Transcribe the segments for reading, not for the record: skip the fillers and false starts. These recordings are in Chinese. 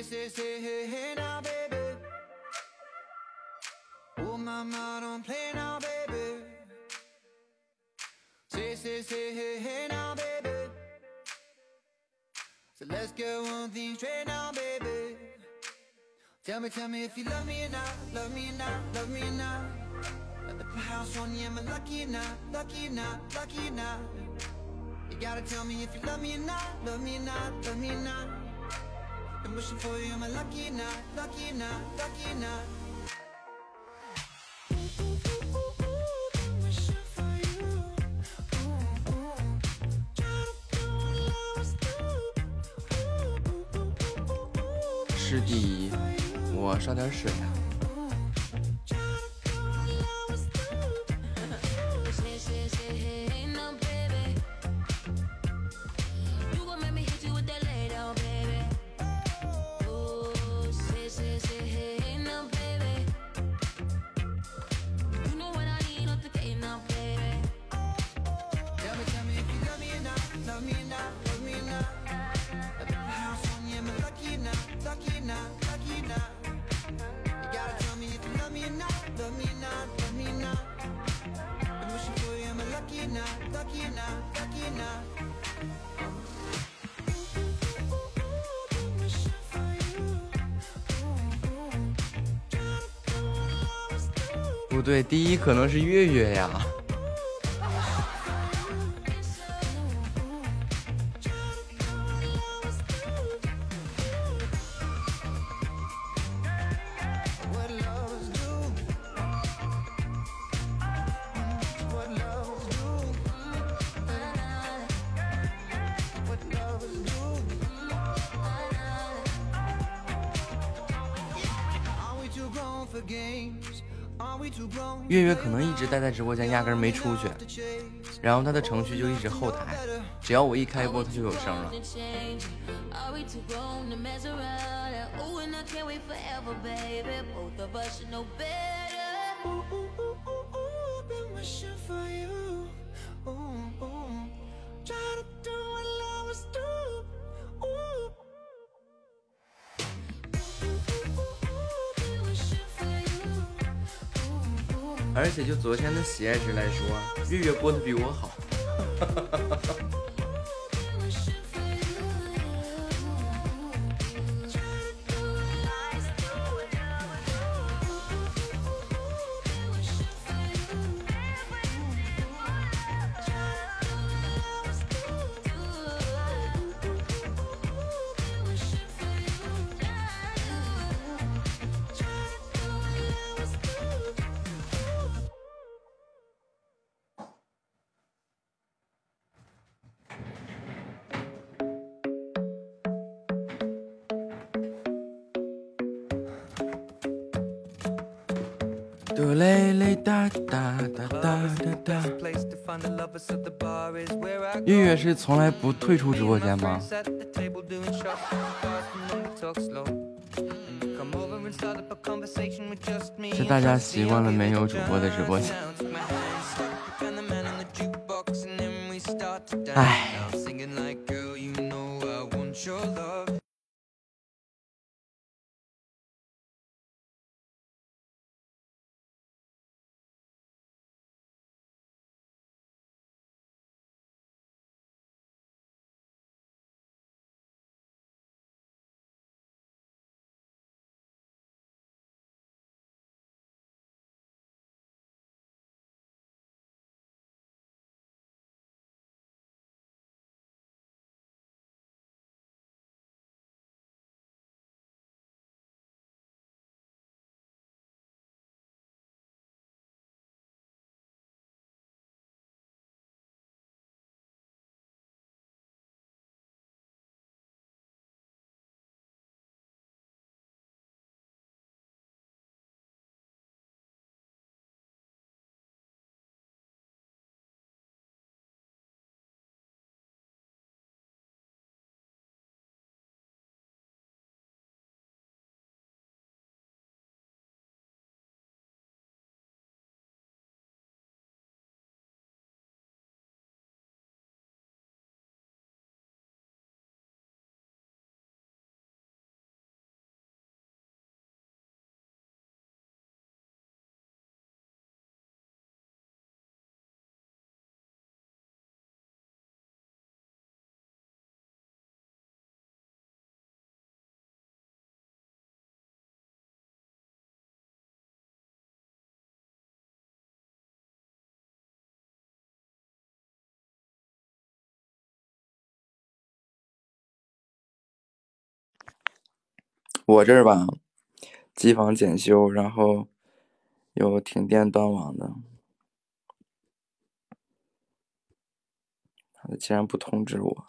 Say, hey, hey, now, baby. Oh, mama, don't play now, baby. Say, hey, hey, now, baby. So let's go on things straight now, baby. Tell me if you love me or not, love me or not, love me or not. At the house on you, am I lucky or not, lucky or not, lucky or not? You gotta tell me if you love me or not, love me or not, love me or not. I'm wishing for you, am I lucky or not, lucky or not, lucky or not?师弟，我烧点水啊。不对，第一可能是月月呀。待在直播间压根没出去，然后他的程序就一直后台，只要我一开播他就有声了。而且就昨天的喜爱值来说，月月播的比我好。月月是从来不退出直播间吗？是大家习惯了没有主播的直播间。唉，我这儿吧，机房检修，然后有停电断网的，他竟然不通知我。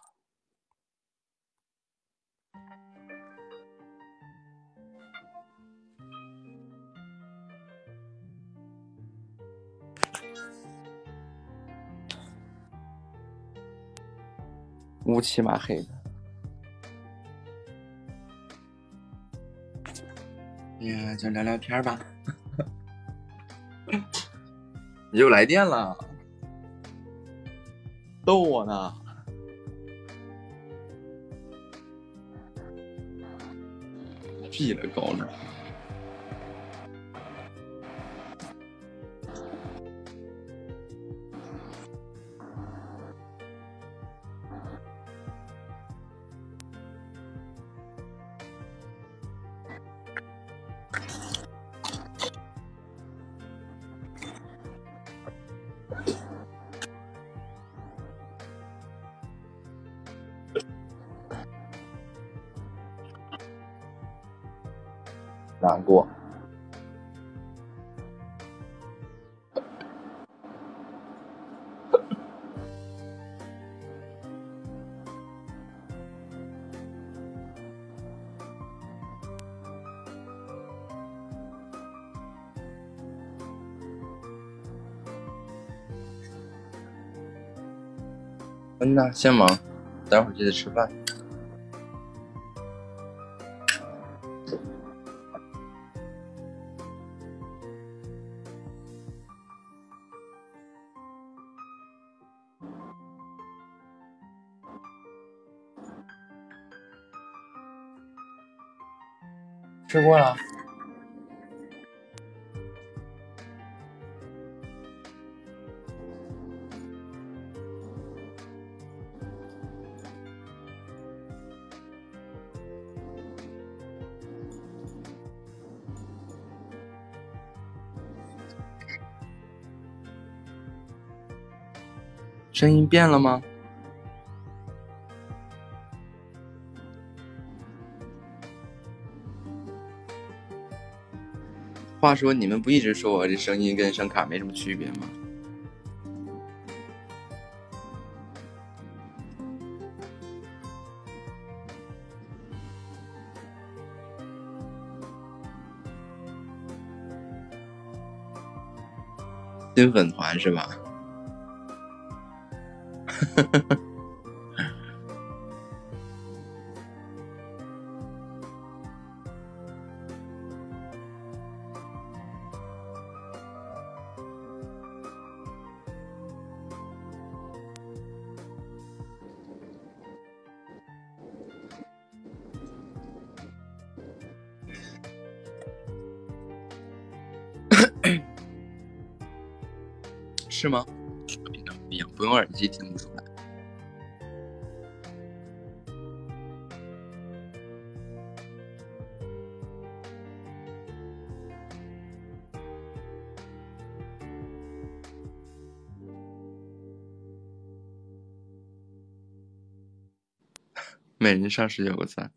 乌漆麻黑的，也就聊聊天吧。你又来电了，逗我呢。屁了狗了。难过，嗯呐，先忙，待会儿记得吃饭。吃过了，声音变了吗？话说你们不一直说我这声音跟声卡没什么区别吗？新粉团是吧？是吗？不用耳机听不出来。每人上19个赞。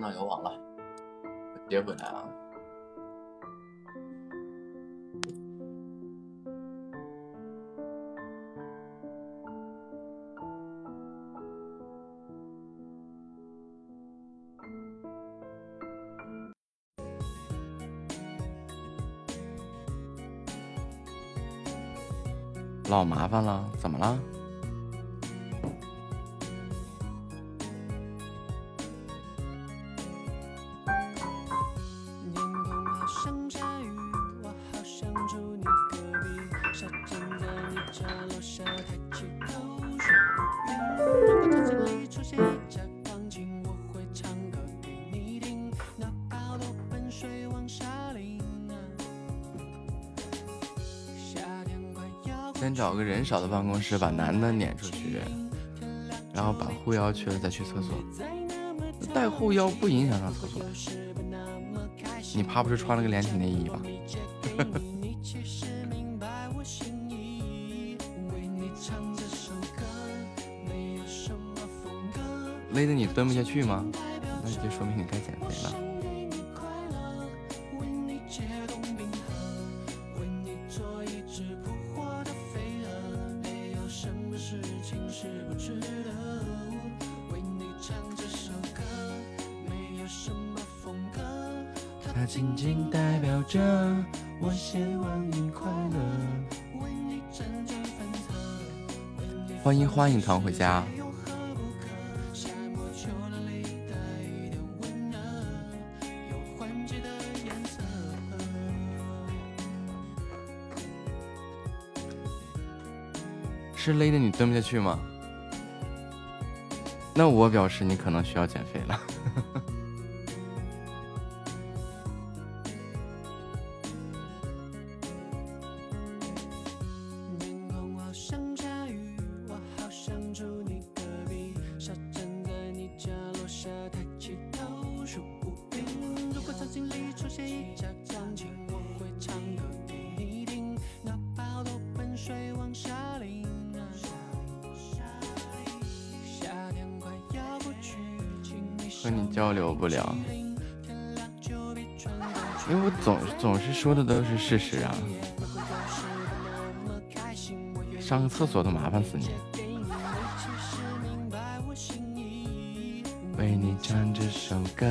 升到油网了，我接回来啊。老麻烦了，怎么了？人少的办公室，把男的撵出去，然后把护腰去了再去厕所。带护腰不影响上厕所，你怕不是穿了个连体内衣吧？勒得你蹲不下去吗？那就说明你该减肥了。欢迎团回家。是勒得你蹲不下去吗？那我表示你可能需要减肥了。说的都是事实啊！上个厕所都麻烦死你。为你唱这首歌，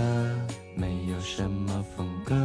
没有什么风格。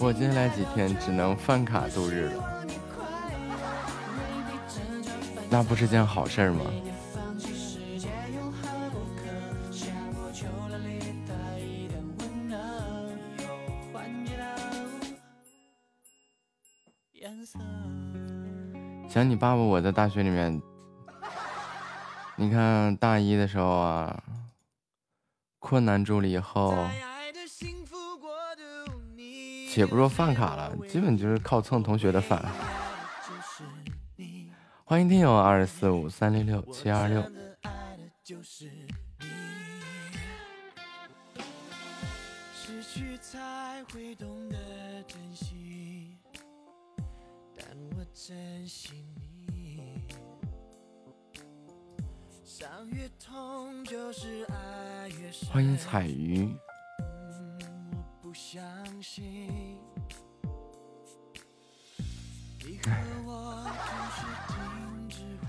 我接下来几天只能饭卡度日了，那不是件好事吗？想你爸爸，我在大学里面，你看大一的时候啊，困难住了以后。也不说饭卡了，基本就是靠蹭同学的饭。欢迎听友245366726。欢迎彩鱼。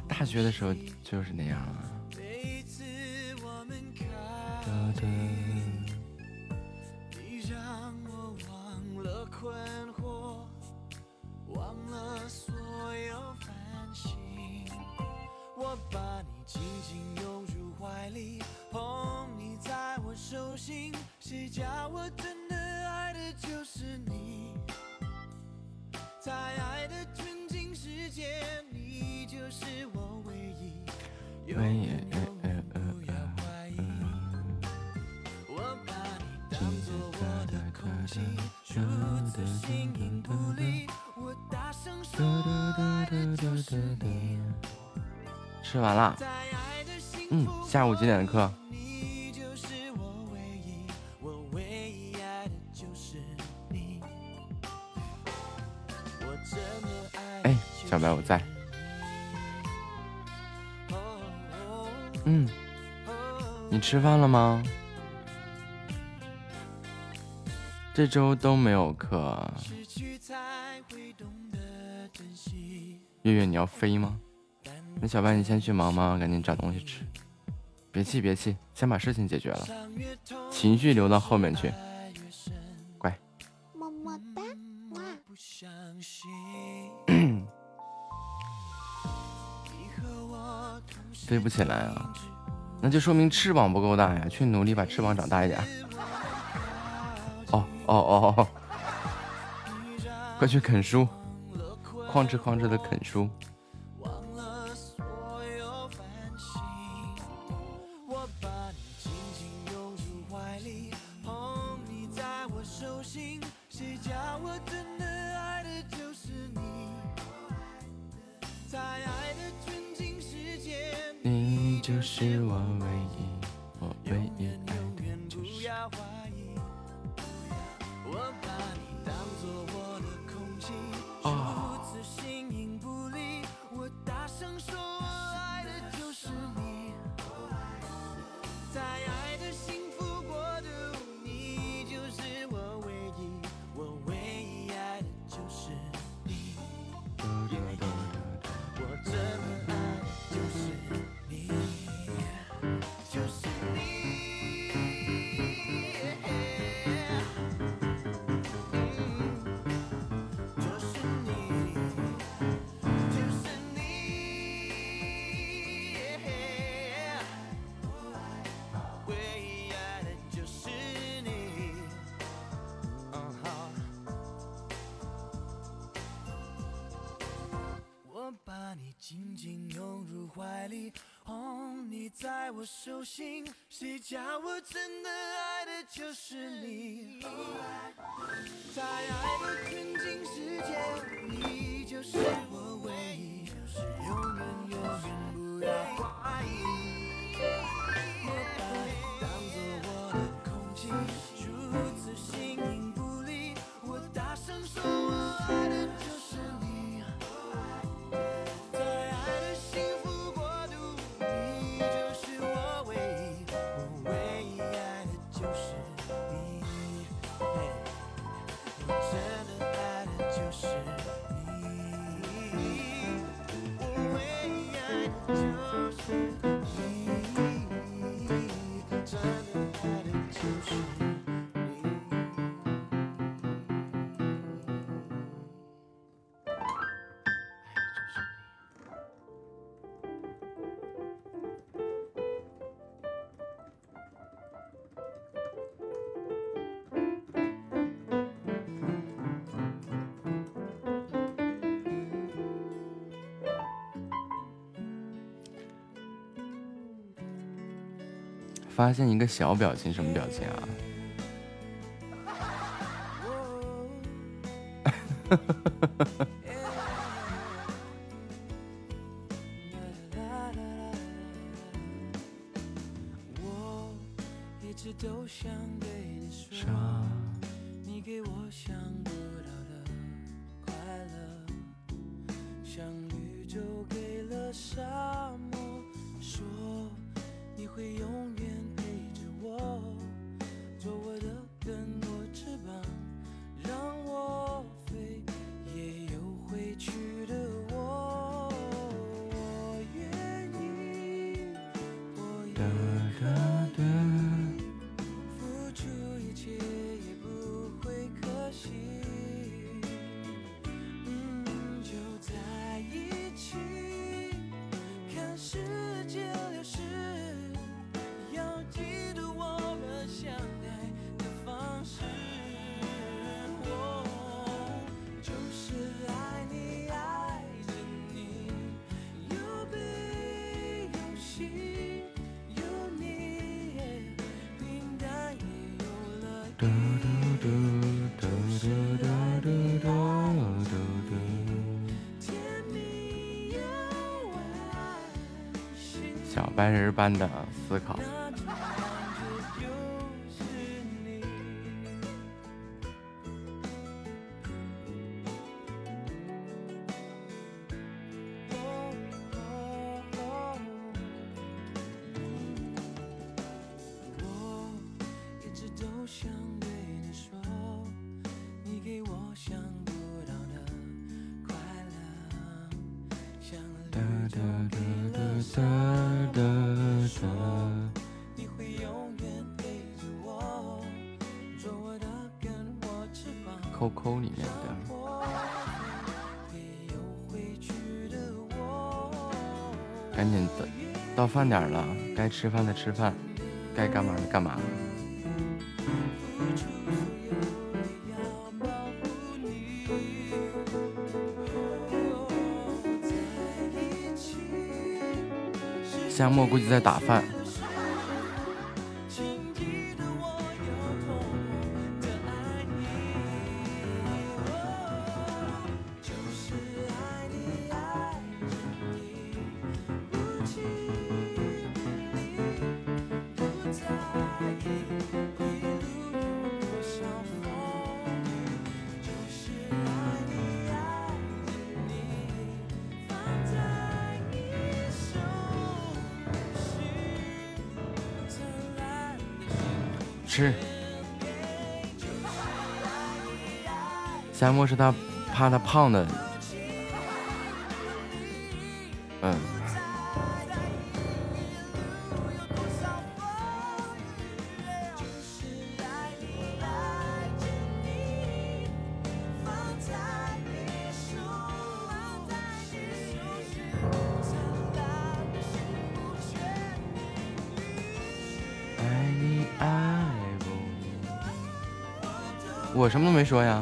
大学的时候就是那样啊。手心，谁叫我真的爱的就是你，在爱的纯净世界，你就是我唯一。有你不要怀疑，我把你当作我的空气，如此形影不离。我大声说爱的就是你。吃完了，下午几点的课？小白我在，你吃饭了吗？这周都没有课。月月你要飞吗？那小白你先去忙忙，赶紧找东西吃。别气，先把事情解决了，情绪留到后面去。乖，么么哒，飞不起来啊，那就说明翅膀不够大呀，去努力把翅膀长大一点。哦，快去啃书，哐哧的啃书。就是我唯一爱的就是我手心，谁叫我真的爱的就是你，在爱的纯净世界，你就是我唯一，永远不要怀疑，我把你当作我的空气，如此形影不离，我大声说我爱的就是你，在爱的幸福。发现一个小表情，什么表情啊？白人般的思考。扣里面的赶紧的，到饭点了，该吃饭的吃饭，该干嘛的干嘛。夏末估计在打饭，夏末是他怕他胖的，爱你爱不？我什么都没说呀。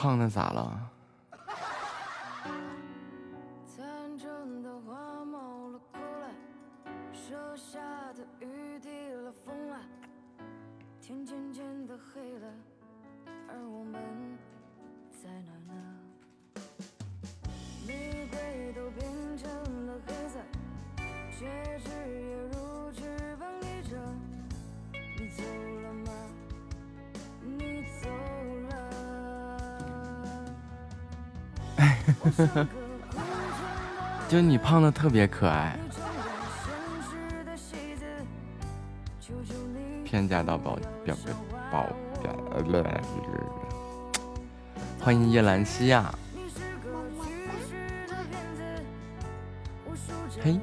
胖的咋了？就你胖的特别可爱，偏家到表欢迎叶兰西亚。嘿，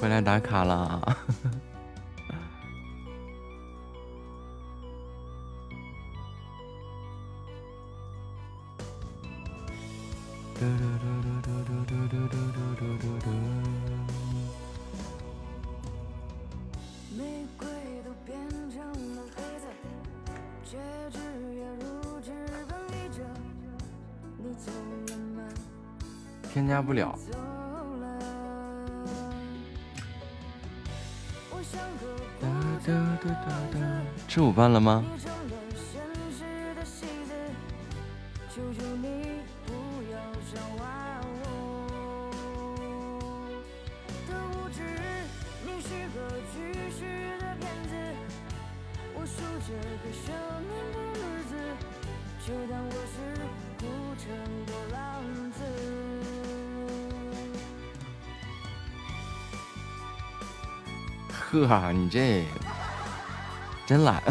回来打卡了。添加不了。吃午饭了吗？呵哈，你这真懒。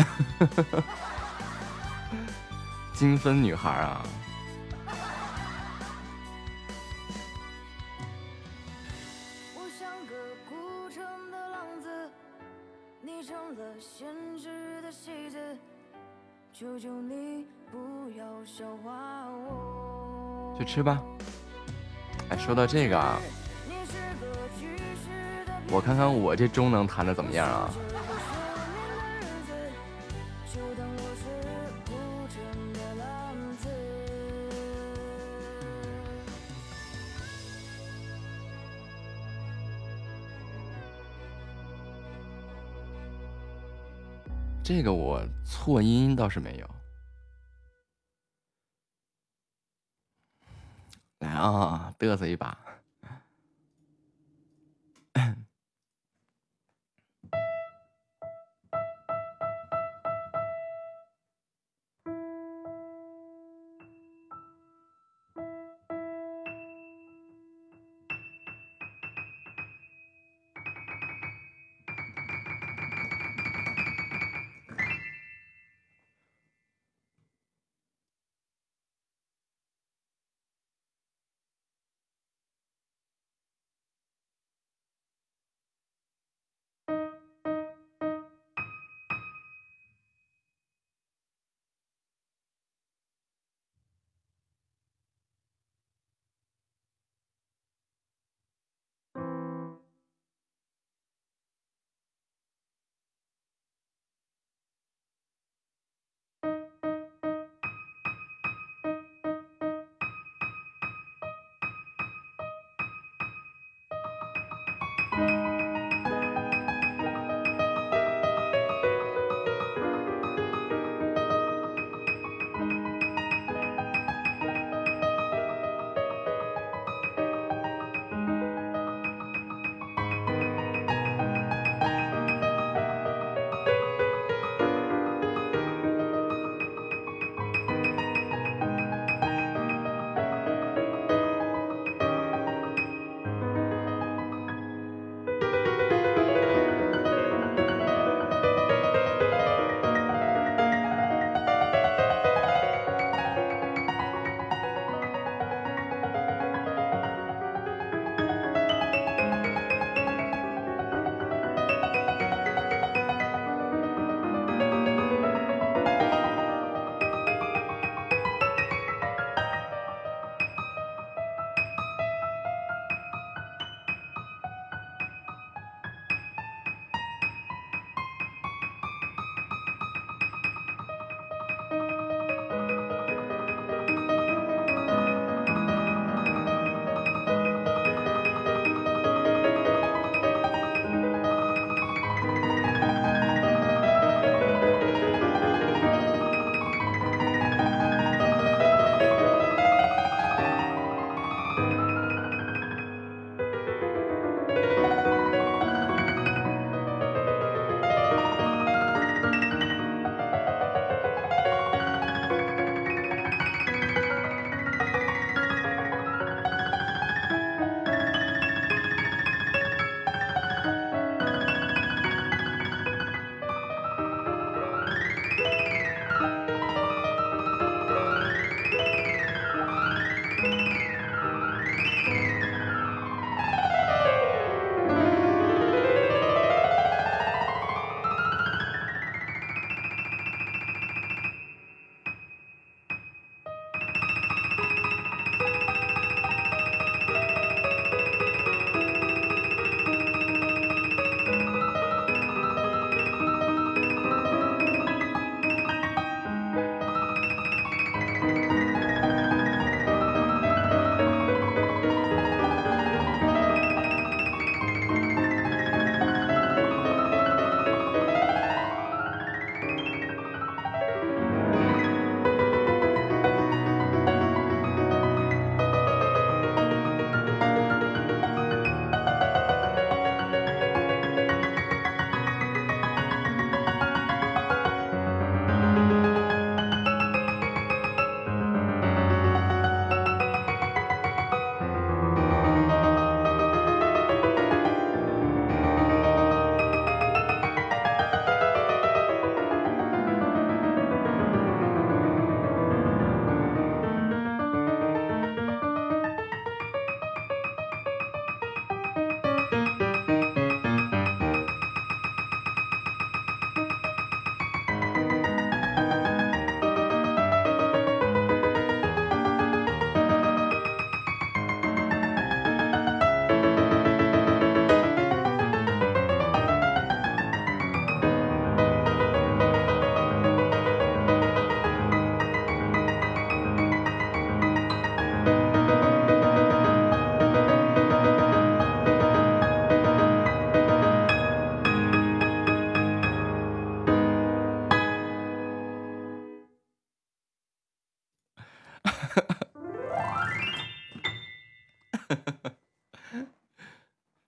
精分女孩啊。你成了限制的戏子，求求你不要笑话我。去吃吧。哎，说到这个啊，我看看我这中能弹的怎么样啊？这个我错音倒是没有。来啊，嘚瑟一把。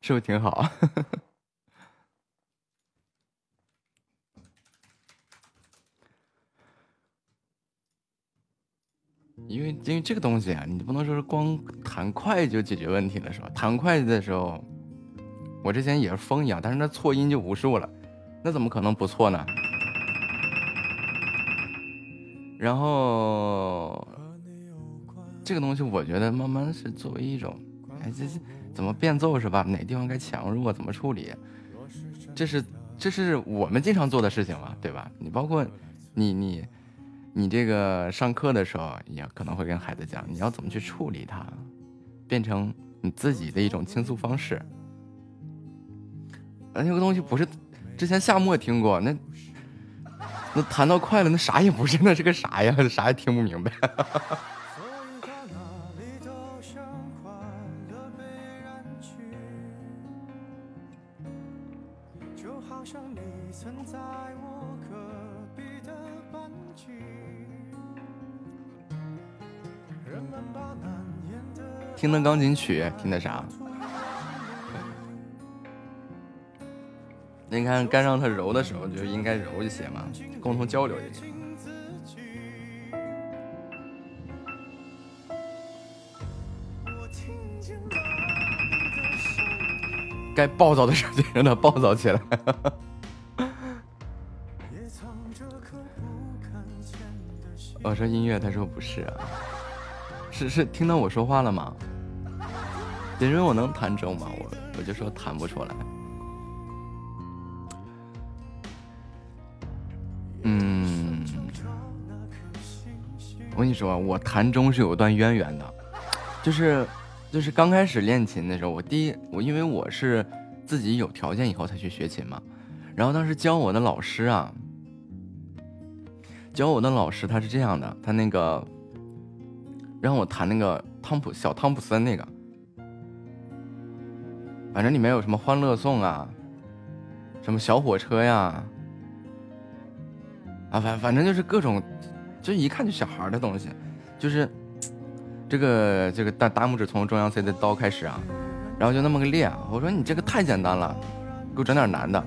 是不是挺好？因为这个东西啊，你不能说是光弹快就解决问题了，是吧？弹快的时候，我之前也是疯一样，但是那错音就无数了，那怎么可能不错呢？然后这个东西，我觉得慢慢是作为一种，哎，这怎么变奏是吧？哪地方该强弱怎么处理？这是我们经常做的事情嘛，对吧？你包括你这个上课的时候也可能会跟孩子讲，你要怎么去处理它，变成你自己的一种倾诉方式。那个东西不是之前夏末听过，那谈到快了，那啥也不是，那是个啥呀？啥也听不明白。听的钢琴曲，听的啥？你看，该让他揉的时候就应该揉一些嘛，共同交流一些。该暴躁的时候就让他暴躁起来。我说音乐，他说不是啊。是听到我说话了吗？别人问我能弹筝吗？我就说弹不出来。我跟你说，我弹筝是有段渊源的，就是刚开始练琴的时候，我因为我是自己有条件以后才去学琴嘛，然后当时教我的老师他是这样的，他那个。让我弹那个小汤普森那个，反正里面有什么《欢乐颂》啊，什么小火车呀，啊反正就是各种，就一看就小孩的东西，就是这个大拇指从中央 C 的刀开始啊，然后就那么个练，我说你这个太简单了，给我整点难的。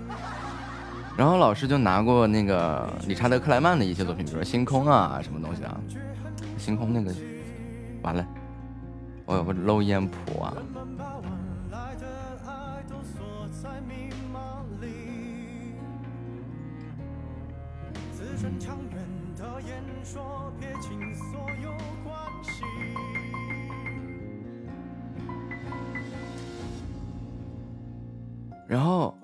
然后老师就拿过那个理查德克莱曼的一些作品，比如说《星空》啊什么东西啊，《星空》那个。完了，我有个漏烟谱啊！然后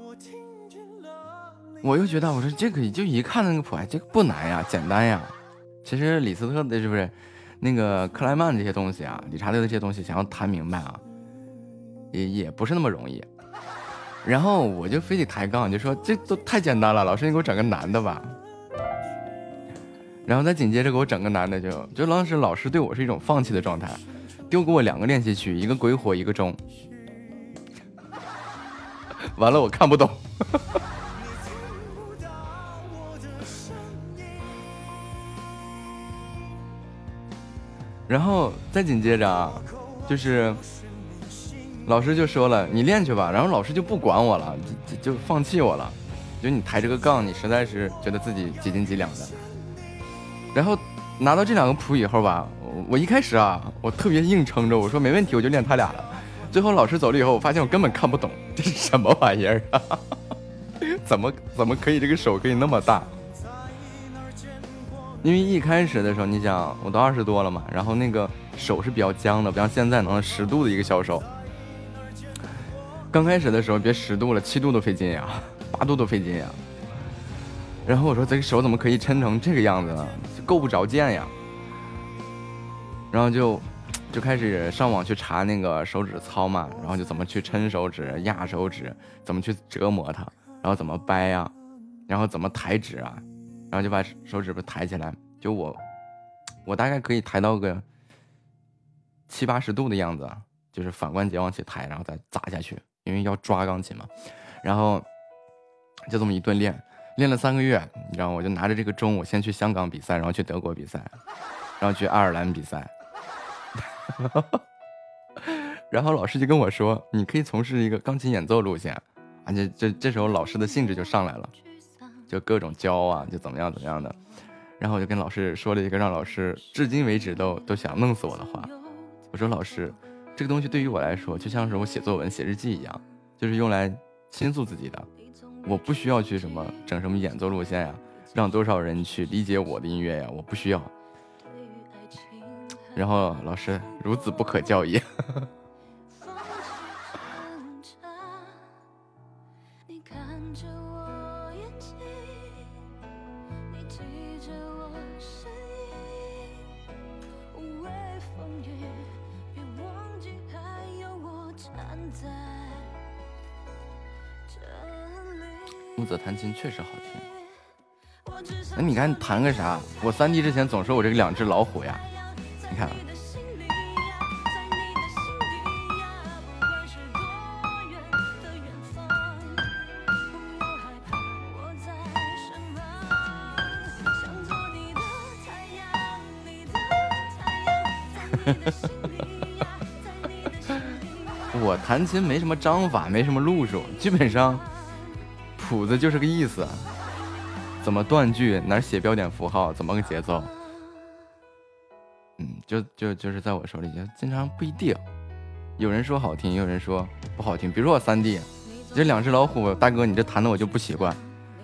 我又觉得，我说这个就一看那个谱，哎，这个不难呀，简单呀。其实李斯特的是不是？那个克莱曼这些东西啊，理查德的这些东西，想要谈明白啊，也不是那么容易。然后我就非得抬杠，就说这都太简单了，老师你给我整个男的吧。然后再紧接着给我整个男的就当时老师对我是一种放弃的状态，丢给我两个练习曲，一个鬼火，一个钟。完了，我看不懂。然后再紧接着啊，就是老师就说了你练去吧，然后老师就不管我了，就放弃我了，就你抬这个杠你实在是觉得自己几斤几两的。然后拿到这两个谱以后吧，我一开始啊我特别硬撑着，我说没问题我就练他俩了，最后老师走了以后我发现我根本看不懂这是什么玩意儿啊，怎么可以这个手可以那么大。因为一开始的时候你想我都20多了嘛，然后那个手是比较僵的，不像现在能10度的一个小手，刚开始的时候别10度了，7度都费劲呀，8度都费劲呀。然后我说这个手怎么可以抻成这个样子呢，就够不着键呀。然后就开始上网去查那个手指操嘛，然后就怎么去抻手指压手指，怎么去折磨它，然后怎么掰呀、啊，然后怎么抬指啊，然后就把手指抬起来，就我大概可以抬到个70-80度的样子，就是反关节往起抬，然后再砸下去，因为要抓钢琴嘛。然后就这么一顿练了3个月，你知道我就拿着这个钟，我先去香港比赛，然后去德国比赛，然后去爱尔兰比赛，然后老师就跟我说，你可以从事一个钢琴演奏路线啊，这时候老师的兴致就上来了，就各种教啊，就怎么样怎么样的。然后我就跟老师说了一个让老师至今为止都想弄死我的话，我说老师，这个东西对于我来说就像是我写作文写日记一样，就是用来倾诉自己的，我不需要去什么整什么演奏路线呀，让多少人去理解我的音乐呀，我不需要。然后老师孺子不可教也。木子弹琴确实好听。那你看弹个啥？我三弟之前总说我这个两只老虎呀，你看。我弹琴没什么章法，没什么路数，基本上谱子就是个意思，怎么断句，哪写标点符号，怎么个节奏，就是在我手里就经常不一定，有人说好听，有人说不好听。比如说我三弟，这两只老虎，大哥你这弹的我就不习惯，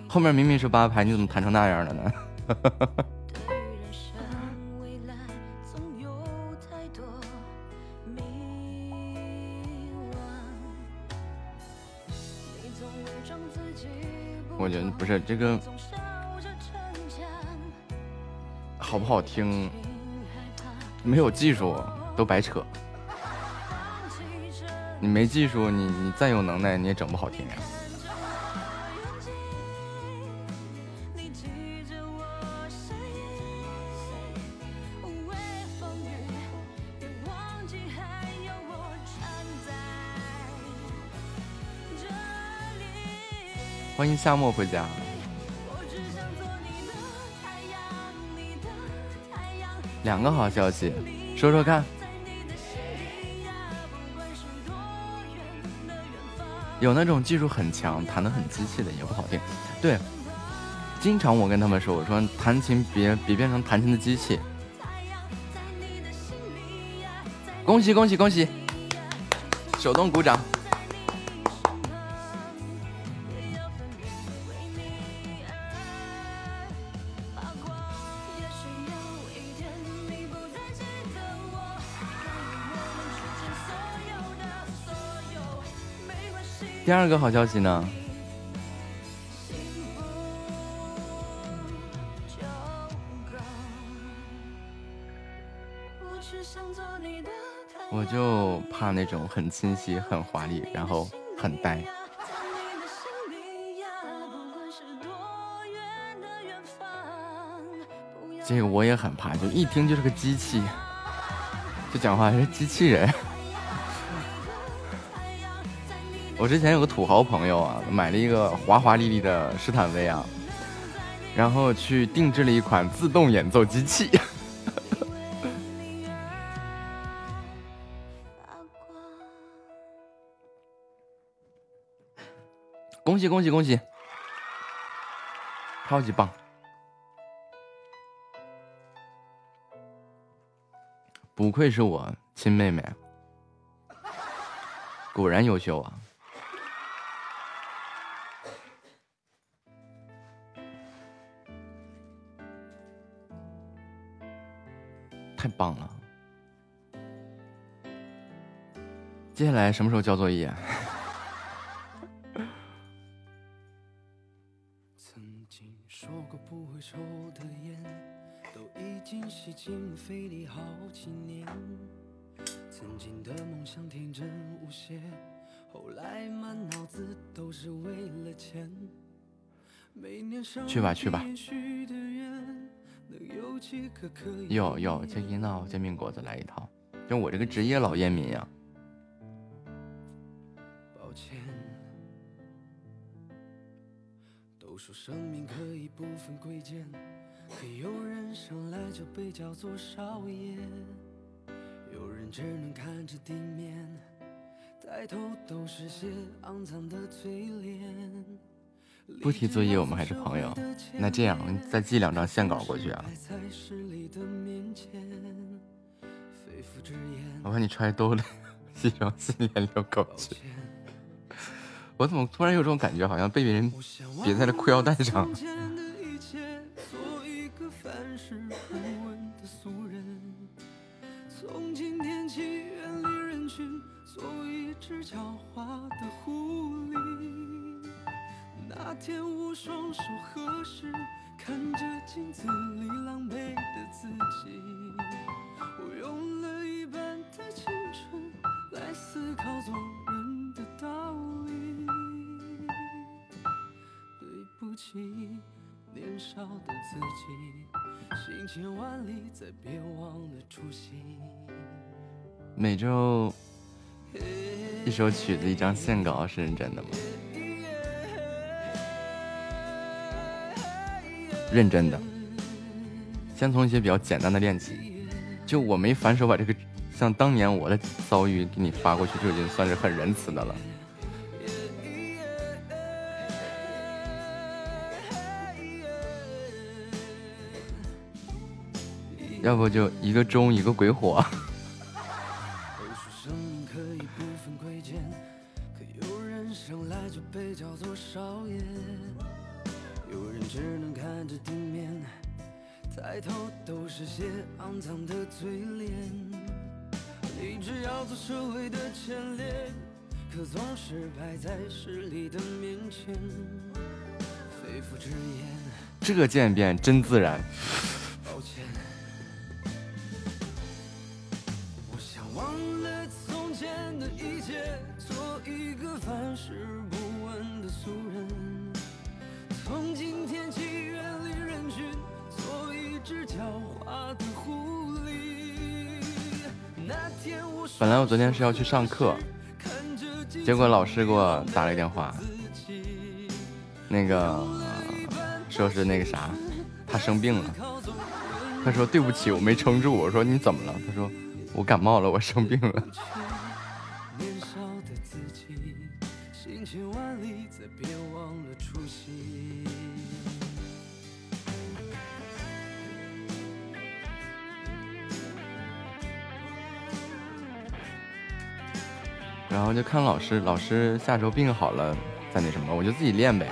后面明明是八拍，你怎么弹成那样了呢？我觉得不是这个好不好听，没有技术都白扯。你没技术，你再有能耐你也整不好听呀。欢迎夏末回家。两个好消息，说说看。有那种技术很强，弹得很机器的也不好听。对，经常我跟他们说，我说弹琴别变成弹琴的机器。恭喜恭喜恭喜！手动鼓掌。第二个好消息呢，我就怕那种很清晰很华丽然后很呆。这个我也很怕，就一听就是个机器，就讲话是机器人。我之前有个土豪朋友啊，买了一个华华丽丽的斯坦威啊，然后去定制了一款自动演奏机器。恭喜恭喜恭喜，超级棒！不愧是我亲妹妹，果然优秀啊！太棒了！接下来什么时候交作业？曾经说过不会抽的烟，都已经吸进肺里好几年。曾经的梦想天真无邪，后来满脑子都是为了钱。每年去吧去吧。哟哟，这一闹煎饼果子来一套，就我这个职业老烟民呀。抱歉，都说生命可以不分贵贱，可有人生来就被叫做少爷，有人只能看着地面。不提作业，我们还是朋友。那这样，你再寄2张线稿过去啊。我把你揣兜里，寄张新年遛狗去。我怎么突然有种感觉，好像被别人别在了裤腰带上。那天我双手合十，看着镜子里狼狈的自己，我用了一半的青春来思考做人的道理。对不起，年少的自己，行千万里，再别忘了初心。每周一首曲子，1张线稿，是认真的吗？认真的，先从一些比较简单的练起。就我没反手把这个像当年我的遭遇给你发过去，就已经算是很仁慈的了。要不就一个钟一个鬼火。这个渐变真自然。本来我昨天是要去上课，结果老师给我打了一电话，那个说是那个啥，他生病了。他说对不起，我没撑住。我说你怎么了？他说我感冒了，我生病了。然后就看老师下周病好了再那什么，我就自己练呗。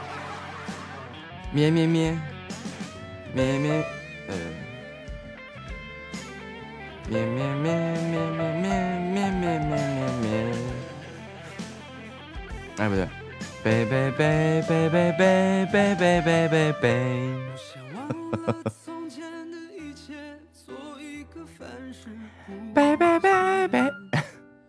咩咩咩咩咩，咩咩咩咩咩咩咩咩咩。哎，不对，贝贝贝贝贝贝贝贝贝贝贝。贝贝贝贝。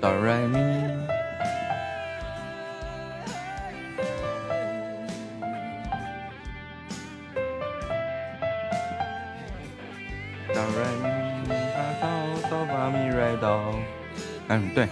哆来咪，哆来咪发哆，哆发咪来哆。嗯，对。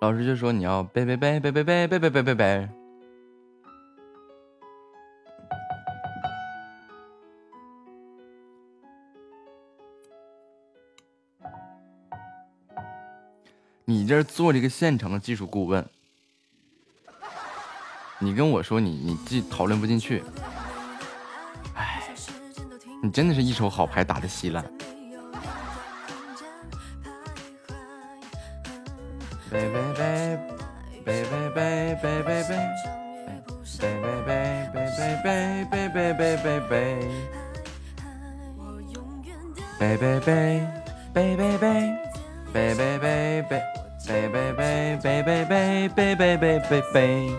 老师就说你要背背背背背背背背背背背。你这做了一个现成的技术顾问，你跟我说你既讨论不进去，哎，你真的是一手好牌打得稀烂。Baby, baby, 贝贝贝贝贝贝贝贝贝贝贝贝贝贝贝贝贝贝贝贝贝贝贝贝贝贝贝。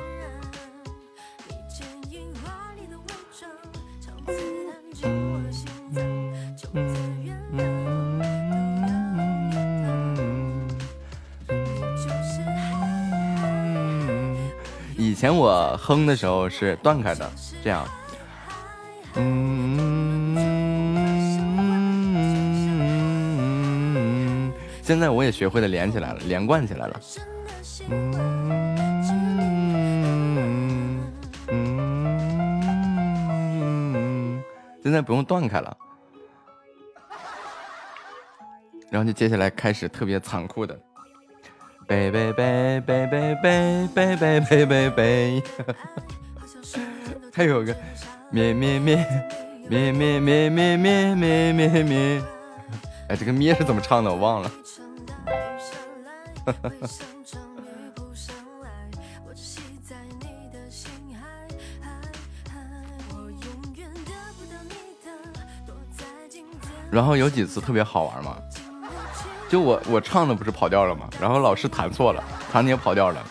以前我哼的时候是断开的，这样。现在我也学会了连起来了，连贯起来了。现在不用断开了。然后就接下来开始特别残酷的，贝贝贝贝贝贝贝贝贝贝贝。还有个咩咩咩咩咩咩咩咩咩咩咩。哎，这个咩是怎么唱的？我忘了。然后有几次特别好玩嘛，就我唱的不是跑调了吗？然后老师弹错了，弹的也跑调了，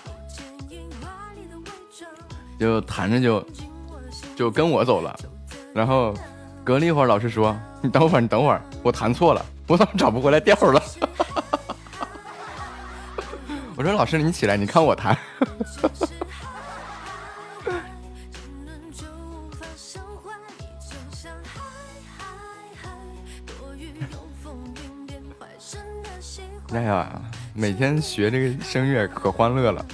就弹着就跟我走了。然后隔了一会儿，老师说：“你等会儿，我弹错了，我怎么找不回来调了？”我说：“老师，你起来，你看我弹。”哎呀，每天学这个声乐可欢乐了。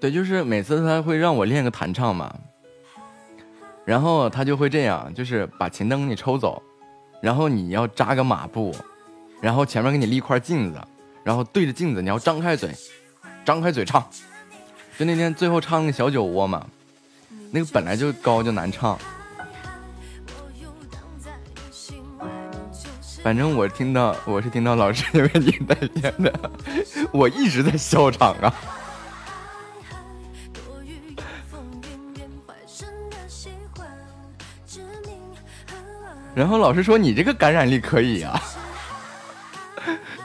对，就是每次他会让我练个弹唱嘛，然后他就会这样，就是把琴灯给你抽走，然后你要扎个马步，然后前面给你立一块镜子，然后对着镜子你要张开嘴唱。就那天最后唱那个小酒窝嘛，那个本来就高就难唱。反正我是听到老师因为你在练的，我一直在笑场啊。然后老师说你这个感染力可以啊。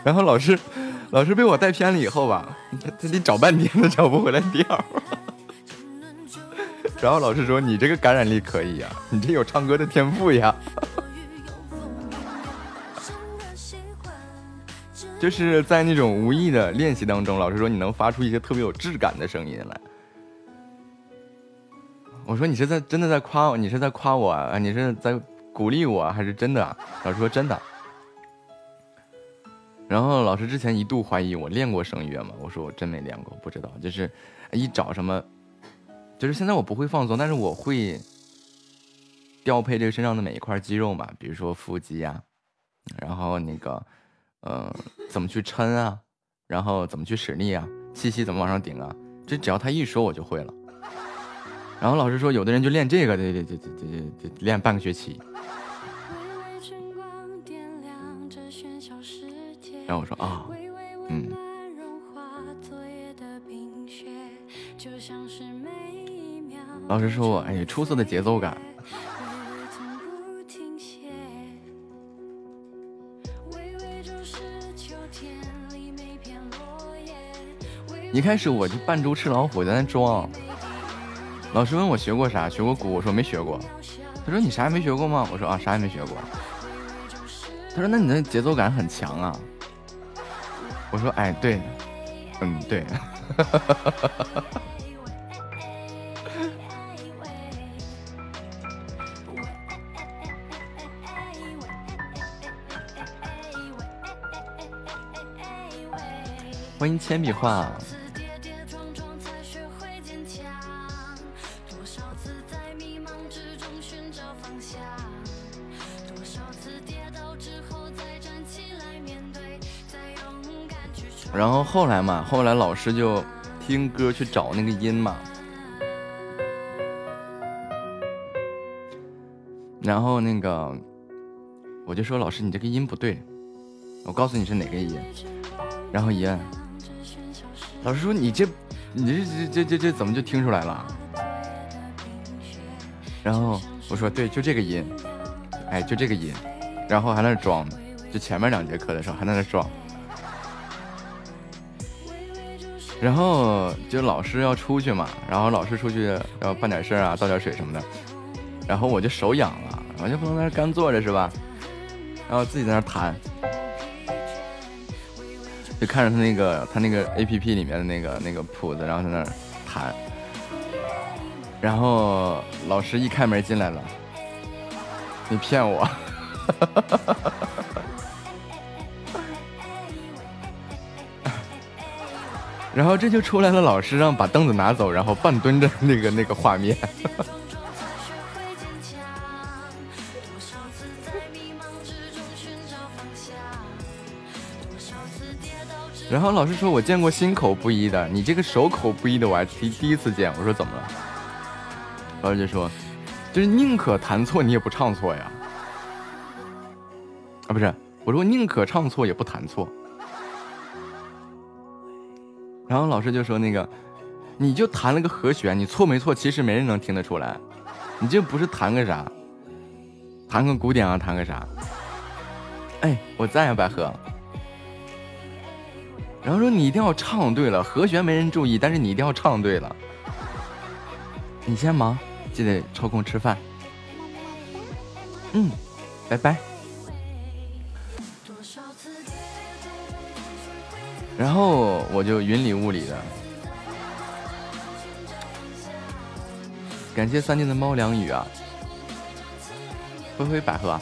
然后老师被我带偏了以后吧，他得找半天都找不回来调。然后老师说你这个感染力可以啊，你这有唱歌的天赋呀。就是在那种无意的练习当中，老师说你能发出一些特别有质感的声音来。我说你是真的在夸我，你是在夸我，你是在鼓励我，还是真的？老师说真的。然后老师之前一度怀疑我练过声乐吗？我说我真没练过，不知道。就是一找什么，就是现在我不会放松，但是我会调配这个身上的每一块肌肉嘛，比如说腹肌啊，然后那个。怎么去抻啊，然后怎么去使力啊，气息怎么往上顶啊，这只要他一说我就会了。然后老师说有的人就练这个，对，练半个学期。然后我说啊，老师说我哎，出色的节奏感。一开始我就扮猪吃老虎，在那装。老师问我学过啥，学过鼓，我说没学过。他说你啥也没学过吗？我说啊，啥也没学过。他说那你的节奏感很强啊。我说哎，对，对。欢迎铅笔画、啊。然后后来老师就听歌去找那个音嘛，然后那个我就说老师你这个音不对，我告诉你是哪个音，然后一按，老师说你这怎么就听出来了？然后我说对，就这个音，哎，就这个音，然后还在那装，就前面两节课的时候还在那装。然后就老师要出去嘛，然后老师出去要办点事啊，倒点水什么的，然后我就手痒了，我就不能在那干坐着是吧？然后自己在那弹，就看着他那个 APP 里面的那个谱子，然后在那弹。然后老师一开门进来了，你骗我！然后这就出来了，老师让把凳子拿走，然后半蹲着那个画面。然后老师说：“我见过心口不一的，你这个手口不一的，我还第一次见。”我说：“怎么了？”老师就说：“就是宁可弹错，你也不唱错呀。”啊，不是，我说宁可唱错也不弹错。然后老师就说那个，你就弹了个和弦，你错没错？其实没人能听得出来，你这不是弹个啥，弹个古典啊，弹个啥？哎，我赞呀，百合。然后说你一定要唱对了，和弦没人注意，但是你一定要唱对了。你先忙，记得抽空吃饭。嗯，拜拜。然后我就云里雾里的，感谢三金的猫粮语啊，灰灰百合、啊。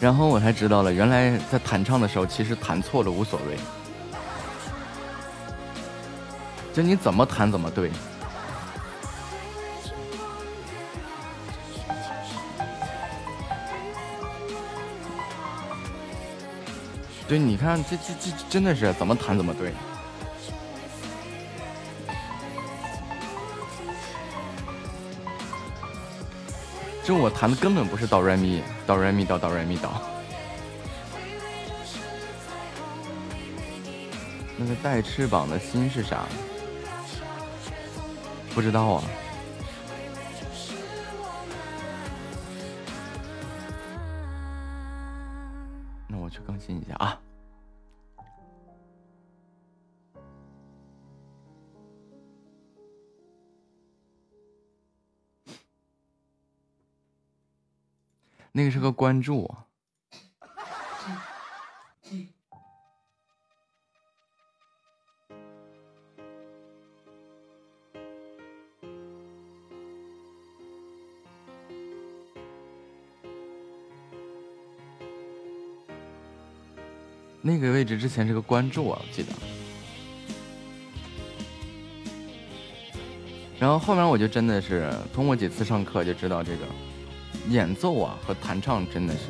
然后我才知道了，原来在弹唱的时候，其实弹错了无所谓。就你怎么弹怎么对。对，你看这真的是怎么弹怎么对。就我弹的根本不是哆来咪哆，那个带翅膀的心是啥？不知道啊。那我去更新一下啊。那个是个关注。那个位置之前是个关注啊，我记得。然后后面我就真的是通过几次上课就知道，这个演奏啊和弹唱真的是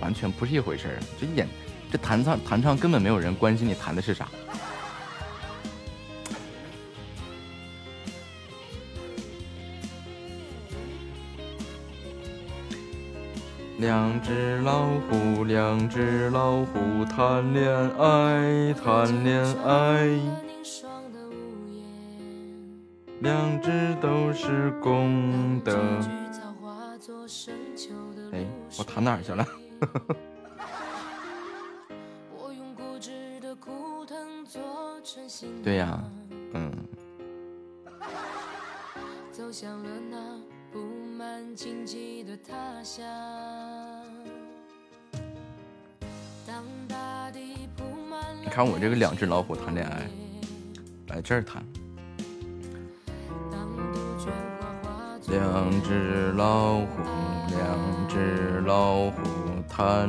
完全不是一回事儿。这弹唱根本没有人关心你弹的是啥。两只老虎，两只老虎谈恋爱，谈恋爱。两只都是公的。哎，我弹哪儿去了？对呀、啊，嗯。走向了那。布满荆棘的他乡，当大地铺满了，你看我这个两只老虎谈恋爱，来这儿谈。两只老虎，两只老虎谈，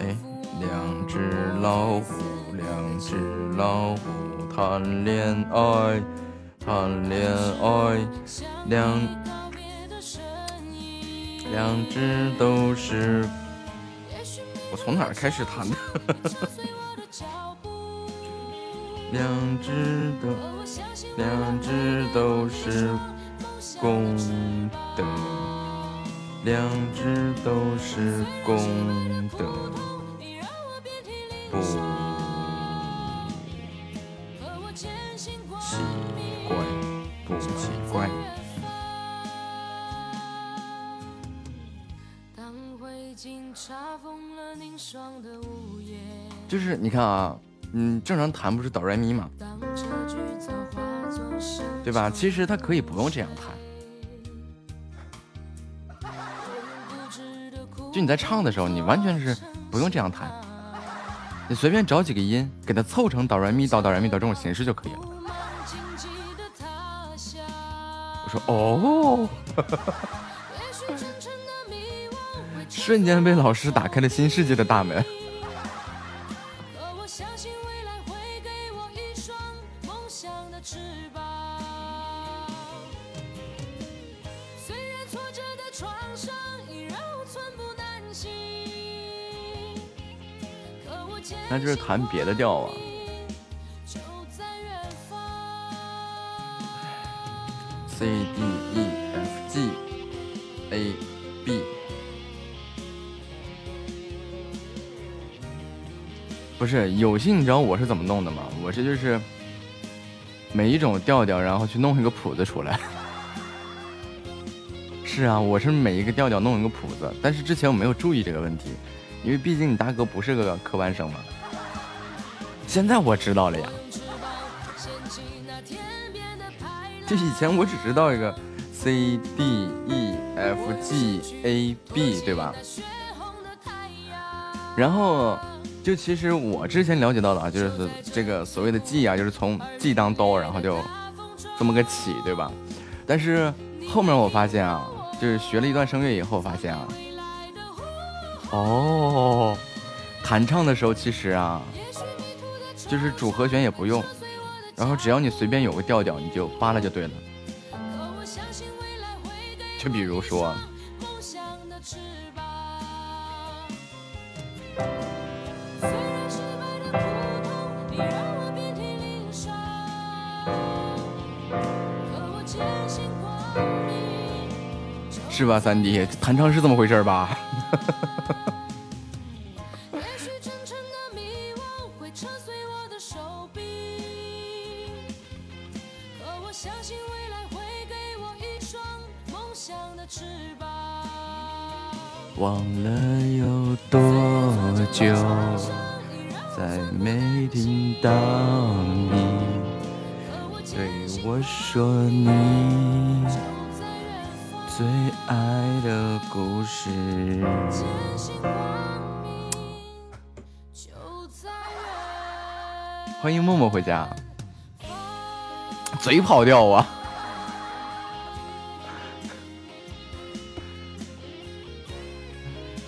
哎，两只老虎，两只老虎谈恋爱，谈恋爱，两只都是，我从哪儿开始弹的？两只都是公的，两只都是公的，不奇怪，不奇怪。就是你看啊，正常弹不是哆来咪嘛，对吧？其实他可以不用这样弹，就你在唱的时候，你完全是不用这样弹，你随便找几个音，给它凑成哆来咪哆哆来咪哆这种形式就可以了。我说哦，瞬间被老师打开了新世界的大门。那就是弹别的调啊，C D E F G A B， 不是有些你知道我是怎么弄的吗？我这就是每一种调调，然后去弄一个谱子出来。是啊，我是每一个调调弄一个谱子，但是之前我没有注意这个问题，因为毕竟你大哥不是个科班生嘛。现在我知道了呀，就以前我只知道一个 C D E F G A B， 对吧？然后就其实我之前了解到的啊，就是这个所谓的 G 啊，就是从 G 当哆，然后就这么个起，对吧？但是后面我发现啊，就是学了一段声乐以后发现啊，哦，弹唱的时候其实啊，就是主和弦也不用，然后只要你随便有个调调，你就扒拉就对了。就比如说，是吧？三弟弹唱是这么回事吧？忘了有多久，再没听到你对我说你最爱的故事。欢迎默默回家，嘴跑掉啊！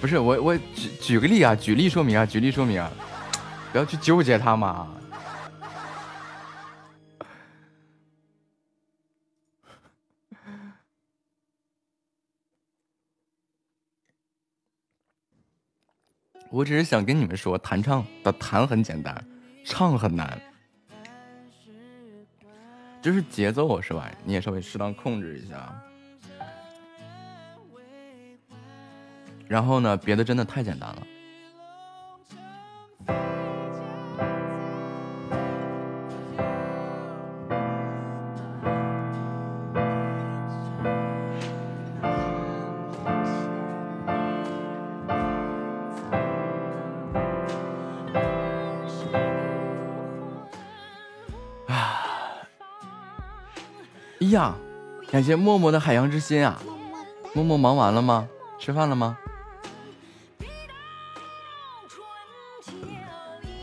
不是我举个例啊，举例说明啊，不要去纠结他嘛。我只是想跟你们说，弹唱的弹很简单，唱很难，就是节奏是吧？你也稍微适当控制一下。然后呢，别的真的太简单了。哎呀，感谢默默的海洋之心啊！默默忙完了吗？吃饭了吗？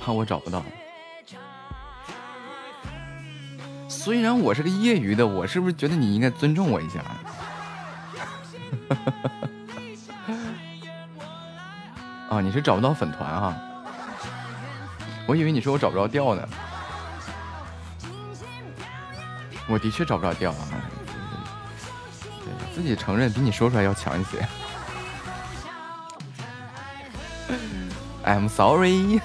怕我找不到。虽然我是个业余的，我是不是觉得你应该尊重我一下？啊，你是找不到粉团啊？我以为你说我找不着调呢。我的确找不着调啊，对，自己承认比你说出来要强一些。I'm sorry。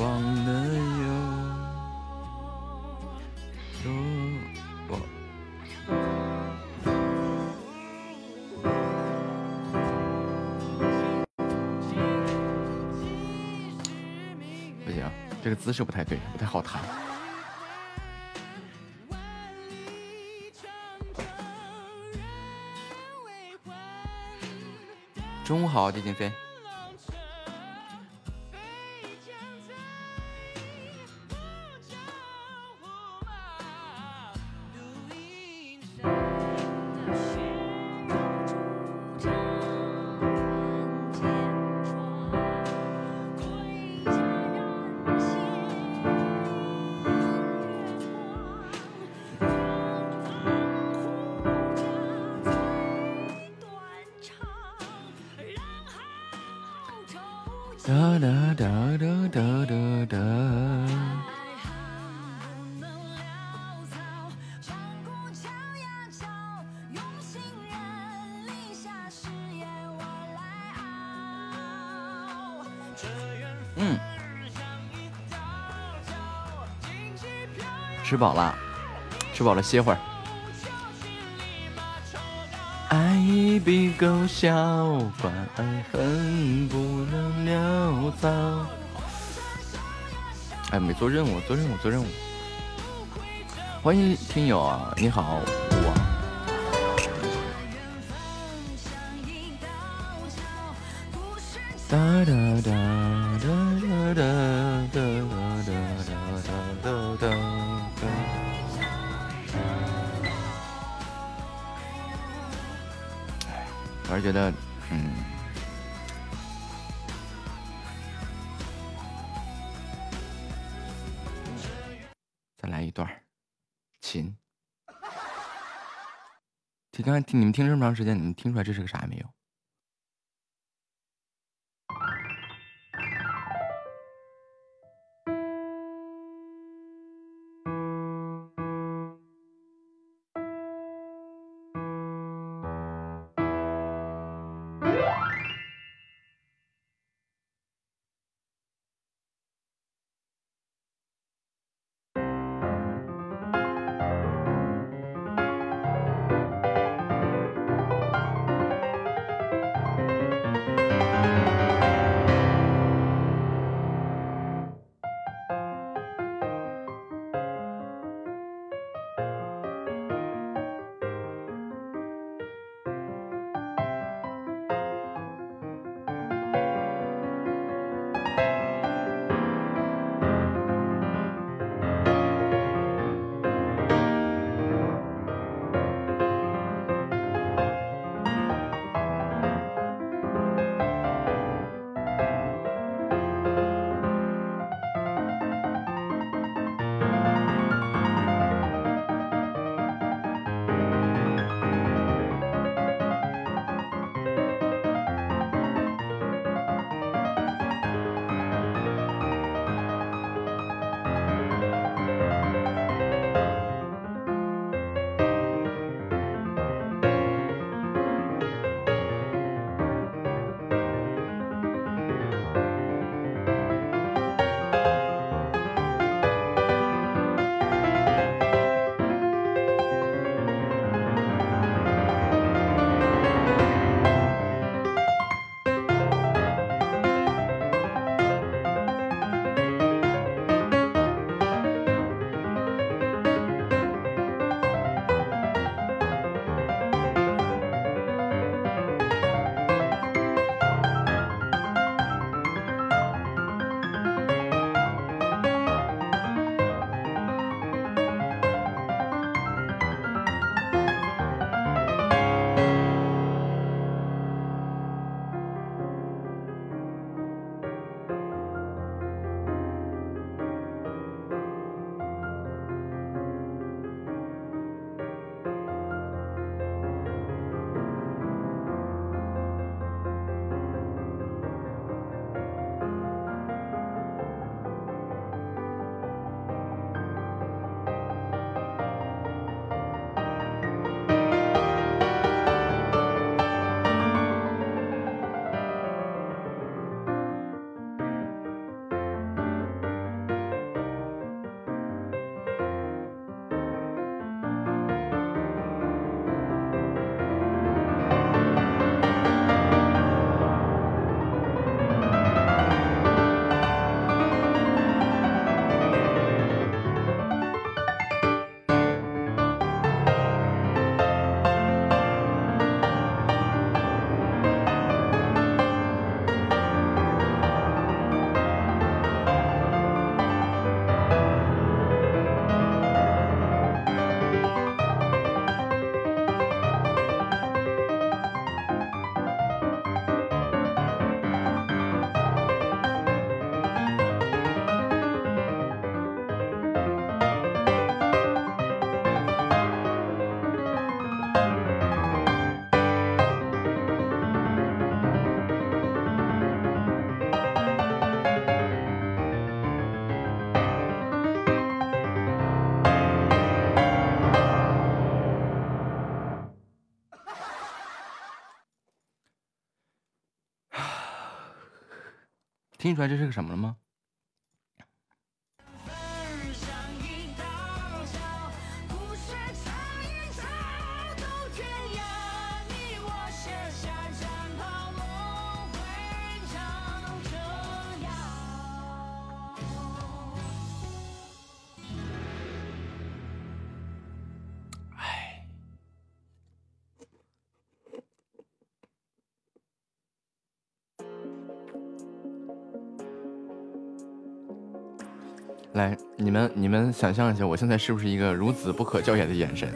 忘了有多我。不行，这个姿势不太对，不太好弹。中午好，金金飞。吃饱了，吃饱了歇会儿。爱一笔勾销，反而恨不能潦草。哎，没做任务，做任务，做任务。欢迎听友啊，你好，我。哒哒哒哒哒哒哒哒哒。我是觉得，再来一段琴。听，刚才你们听这么长时间，你们听出来这是个啥没有？听出来这是个什么了吗？来，你们想象一下，我现在是不是一个孺子不可教也的眼神？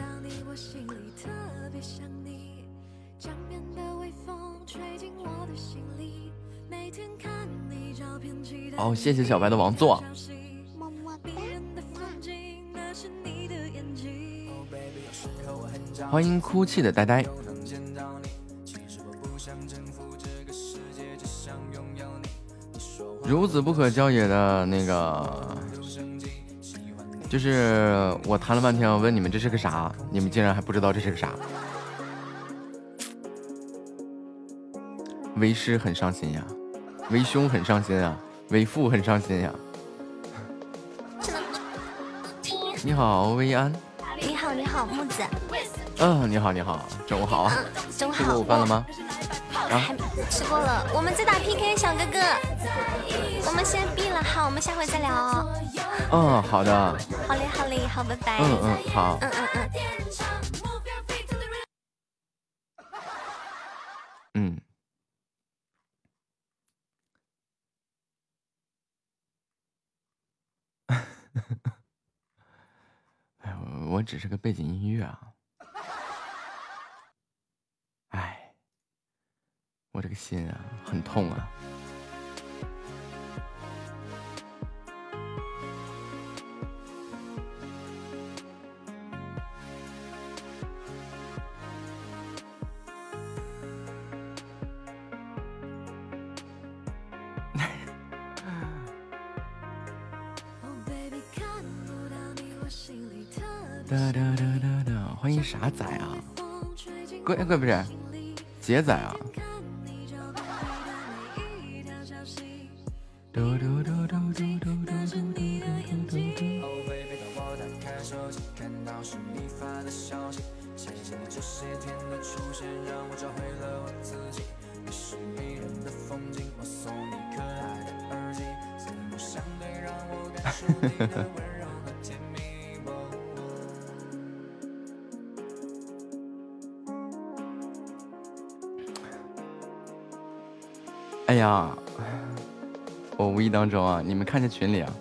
哦，谢谢小白的王座。么么哒！欢迎哭泣的呆呆。孺子不可教也的那个。就是我谈了半天，我问你们这是个啥，你们竟然还不知道这是个啥，为师很伤心呀，为兄很伤心呀，为父很伤心呀。你好，薇安。你好，你好，木子。嗯，你好，你好，中午好。中午好。吃过午饭了吗？啊，吃过了。我们在打 PK， 小哥哥。我们先闭了，好，我们下回再聊哦。嗯，好的。好嘞，好嘞，好，拜拜。嗯嗯，好。嗯嗯嗯。嗯。哎呀，我只是个背景音乐啊。哎，我这个心啊，很痛啊。欢迎啥仔啊？怪不是杰仔啊？哎呀，我无意当中啊，你们看见群里啊，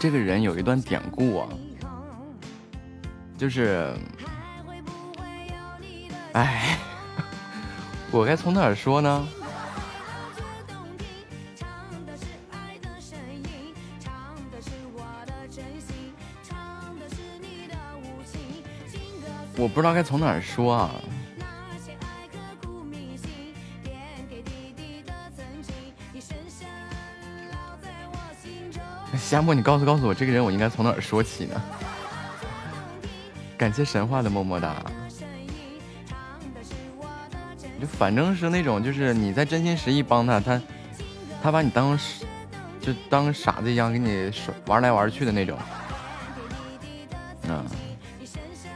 这个人有一段典故啊，就是哎，我该从哪儿说呢？我不知道该从哪儿说啊。夏末，你告诉我，这个人我应该从哪儿说起呢？感谢神话的么么哒。就反正是那种，就是你在真心实意帮他，他把你当就当傻子一样，给你玩来玩去的那种。嗯。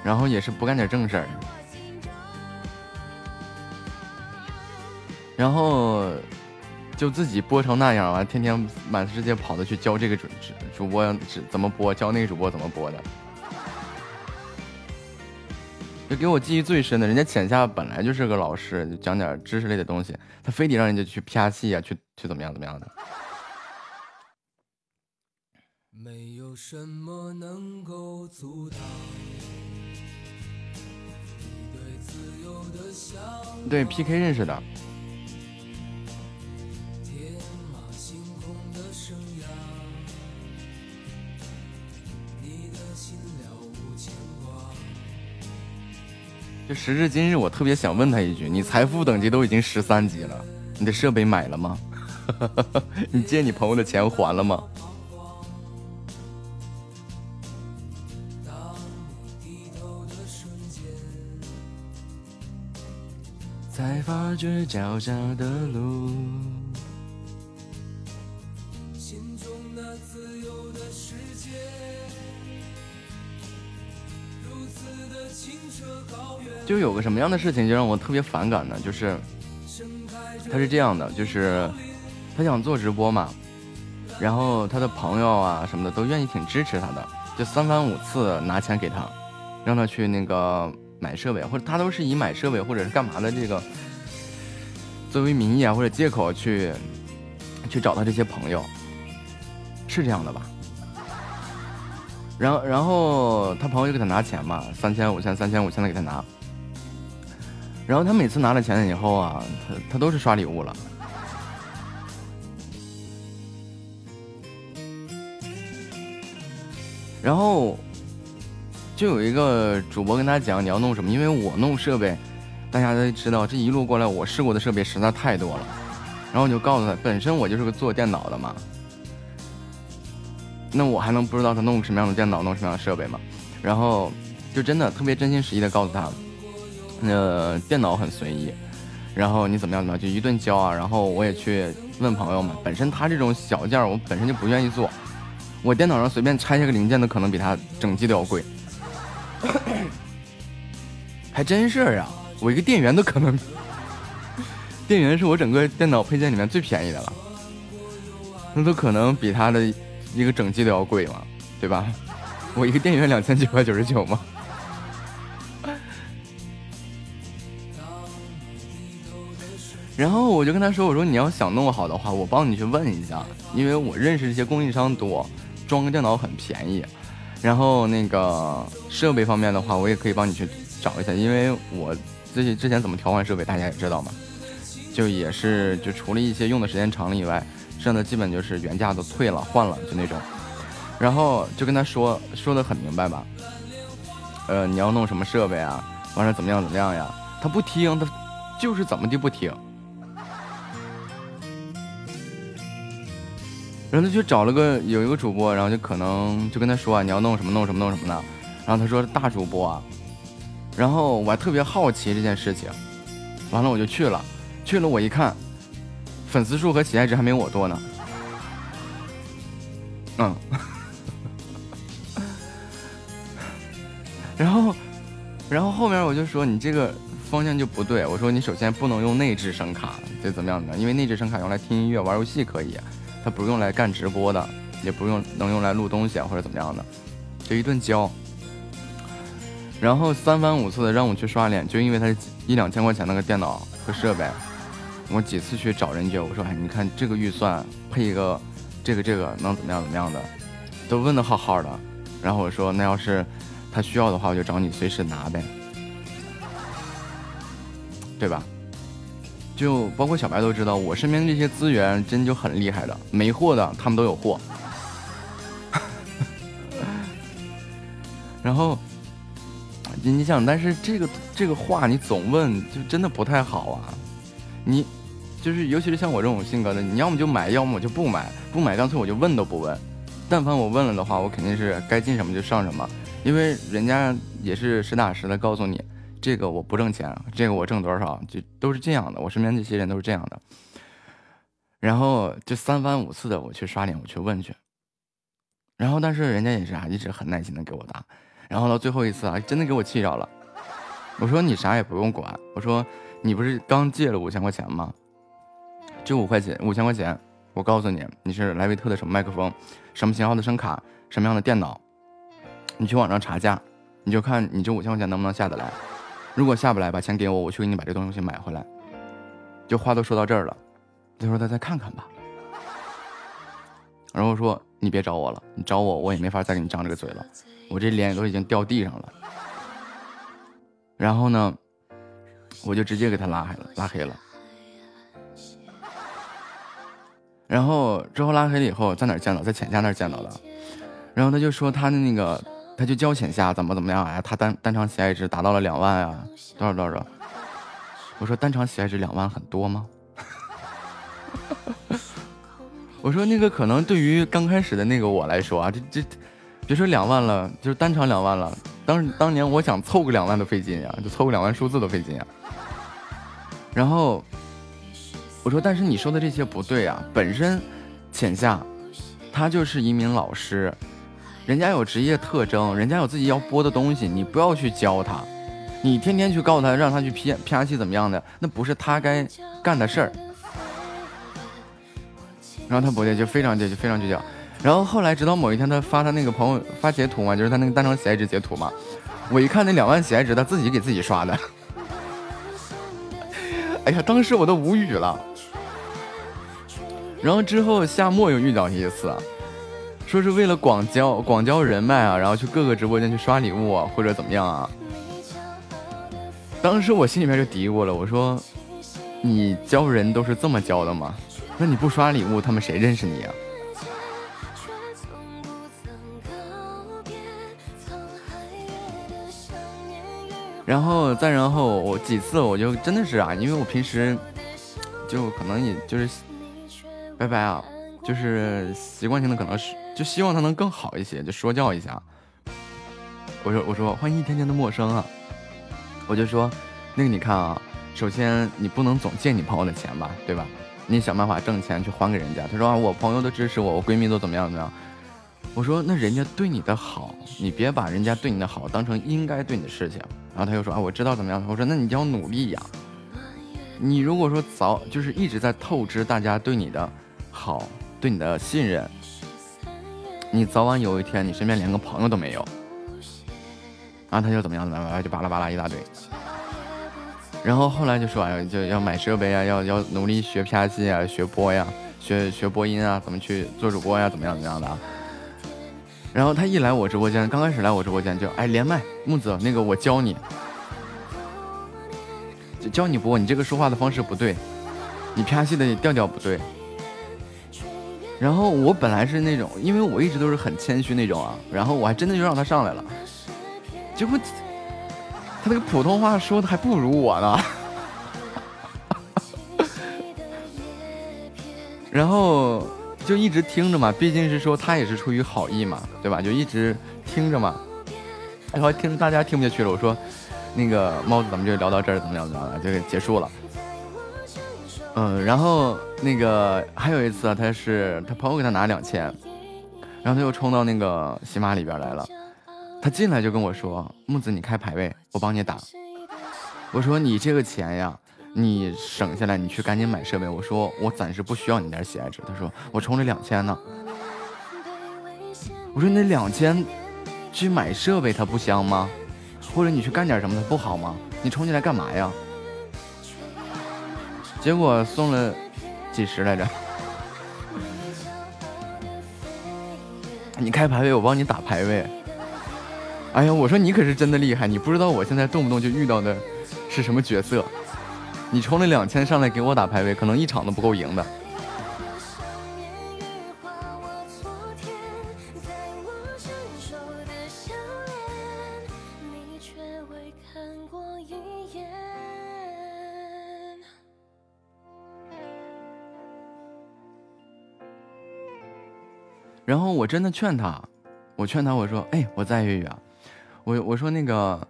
然后也是不干点正事儿，然后就自己播成那样啊，天天满世界跑的去教这个主播怎么播，教那个主播怎么播的。就给我记忆最深的，人家浅夏本来就是个老师，就讲点知识类的东西，他非得让人家去啪戏啊，去怎么样的。没有什么能够阻挡。对 PK 认识的，这时至今日我特别想问他一句，你财富等级都已经13级了，你的设备买了吗？你借你朋友的钱还了吗？才发觉脚下的路，心中那自由的世界，如此的清澈高远。就有个什么样的事情就让我特别反感呢，就是他是这样的，就是他想做直播嘛，然后他的朋友啊什么的都愿意挺支持他的，就三番五次拿钱给他，让他去那个买设备，或者他都是以买设备或者是干嘛的这个作为名义啊或者借口去找他这些朋友，是这样的吧？然后他朋友就给他拿钱嘛，3000、5000、3000、5000的给他拿，然后他每次拿了钱以后啊，他都是刷礼物了。然后就有一个主播跟他讲你要弄什么，因为我弄设备，大家都知道这一路过来我试过的设备实在太多了，然后我就告诉他，本身我就是个做电脑的嘛，那我还能不知道他弄什么样的电脑，弄什么样的设备嘛？然后就真的特别真心实意的告诉他，电脑很随意，然后你怎么样就一顿教啊，然后我也去问朋友嘛，本身他这种小件我本身就不愿意做，我电脑上随便拆下个零件都可能比他整机都要贵。还真是啊，我一个电源都可能，电源是我整个电脑配件里面最便宜的了，那都可能比它的一个整机都要贵嘛，对吧？我一个电源2999嘛。然后我就跟他说，我说你要想弄好的话，我帮你去问一下，因为我认识这些供应商多，装个电脑很便宜。然后那个设备方面的话，我也可以帮你去找一下，因为我之前怎么调换设备大家也知道嘛，就也是就除了一些用的时间长了以外，剩的基本就是原价都退了换了就那种。然后就跟他说的很明白吧，你要弄什么设备啊，完了怎么样呀，他不听，他就是怎么地不听。然后他就找了有一个主播，然后就可能就跟他说啊，你要弄什么呢？然后他说大主播啊，然后我还特别好奇这件事情，完了我就去了，我一看粉丝数和喜爱值还没我多呢，嗯，然后后面我就说你这个方向就不对，我说你首先不能用内置声卡，这怎么样呢？因为内置声卡用来听音乐玩游戏可以，他不用来干直播的，也不用能用来录东西啊或者怎么样的，就一顿教，然后三番五次的让我去刷脸，就因为他1、2000块钱那个电脑和设备，我几次去找人家，我说哎，你看这个预算配一个这个能怎么样的，都问得好好的。然后我说那要是他需要的话，我就找你随时拿呗，对吧？就包括小白都知道，我身边这些资源真就很厉害的，没货的他们都有货。然后你想，但是这个话你总问，就真的不太好啊。你就是尤其是像我这种性格的，你要么就买，要么我就不买，不买干脆我就问都不问。但凡我问了的话，我肯定是该进什么就上什么，因为人家也是实打实的告诉你。这个我不挣钱，这个我挣多少，就都是这样的。我身边这些人都是这样的，然后就三番五次的我去刷脸，我去问去，然后但是人家也是一直很耐心的给我答，然后到最后一次真的给我气着了。我说你啥也不用管，我说你不是刚借了5000块钱吗？这5000块钱，我告诉你，你是莱维特的什么麦克风，什么型号的声卡，什么样的电脑，你去网上查价，你就看你这5000块钱能不能下得来。如果下不来，把钱给我，我去给你把这东西买回来。就话都说到这儿了，他说他再看看吧。然后说你别找我了，你找我我也没法再给你张这个嘴了，我这脸都已经掉地上了。然后呢，我就直接给他拉黑了。然后之后拉黑了以后，在哪儿见到？在浅夏那儿见到的。然后他就说他的那个。他就教浅夏怎么样啊，他单场喜爱值达到了2万啊，多少。我说单场喜爱值2万很多吗？我说那个可能对于刚开始的那个我来说啊，这别说2万了，就是单场2万了，当年我想凑个2万都费劲啊，就凑个2万数字都费劲啊。然后我说但是你说的这些不对啊，本身浅夏他就是一名老师，人家有职业特征，人家有自己要播的东西，你不要去教他，你天天去告他，让他去啪戏怎么样的，那不是他该干的事儿。然后他不对，就非常计较。然后后来直到某一天，他发他那个朋友发截图嘛，就是他那个单场喜爱值截图嘛，我一看那2万喜爱值他自己给自己刷的，哎呀，当时我都无语了。然后之后夏末又遇到一次啊。说是为了广交人脉啊，然后去各个直播间去刷礼物啊，或者怎么样啊。当时我心里面就嘀咕了，我说你教人都是这么教的吗？那你不刷礼物他们谁认识你啊？然后我几次我就真的是啊，因为我平时就可能也就是拜拜啊，就是习惯性的可能是就希望他能更好一些，就说教一下。我说欢迎一天天的陌生啊，我就说那个你看啊，首先你不能总借你朋友的钱吧，对吧？你想办法挣钱去还给人家。他说啊，我朋友都支持我，我闺蜜都怎么样。我说那人家对你的好，你别把人家对你的好当成应该对你的事情。然后他又说啊，我知道怎么样。我说那你就要努力呀，你如果说早就是一直在透支大家对你的好，对你的信任，你早晚有一天你身边连个朋友都没有。然后他就怎么样就巴拉巴拉一大堆。然后后来就说哎，就要买设备啊，要努力学啪戏啊，学播呀，学播音啊，怎么去做主播呀，怎么样的啊。然后他一来我直播间，刚开始来我直播间就哎连麦木子那个我教你，就教你播，你这个说话的方式不对，你啪戏的调调不对。然后我本来是那种，因为我一直都是很谦虚那种啊，然后我还真的就让他上来了，结果他那个普通话说的还不如我呢。然后就一直听着嘛，毕竟是说他也是出于好意嘛，对吧？就一直听着嘛，然后听着大家听不下去了，我说那个猫子咱们就聊到这儿，怎么样就结束了。然后那个还有一次啊，他朋友给他拿2000，然后他又冲到那个喜马里边来了。他进来就跟我说：“木子，你开排位，我帮你打。”我说：“你这个钱呀，你省下来，你去赶紧买设备。”我说：“我暂时不需要你那喜爱值。”他说：“我充了2000呢。”我说：“你那2000去买设备，它不香吗？或者你去干点什么，它不好吗？你充进来干嘛呀？”结果送了几十来着，你开排位，我帮你打排位。哎呀，我说你可是真的厉害，你不知道我现在动不动就遇到的是什么角色。你充了2000上来给我打排位，可能一场都不够赢的。然后我真的劝他，我说，哎，我在粤语啊，我说那个，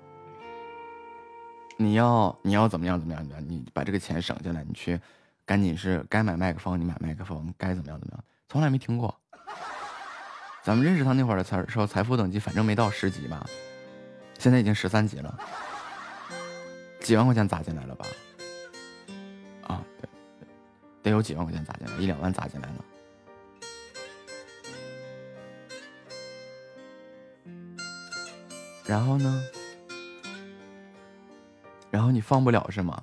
你要怎么样，你把这个钱省下来，你去赶紧是该买麦克风你买麦克风，该怎么样，从来没听过。咱们认识他那会儿的说财富等级反正没到10级吧，现在已经13级了，几万块钱砸进来了吧？啊，对，得有几万块钱砸进来，1-2万砸进来了。然后呢？然后你放不了是吗？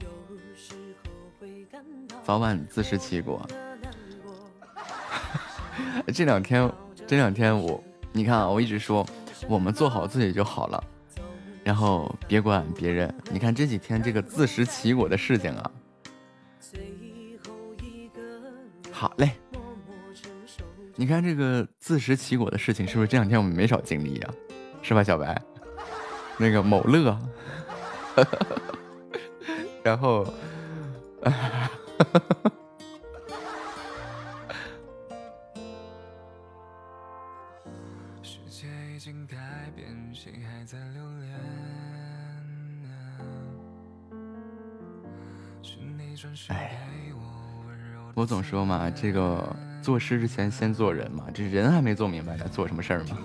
早晚你自食其果。这两天你看啊，我一直说我们做好自己就好了，然后别管别人。你看这几天这个自食其果的事情啊。好嘞。你看这个自食其果的事情，是不是这两天我们没少经历啊？是吧，小白？那个某乐然后世界已经改变，谁还在留恋啊？是你转身给我温柔。我总说嘛，这个做事之前先做人嘛，这人还没做明白该做什么事儿嘛，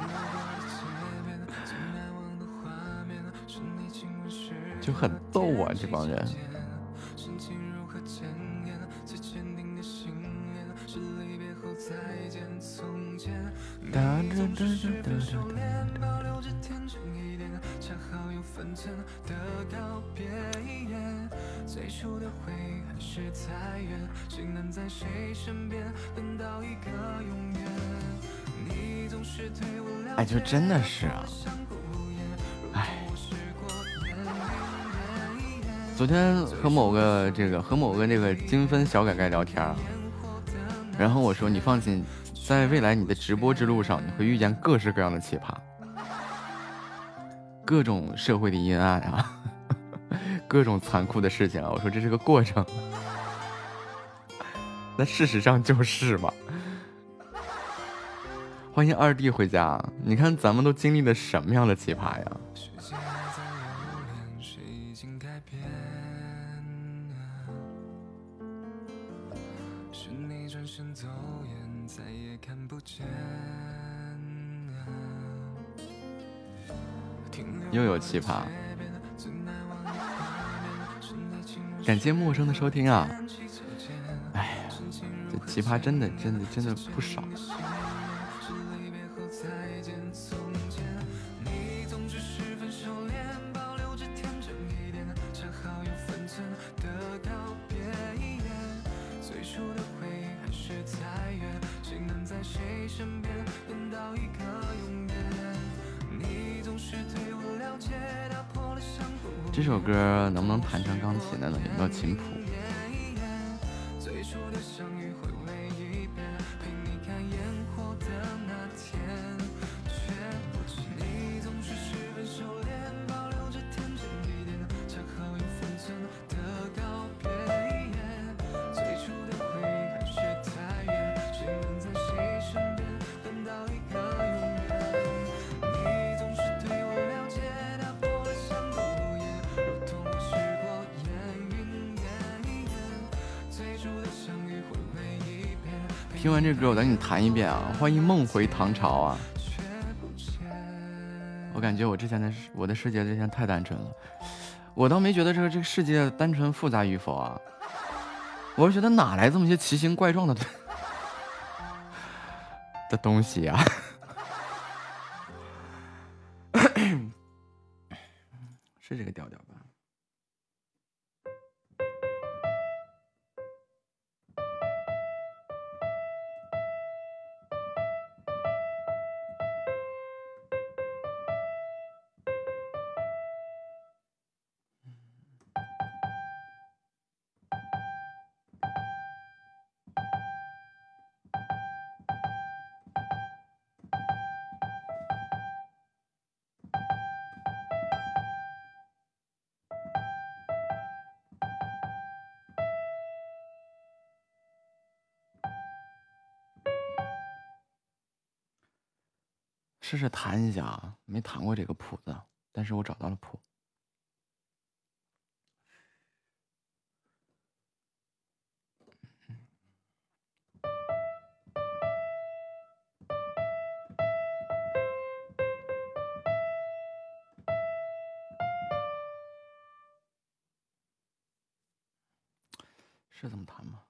就很逗啊这帮人。哎，就真的是啊，哎。昨天和某个精分小改改聊天，然后我说你放心，在未来你的直播之路上，你会遇见各式各样的奇葩，各种社会的阴暗啊，各种残酷的事情啊。我说这是个过程，那事实上就是嘛。欢迎二弟回家，你看咱们都经历了什么样的奇葩呀？又有奇葩，感谢陌生的收听啊！哎呀，这奇葩真的不少。这首歌能不能弹成钢琴的呢？有没有琴谱？听完这歌我再给你弹一遍啊！欢迎梦回唐朝啊！我感觉我的世界之前太单纯了，我倒没觉得这个世界单纯复杂与否啊，我是觉得哪来这么些奇形怪状的东西啊。是这个调调吧？试试弹一下啊，没弹过这个谱子，但是我找到了谱。是这么弹吗？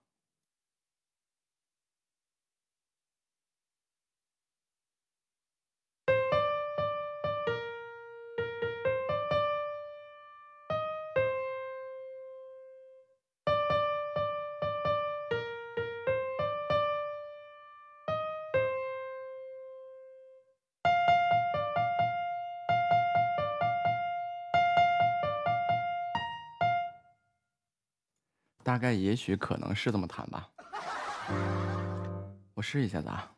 大概也许可能是这么弹吧，我试一下子啊。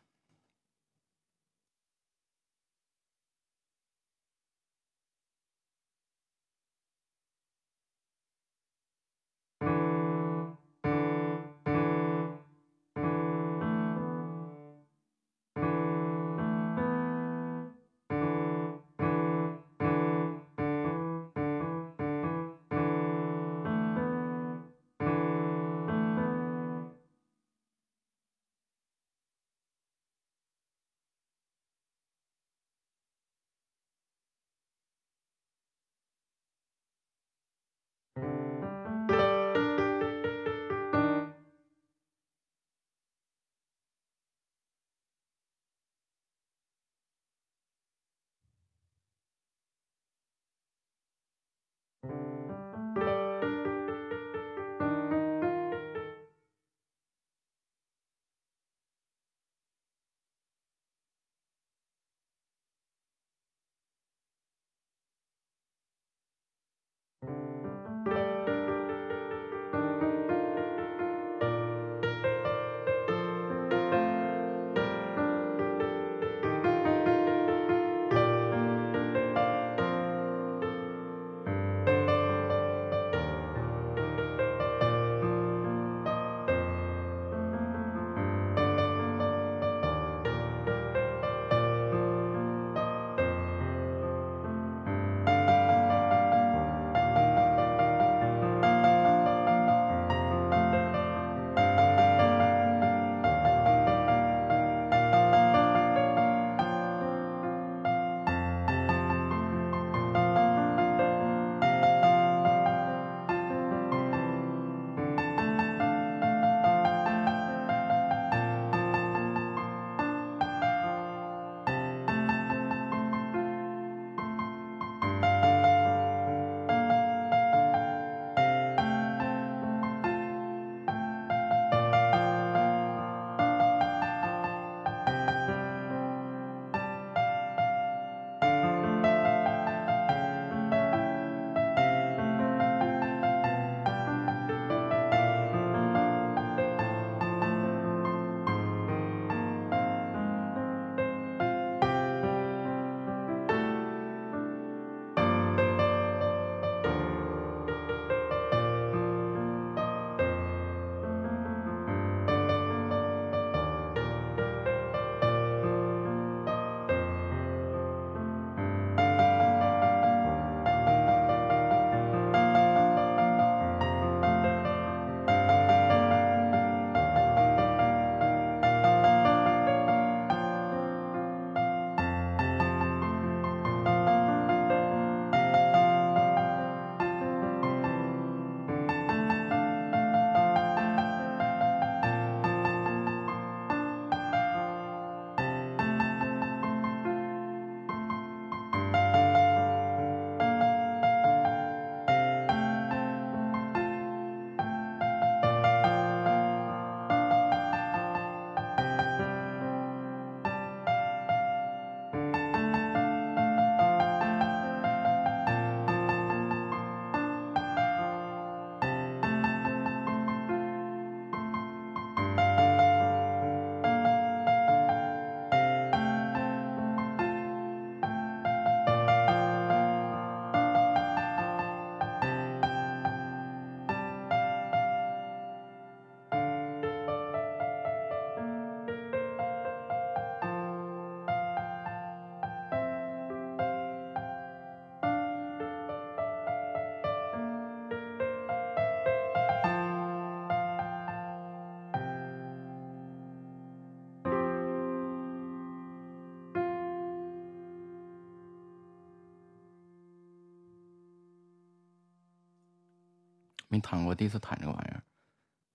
没躺过，第一次躺这个玩意儿，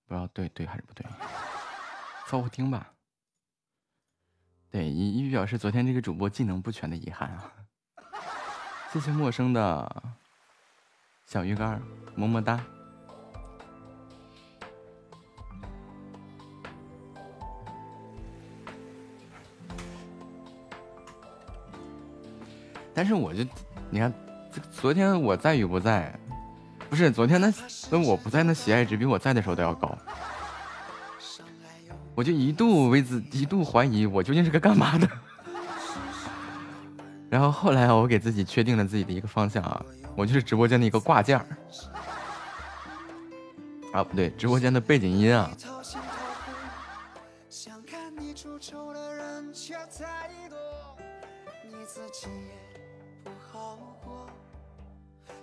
不知道对对还是不对，凑合听吧。对，一表示昨天这个主播技能不全的遗憾啊。谢谢陌生的小鱼干，么么哒。但是我就你看昨天我在与不在，不是昨天那我不在那喜爱值比我在的时候都要高，我就一度怀疑我究竟是个干嘛的。然后后来我给自己确定了自己的一个方向啊，我就是直播间的一个挂件啊，不对，直播间的背景音啊。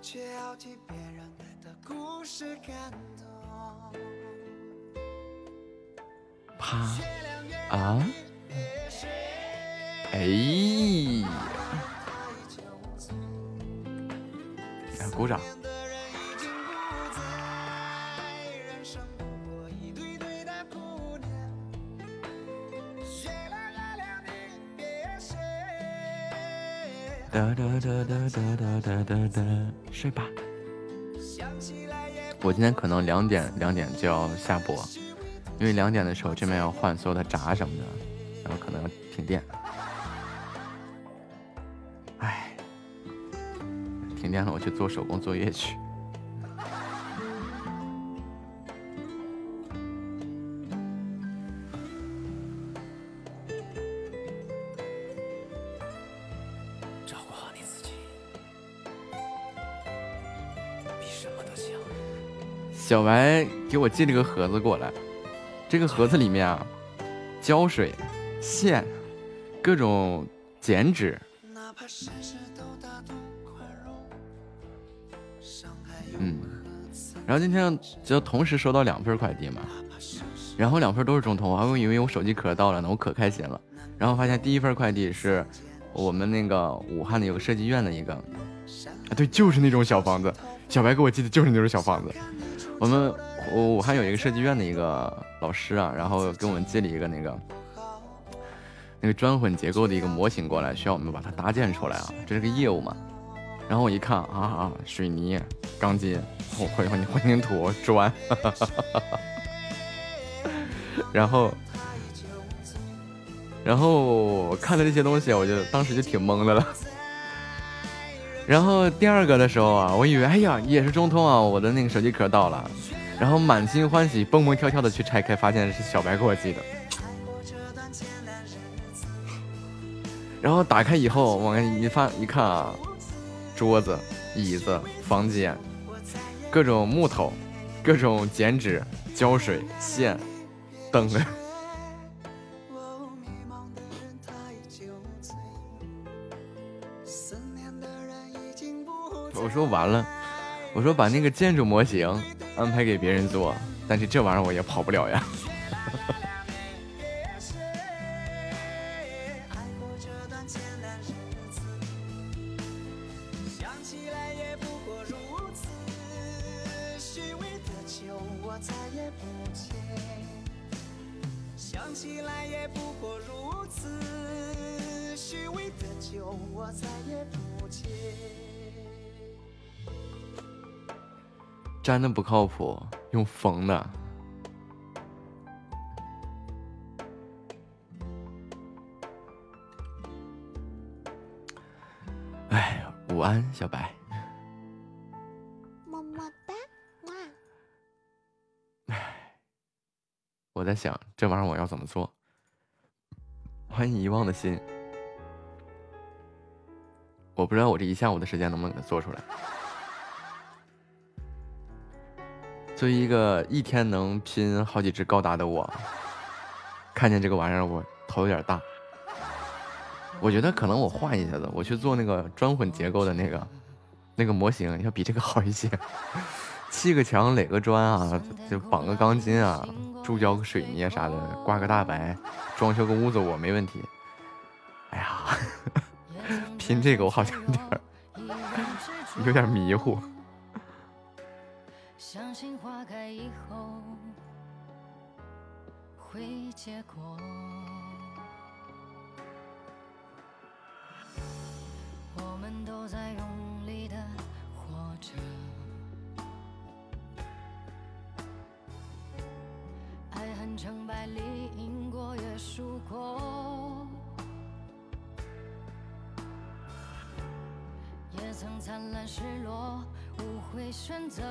却要替别人的故事感动。啪啊！哎呀！来鼓掌！哒哒哒哒哒哒哒哒，睡吧。我今天可能两点就要下播，因为2点的时候这边要换所有的闸什么的，然后可能要停电。哎，停电了，我去做手工作业去。小白给我寄了个盒子过来，这个盒子里面啊，胶水、线、各种剪纸，然后今天就同时收到2份快递嘛，然后2份都是中通，我以为我手机壳到了呢，我可开心了，然后发现第一份快递是我们那个武汉的有个设计院的一个，啊对，就是那种小房子，小白给我寄的就是那种小房子。我还有一个设计院的一个老师啊，然后给我们寄了一个那个砖混结构的一个模型过来，需要我们把它搭建出来啊，这是个业务嘛。然后我一看啊，水泥、钢筋、混凝土、砖，然后我看了这些东西，我就当时就挺懵的了。然后第2个的时候啊，我以为哎呀也是中通啊，我的那个手机壳到了，然后满心欢喜蹦蹦跳跳的去拆开，发现是小白给我寄的。然后打开以后，我一看啊，桌子、椅子、房间，各种木头，各种剪纸、胶水、线、灯。我说完了，我说把那个建筑模型安排给别人做，但是这玩意儿我也跑不了呀。粘的不靠谱，用缝的。哎，午安，小白。么么哒，哇！哎，我在想这玩意儿我要怎么做。欢迎遗忘的心。我不知道我这一下午的时间能不能给它做出来。作为一个一天能拼好几只高达的我，看见这个玩意儿我头有点大。我觉得可能我换一下子，我去做那个砖混结构的那个模型，要比这个好一些。砌个墙、垒个砖啊，就绑个钢筋啊，注胶个水泥啥的，刮个大白，装修个屋子我没问题。哎呀，拼这个我好像有点迷糊。相信花开以后会结果。我们都在用力地活着，爱恨成败里赢过也输过，也曾灿烂失落无悔选择，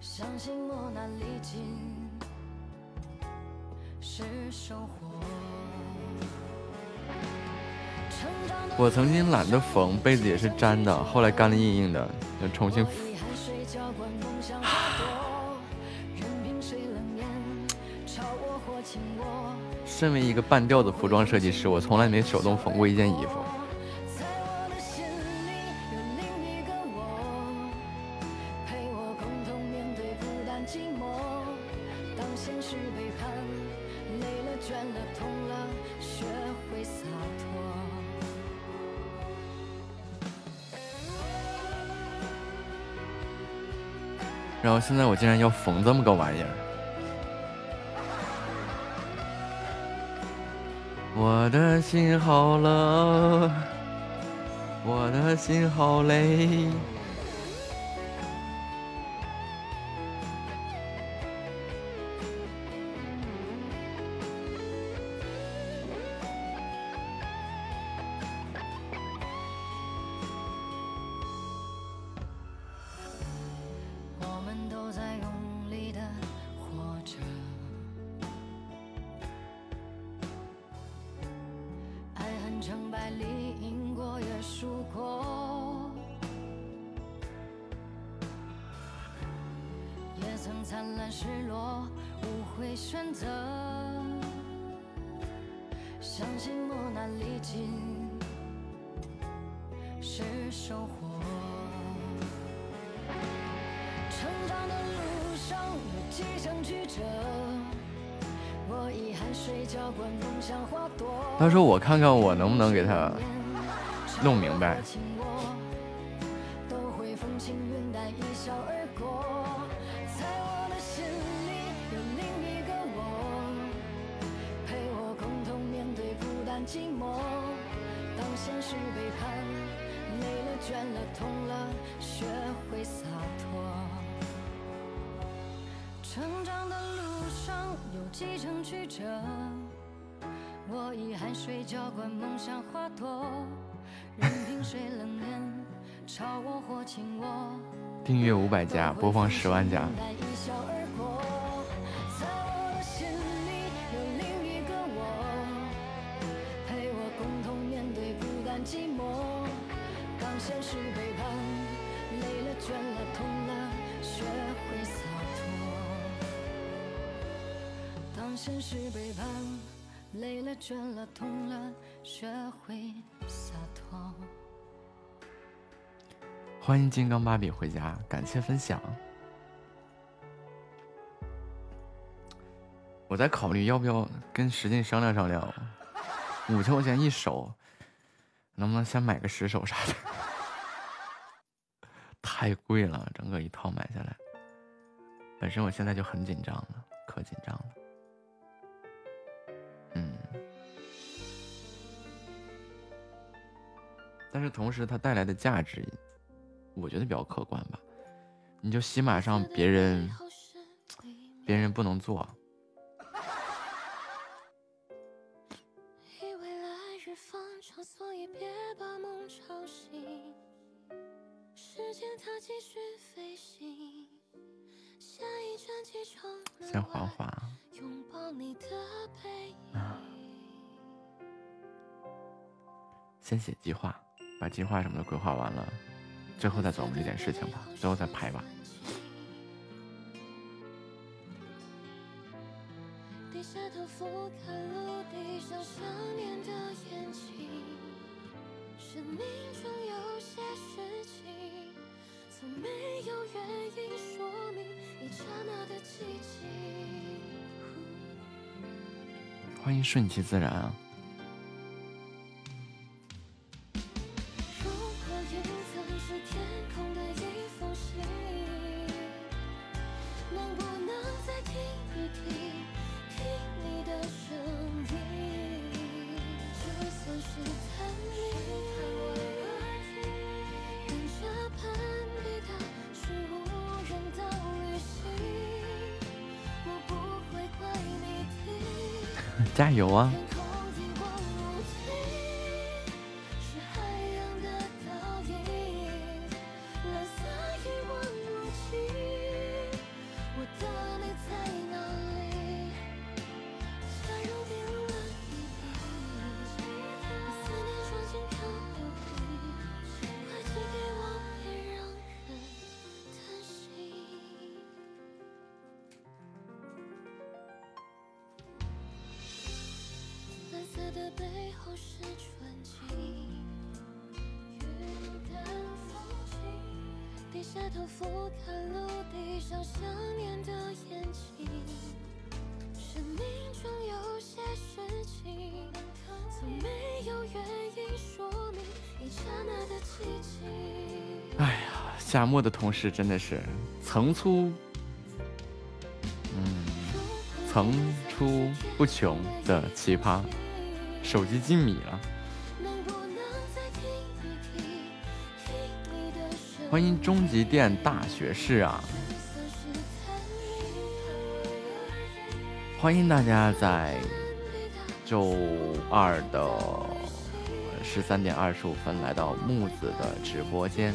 相信磨难历尽是收获。我曾经懒得缝，被子也是粘的，后来干了硬硬的，就重新身为一个半吊子服装设计师，我从来没手动缝过一件衣服。然后现在我竟然要缝这么个玩意儿，我的心好冷，我的心好累。他说我看看我能不能给他弄明白。订阅500+，播放10万+。欢迎金刚芭比回家，感谢分享。我在考虑要不要跟石进商量商量，5000块钱一手，能不能先买个10手啥的？太贵了，整个一套买下来。本身我现在就很紧张了，可紧张了。但是同时它带来的价值我觉得比较客观吧，你就起码上别人不能做。先缓缓啊，先写计划，把计划什么的规划完了。最后再琢磨这件事情吧，最后再拍吧。欢迎顺其自然啊。如果云层是天空的一封信，加油啊！夏末的同事真的是层出，层出不穷的奇葩，手机机米了。欢迎终极店大学士啊！欢迎大家在周二的13:25来到木子的直播间。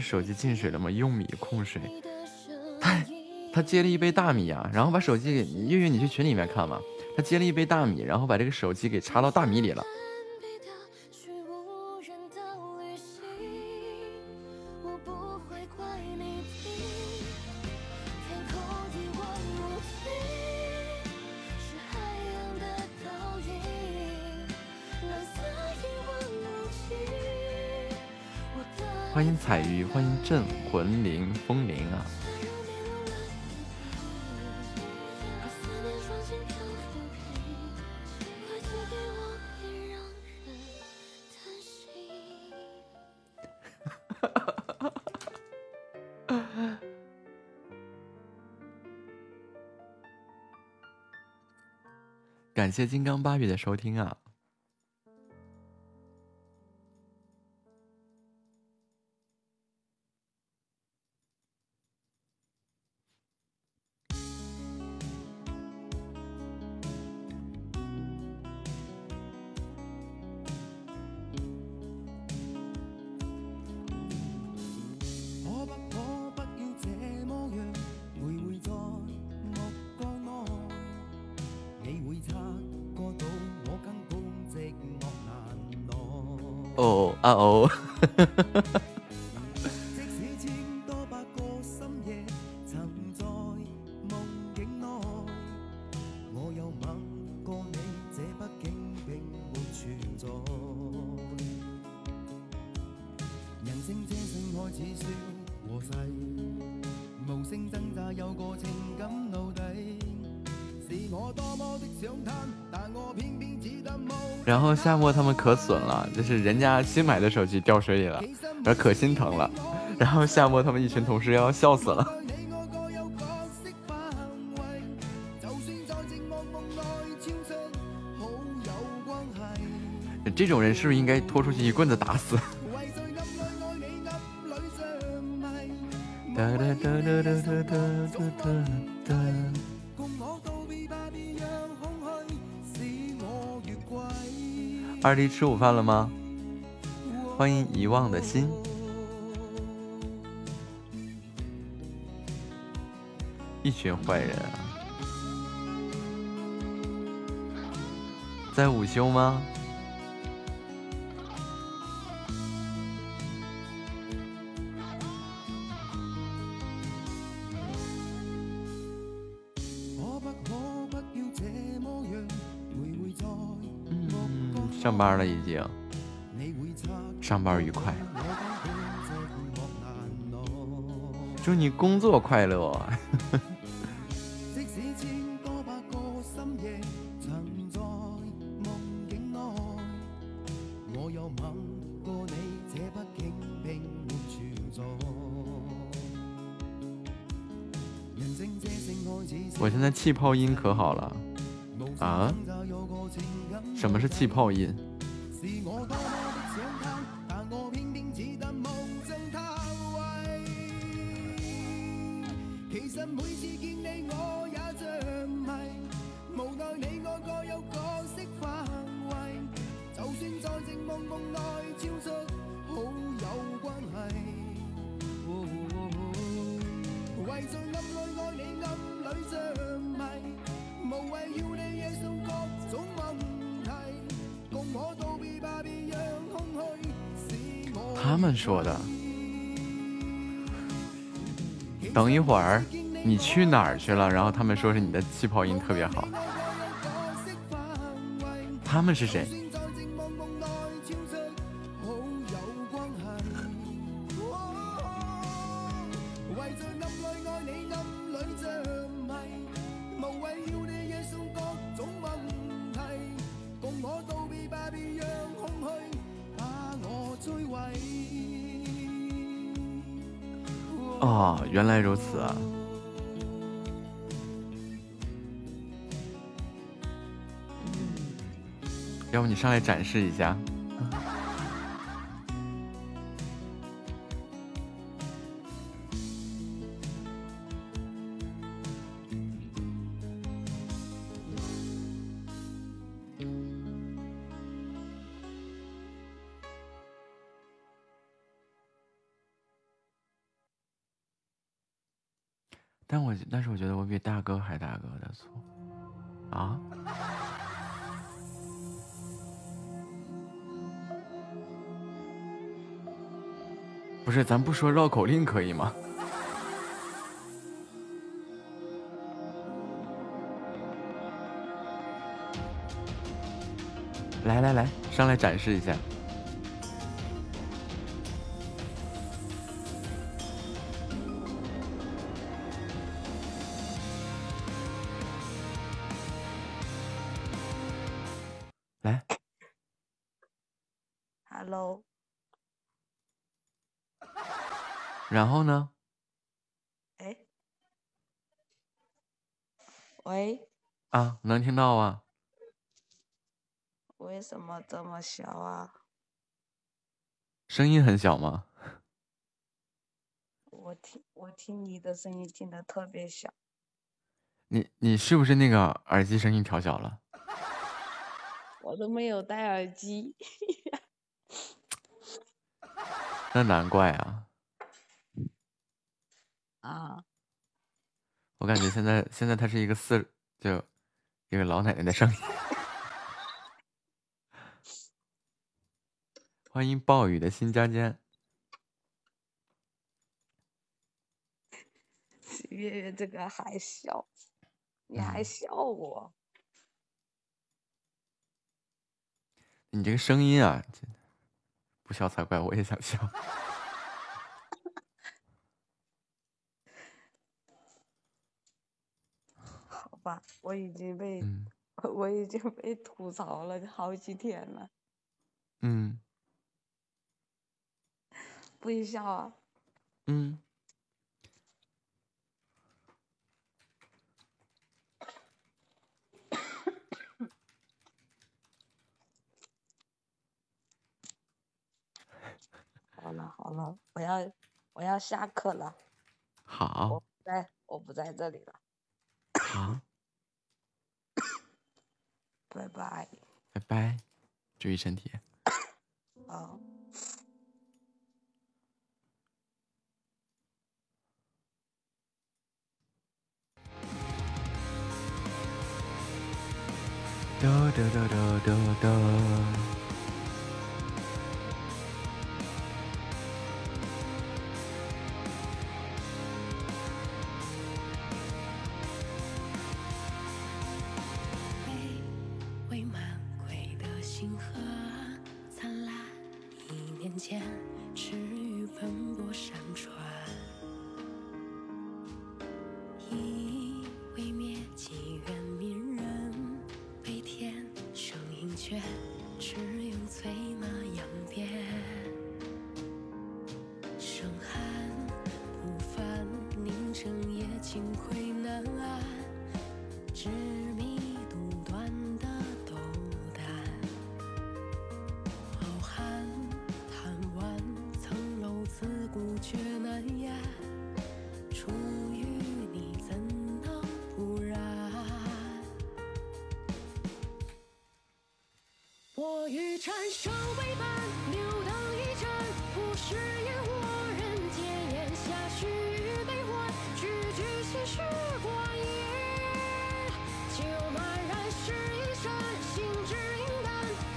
手机进水了吗？用米控水。他接了一杯大米啊，然后把手机给月月，你去群里面看嘛。他接了一杯大米，然后把这个手机给插到大米里了。彩鱼，欢迎镇魂灵风铃啊！感谢金刚芭比的收听啊！夏末他们可损了，就是人家新买的手机掉水里了，而可心疼了。然后夏末他们一群同事要笑死了。这种人是不是应该拖出去一棍子打死？二弟吃午饭了吗？欢迎遗忘的心。一群坏人啊！在午休吗？上班了已经，上班愉快，祝你工作快乐、啊、呵呵。我现在气泡音可好了啊？什么是气泡音？他们说的。等一会儿你去哪儿去了，然后他们说是你的气泡音特别好。他们是谁？哦，原来如此啊！要不你上来展示一下？但是我觉得我比大哥还大哥的粗啊！不是，咱不说绕口令可以吗？来来来，上来展示一下。然后呢？哎，喂，啊，能听到啊？为什么这么小啊？声音很小吗？我听你的声音听得特别小。你是不是那个耳机声音调小了？我都没有戴耳机。那难怪啊。啊，我感觉现在他是一个就一个老奶奶的声音。欢迎暴雨的新家间。月月这个还小，你还笑我？你这个声音啊，不笑才怪，我也想笑。我已经被吐槽了好几天了。嗯，不许笑啊。嗯，好了，我要下课了。好，我不在这里了。好。拜拜，拜拜，注意身体。哦，哒哒哒哒哒哒。星河间，池鱼奔波上船，意未灭，几远民人悲天生盈缺，只有催马扬鞭，生寒不凡，宁城夜尽归南岸，执迷独断的斗胆，傲寒贪玩，层楼自古绝难言，出于你怎能不然？我欲斩首为伴，留灯一盏，不食言我人皆言，下须臾悲欢，句句心事寡言，酒马然是一山，心之影淡，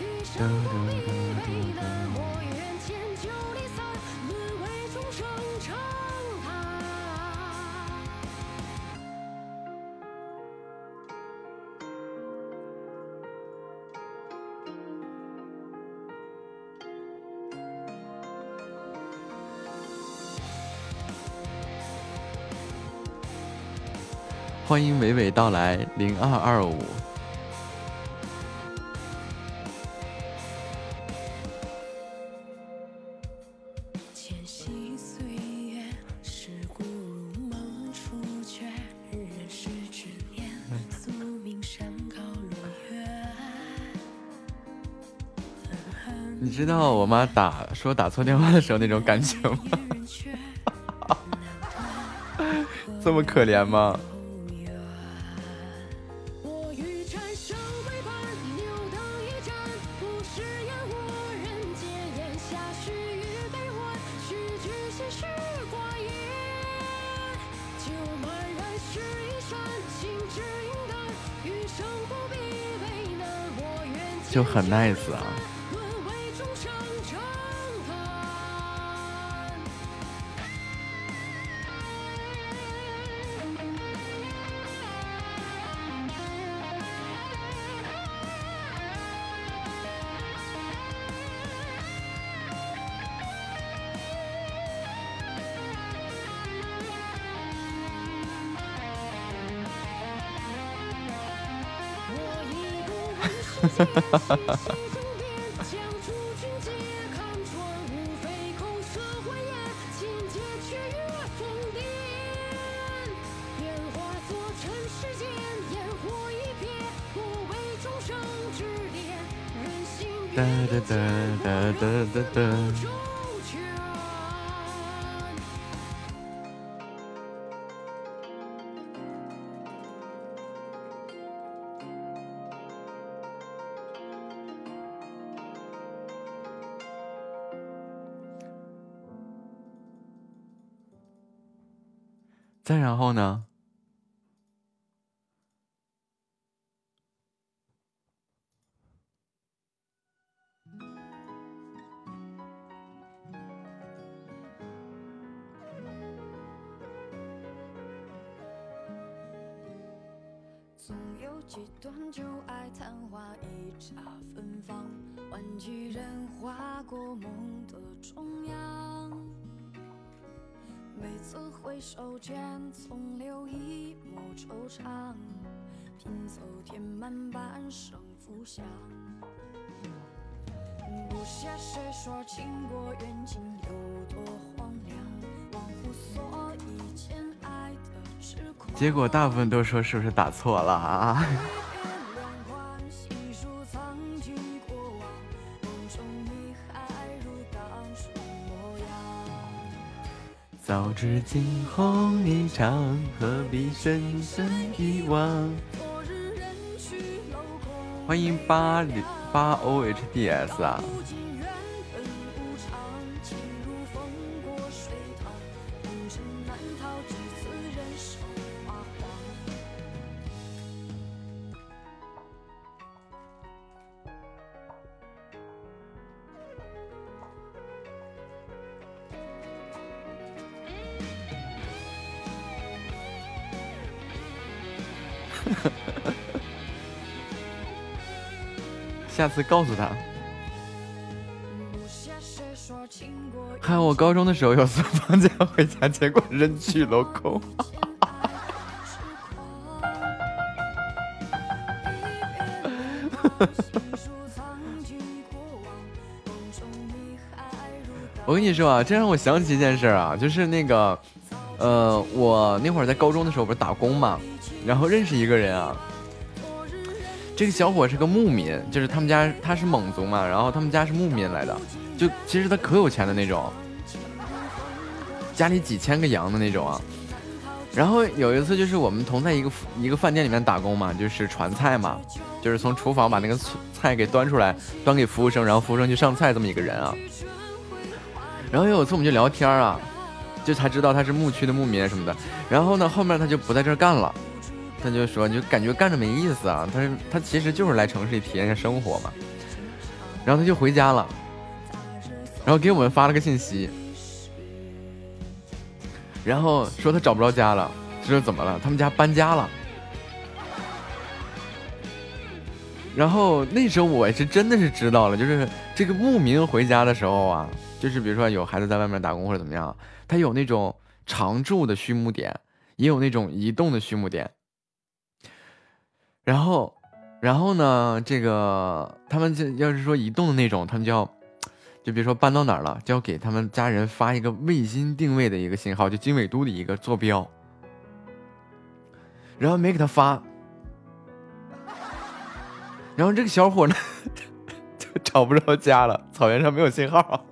余生不必为难，我愿见酒离散，沦为众生长欢迎娓娓道来0225。浅惜岁月，是骨如梦初觉，人世之年，宿命山高路远。你知道我妈打错电话的时候那种感情吗？这么可怜吗？就很 nice 啊！再然后呢？总有几段旧爱昙花一刹芬芳，玩具人划过梦的中央，每次回首间，总留一抹惆怅，拼凑填满半生浮想。不屑谁说情过缘尽有多荒凉，忘乎所以间爱的痴狂。结果大部分都说是不是打错了啊？早知今红一场，何必深深一往。欢迎8OHDS 啊！下次告诉他。不屑谁说情看我高中的时候有次放假回家，结果扔去楼空。我跟你说啊，这让我想起一件事啊，就是那个我那会儿在高中的时候不是打工嘛，然后认识一个人啊，这个小伙是个牧民，就是他们家，他是蒙族嘛，然后他们家是牧民来的，就其实他可有钱的那种，家里几千个羊的那种啊。然后有一次就是我们同在一个饭店里面打工嘛，就是传菜嘛，就是从厨房把那个菜给端出来，端给服务生，然后服务生去上菜，这么一个人啊。然后有一次我们就聊天啊，就才知道他是牧区的牧民什么的。然后呢，后面他就不在这儿干了，他就说就感觉干着没意思啊，他其实就是来城市里体验一下生活嘛。然后他就回家了，然后给我们发了个信息，然后说他找不着家了，这是怎么了？他们家搬家了。然后那时候我是真的是知道了，就是这个牧民回家的时候啊，就是比如说有孩子在外面打工或者怎么样，他有那种常住的畜牧点，也有那种移动的畜牧点。然后呢，这个他们要是说移动的那种，他们就要，就比如说搬到哪儿了，就要给他们家人发一个卫星定位的一个信号，就经纬度的一个坐标。然后没给他发，然后这个小伙呢就找不着家了，草原上没有信号。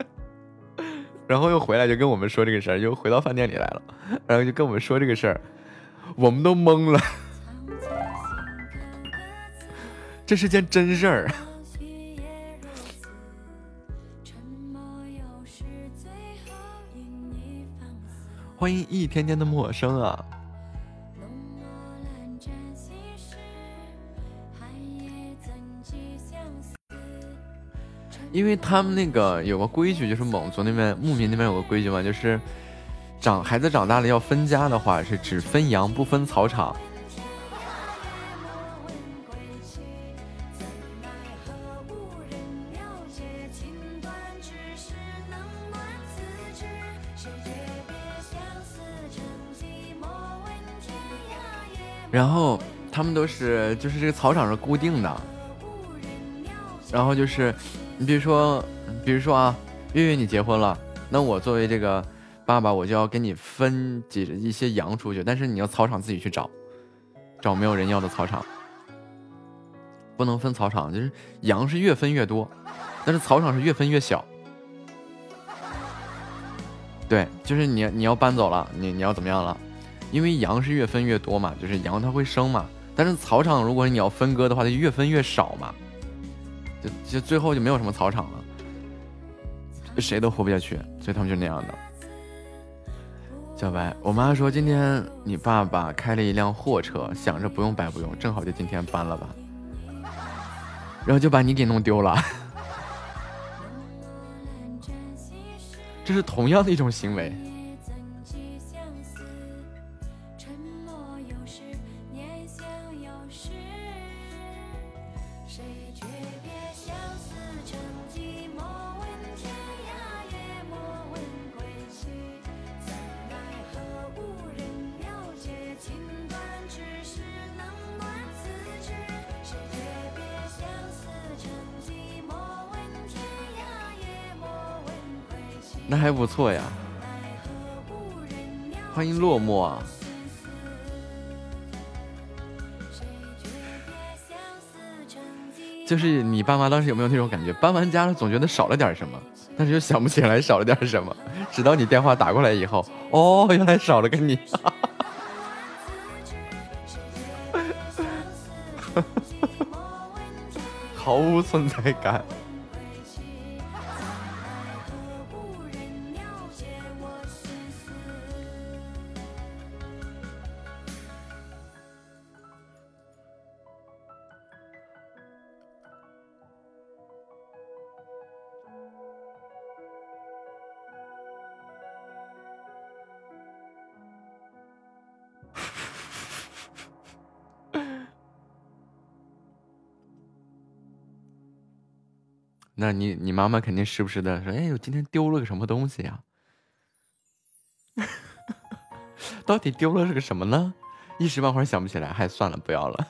然后又回来就跟我们说这个事儿，又回到饭店里来了，然后就跟我们说这个事儿，我们都懵了，这是件真事儿。欢迎一天天的陌生啊。因为他们那个有个规矩，就是蒙族那边牧民那边有个规矩嘛，就是孩子长大了要分家的话，是只分羊不分草场。然后他们都是就是这个草场是固定的，然后就是。你比如说啊，月月你结婚了，那我作为这个爸爸，我就要给你分一些羊出去，但是你要草场自己去找没有人要的草场，不能分草场，就是羊是越分越多，但是草场是越分越小。对，就是你要搬走了，你要怎么样了？因为羊是越分越多嘛，就是羊它会生嘛，但是草场如果你要分割的话，它越分越少嘛。就最后就没有什么草场了，谁都活不下去，所以他们就那样的。小白，我妈说今天你爸爸开了一辆货车，想着不用白不用，正好就今天搬了吧，然后就把你给弄丢了。这是同样的一种行为。那还不错呀，欢迎落寞啊！就是你爸妈当时有没有那种感觉？搬完家了总觉得少了点什么，但是又想不起来少了点什么，直到你电话打过来以后，哦，原来少了个你。毫无存在感。那你妈妈肯定时不时的说，哎，我今天丢了个什么东西呀、啊？到底丢了是个什么呢？一时半会儿想不起来，还算了，不要了。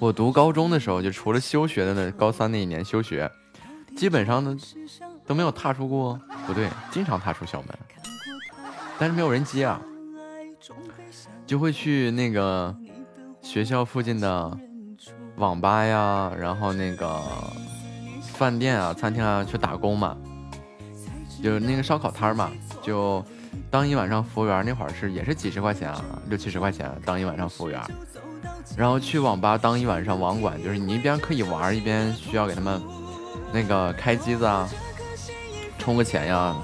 我读高中的时候，就除了休学的那高三那一年休学，基本上呢都没有踏出过，不对，经常踏出校门，但是没有人接啊，就会去那个学校附近的网吧呀，然后那个饭店啊、餐厅啊去打工嘛，有那个烧烤摊嘛，就当一晚上服务员，那会儿也是几十块钱啊，60-70块钱、啊、当一晚上服务员。然后去网吧当一晚上网管，就是你一边可以玩，一边需要给他们那个开机子啊，充个钱呀，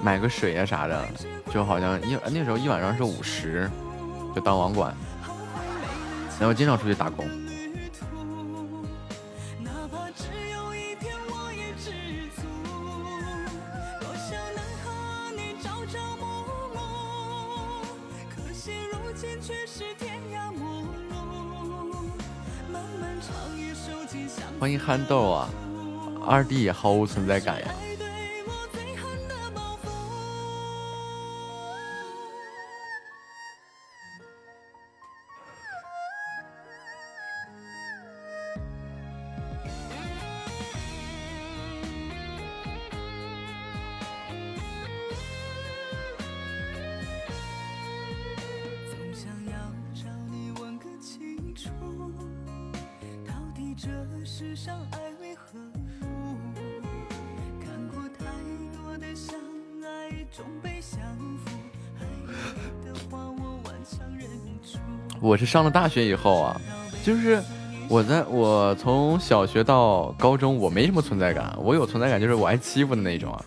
买个水呀啥的，就好像那时候一晚上是50，就当网管，然后经常出去打工。欢迎憨豆啊，2D 也毫无存在感呀、啊。我是上了大学以后啊，就是我从小学到高中我没什么存在感，我有存在感就是我挨欺负的那种啊。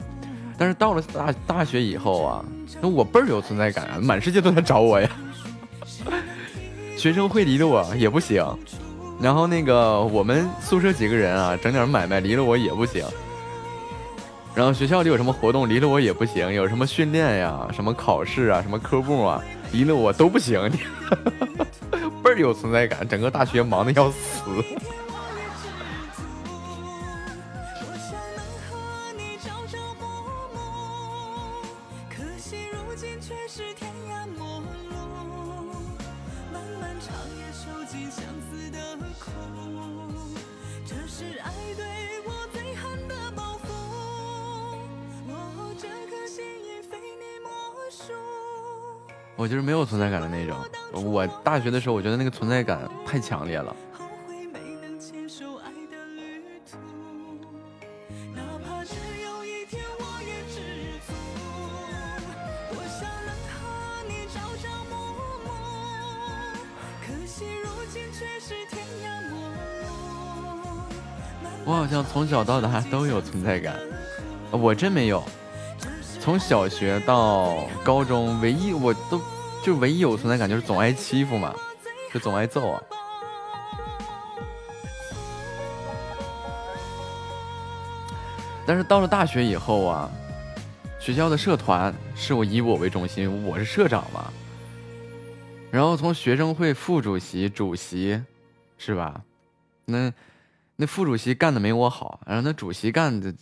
但是到了大学以后啊，那我倍儿有存在感啊，满世界都在找我呀。学生会离了我也不行，然后那个我们宿舍几个人啊，整点买卖离了我也不行，然后学校里有什么活动离了我也不行，有什么训练呀、什么考试啊、什么科目啊，离了我都不行，倍儿有存在感，整个大学忙得要死。我就是没有存在感的那种，我大学的时候我觉得那个存在感太强烈了。我好像从小到大都有存在感，我真没有，从小学到高中唯一有存在感就是总爱欺负嘛，就总爱揍啊。但是到了大学以后啊，学校的社团是以我为中心，我是社长嘛。然后从学生会副主席、主席，是吧？那副主席干的没我好，然后那主席干的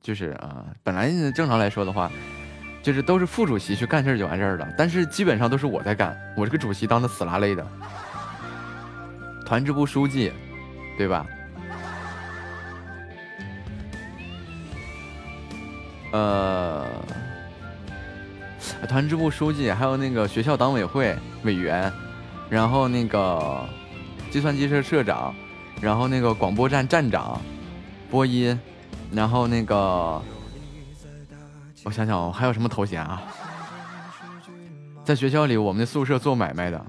就是啊，本来正常来说的话。就是都是副主席去干事就完事儿了，但是基本上都是我在干，我这个主席当的死拉累的。团支部书记，对吧？团支部书记，还有那个学校党委会委员，然后那个计算机社社长，然后那个广播站站长，播音，然后那个。我想想，我还有什么头衔啊？在学校里，我们的宿舍做买卖的，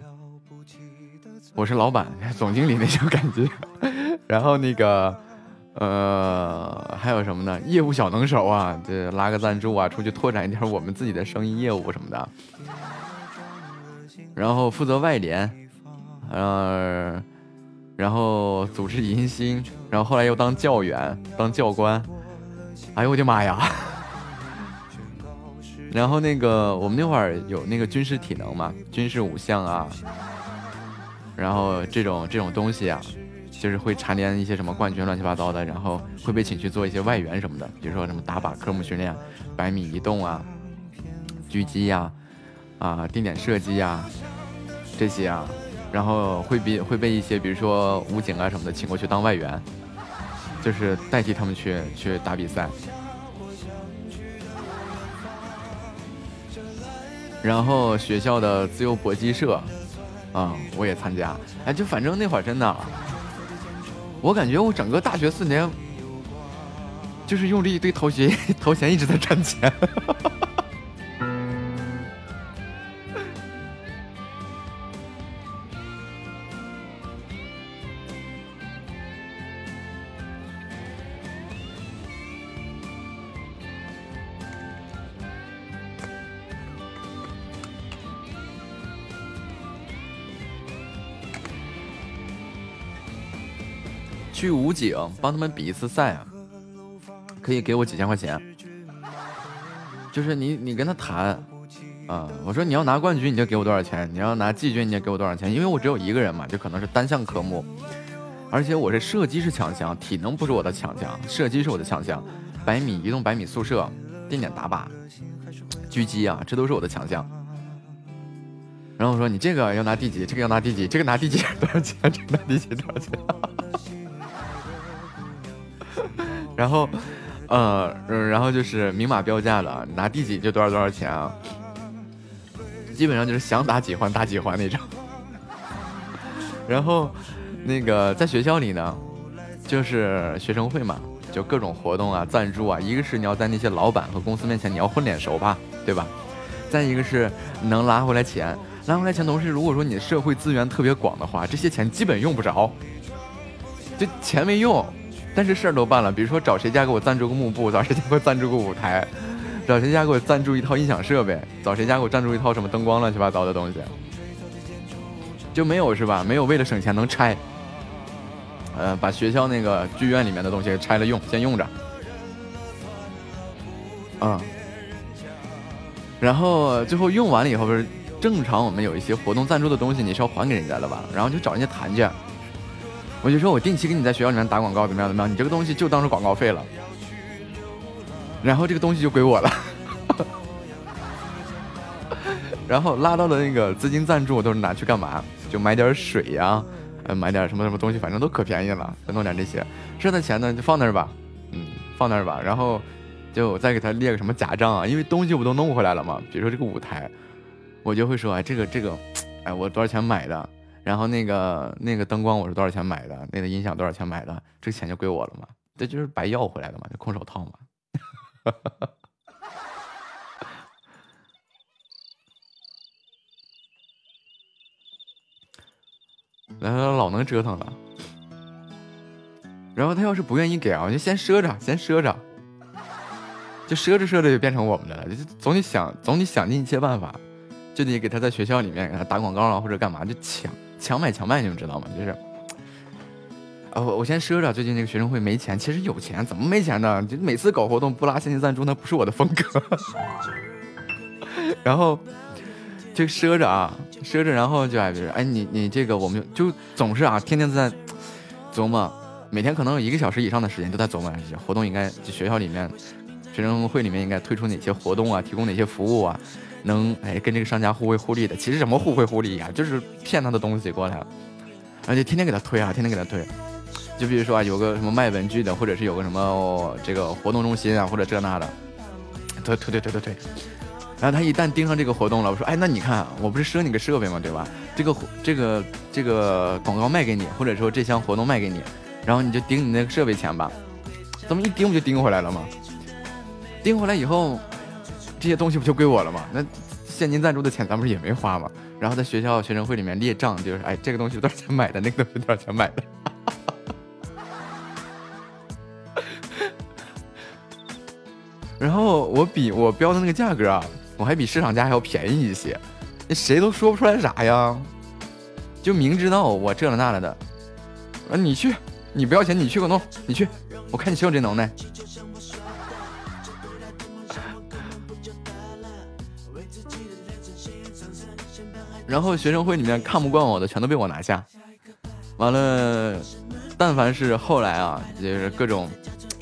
我是老板、总经理那种感觉。然后那个，还有什么呢？业务小能手啊，这拉个赞助啊，出去拓展一点我们自己的生意业务什么的。然后负责外联，然后组织迎新，然后后来又当教员当教官，哎呦我的妈呀。然后那个我们那会儿有那个军事体能嘛，军事五项啊，然后这种东西啊，就是会蝉联一些什么冠军乱七八糟的，然后会被请去做一些外援什么的，比如说什么打靶科目训练、百米移动啊、狙击呀、啊定点射击呀这些啊，然后会被一些比如说武警啊什么的请过去当外援，就是代替他们去打比赛。然后学校的自由搏击社啊、我也参加。哎，就反正那会儿真的，我感觉我整个大学4年就是用这一堆头衔一直在赚钱。去武警帮他们比一次赛啊，可以给我几千块钱，就是你跟他谈啊，我说你要拿冠军你就给我多少钱，你要拿季军你就给我多少钱，因为我只有一个人嘛，就可能是单项科目，而且我这射击是强项，体能不是我的强项，射击是我的强项，百米移动、百米速射、定点打靶、狙击啊，这都是我的强项。然后我说你这个要拿第几，这个要拿第几，这个拿第几多少钱，这个拿第几多少钱。然后然后就是明码标价了，拿第几就多少多少钱啊，基本上就是想打几环打几环那种。然后那个在学校里呢，就是学生会嘛，就各种活动啊、赞助啊，一个是你要在那些老板和公司面前你要混脸熟吧，对吧，再一个是能拉回来钱，同时如果说你社会资源特别广的话，这些钱基本用不着，就钱没用，但是事儿都办了，比如说找谁家给我赞助个幕布，找谁家给我赞助个舞台，找谁家给我赞助一套音响设备，找谁家给我赞助一套什么灯光乱七八糟的东西，就没有是吧？没有为了省钱能拆，把学校那个剧院里面的东西拆了用，先用着，嗯，然后最后用完了以后，不是正常我们有一些活动赞助的东西你是要还给人家的吧？然后就找人家谈去。我就说我定期给你在学校里面打广告怎么样怎么样，你这个东西就当是广告费了，然后这个东西就归我了。然后拉到的那个资金赞助都是拿去干嘛，就买点水呀、买点什么什么东西，反正都可便宜了，弄点这些，剩下的钱呢就放那儿吧，放那儿吧，然后就再给他列个什么假账啊，因为东西我都弄回来了嘛，比如说这个舞台我就会说，哎这个哎我多少钱买的，然后那个灯光我是多少钱买的，那个音响多少钱买的，这个钱就归我了嘛，这就是白要回来的嘛，就空手套嘛。老能折腾了。然后他要是不愿意给啊，我就先赊着，就赊着就变成我们的了，就总得想尽一切办法，就得给他在学校里面给他打广告啊，或者干嘛，就强买，你们知道吗？就是，我先说着，最近那个学生会没钱，其实有钱，怎么没钱呢？就每次搞活动不拉现金赞助，那不是我的风格。然后就说着，然后就哎，你这个我们就总是啊，天天在琢磨，每天可能有1个小时以上的时间都在琢磨活动应该就学校里面学生会里面应该推出哪些活动啊，提供哪些服务啊。能哎跟这个商家互惠互利的，其实什么互惠互利呀、就是骗他的东西过来了，而且天天给他推，就比如说啊有个什么卖文具的，或者是有个什么、这个活动中心啊，或者这那的，推，然后他一旦盯上这个活动了，我说哎那你看我不是赊你个设备吗，对吧？这个广告卖给你，或者说这项活动卖给你，然后你就盯你那个设备钱吧，怎么一盯不就盯回来了吗？盯回来以后。这些东西不就归我了吗？那现金赞助的钱咱们也没花嘛。然后在学校学生会里面列账，就是哎，这个东西多少钱买的，那个东西多少钱买的。然后我标的那个价格啊，我还比市场价还要便宜一些，谁都说不出来啥呀。就明知道我这了那了的，啊，你去，你不要钱，你去给我弄，你去，我看你谁有这能耐。然后学生会里面看不惯我的全都被我拿下，完了，但凡是后来啊，就是各种，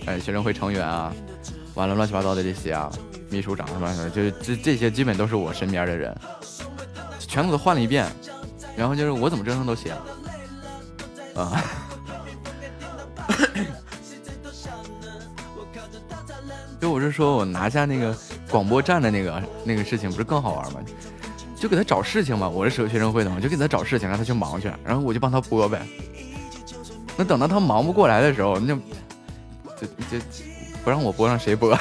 学生会成员啊，完了乱七八糟的这些啊，秘书长什么的，就是这些基本都是我身边的人，全部都换了一遍，然后就是我怎么折腾都行，啊。就我是说我拿下那个广播站的那个事情不是更好玩吗？就给他找事情吧，我是学生会的嘛，就给他找事情让他去忙去，然后我就帮他播呗。那等到他忙不过来的时候，那这不让我播让谁播？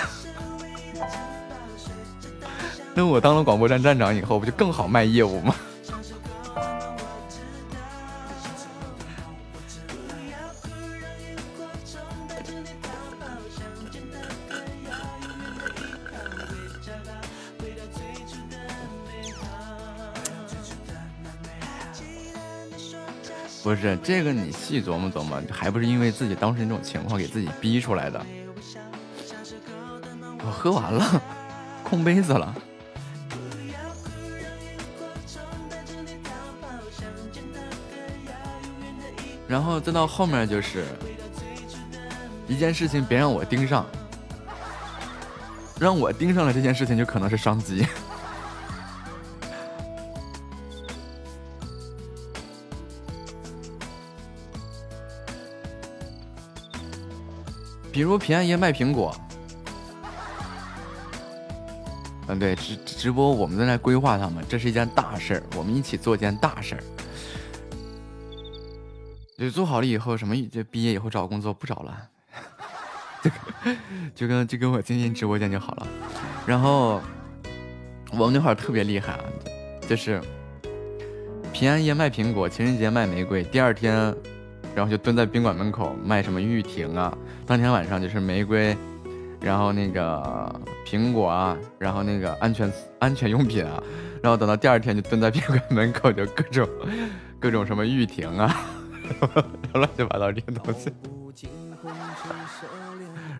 那我当了广播站站长以后不就更好卖业务吗？不是这个，你细琢磨琢磨，还不是因为自己当时那种情况给自己逼出来的。我喝完了，空杯子了。然后再到后面就是一件事情，别让我盯上，让我盯上了这件事情，就可能是商机。比如平安夜卖苹果，嗯，对，直播我们在那规划他们，这是一件大事儿，我们一起做一件大事儿。就做好了以后，什么就毕业以后找工作不找了，就跟我今天直播间就好了。然后我们那会儿特别厉害啊，就是平安夜卖苹果，情人节卖玫瑰，第二天。然后就蹲在宾馆门口卖什么玉婷啊，当天晚上就是玫瑰，然后那个苹果啊，然后那个安全用品啊，然后等到第二天就蹲在宾馆门口就各种什么玉婷啊，乱七八糟这些东西。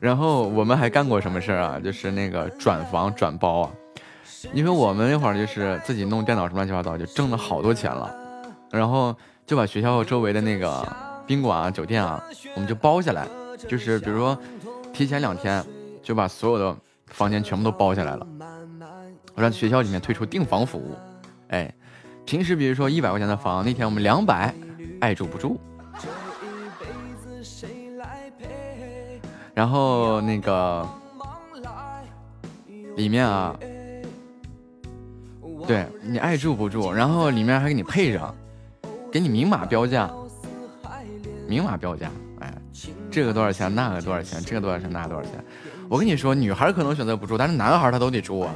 然后我们还干过什么事啊？就是那个转房转包啊，因为我们那会儿就是自己弄电脑什么乱七八糟，就挣了好多钱了，然后就把学校周围的那个。宾馆啊，酒店啊，我们就包下来，就是比如说提前2天就把所有的房间全部都包下来了，让学校里面推出订房服务。哎，平时比如说100块钱的房，那天我们200，爱住不住。然后那个里面啊，对你爱住不住，然后里面还给你配上，给你明码标价，哎，这个多少钱，那个多少钱，这个多少钱，那个多少钱。我跟你说，女孩可能选择不住，但是男孩他都得住啊。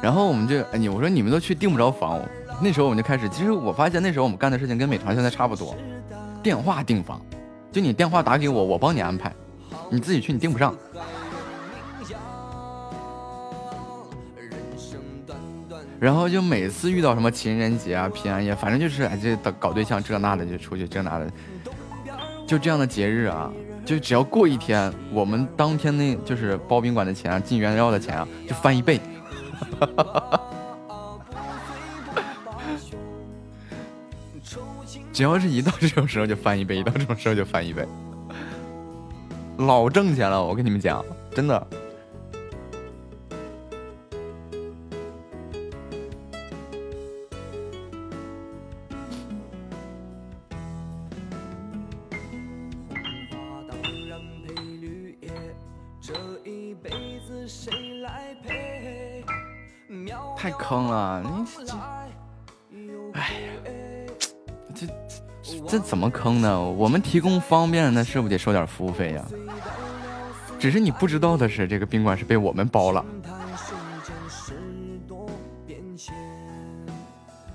然后我们就，哎，我说你们都去订不着房，那时候我们就开始。其实我发现那时候我们干的事情跟美团现在差不多，电话订房，就你电话打给我，我帮你安排，你自己去你订不上。然后就每次遇到什么情人节啊、平安夜，反正就是哎，这搞对象这那的就出去这那的，就这样的节日啊，就只要过一天，我们当天那就是包宾馆的钱啊、进原料的钱啊，就翻一倍。只要是一到这种时候就翻一倍，一到这种时候就翻一倍，老挣钱了。我跟你们讲，真的。太坑了！你，哎呀，这怎么坑呢？我们提供方便，那是不是得收点服务费呀？只是你不知道的是，这个宾馆是被我们包了。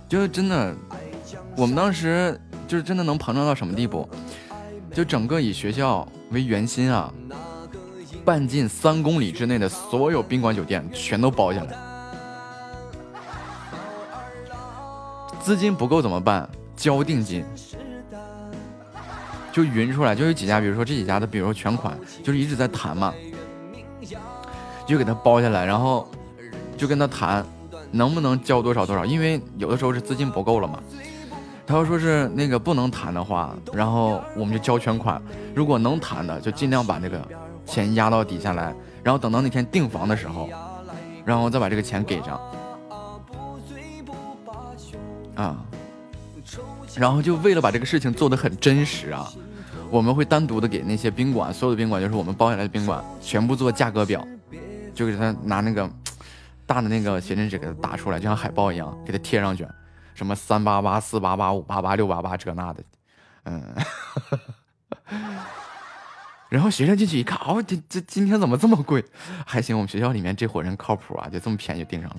就真的，我们当时就是真的能膨胀到什么地步？就整个以学校为圆心啊，半径3公里之内的所有宾馆酒店全都包下来。资金不够怎么办？交定金，就匀出来，就有几家，比如说这几家的，比如说全款，就是一直在谈嘛，就给他包下来，然后就跟他谈能不能交多少多少，因为有的时候是资金不够了嘛。他要说是那个不能谈的话，然后我们就交全款，如果能谈的就尽量把这个钱压到底下来，然后等到那天订房的时候，然后再把这个钱给上啊。然后就为了把这个事情做得很真实啊，我们会单独的给那些宾馆，所有的宾馆就是我们包下来的宾馆全部做价格表，就给他拿那个大的那个写真纸给他打出来，就像海报一样给他贴上去，什么388、488、588、688这那的，然后学生进去一看，哦，这今天怎么这么贵？还行，我们学校里面这伙人靠谱啊，就这么便宜就订上了。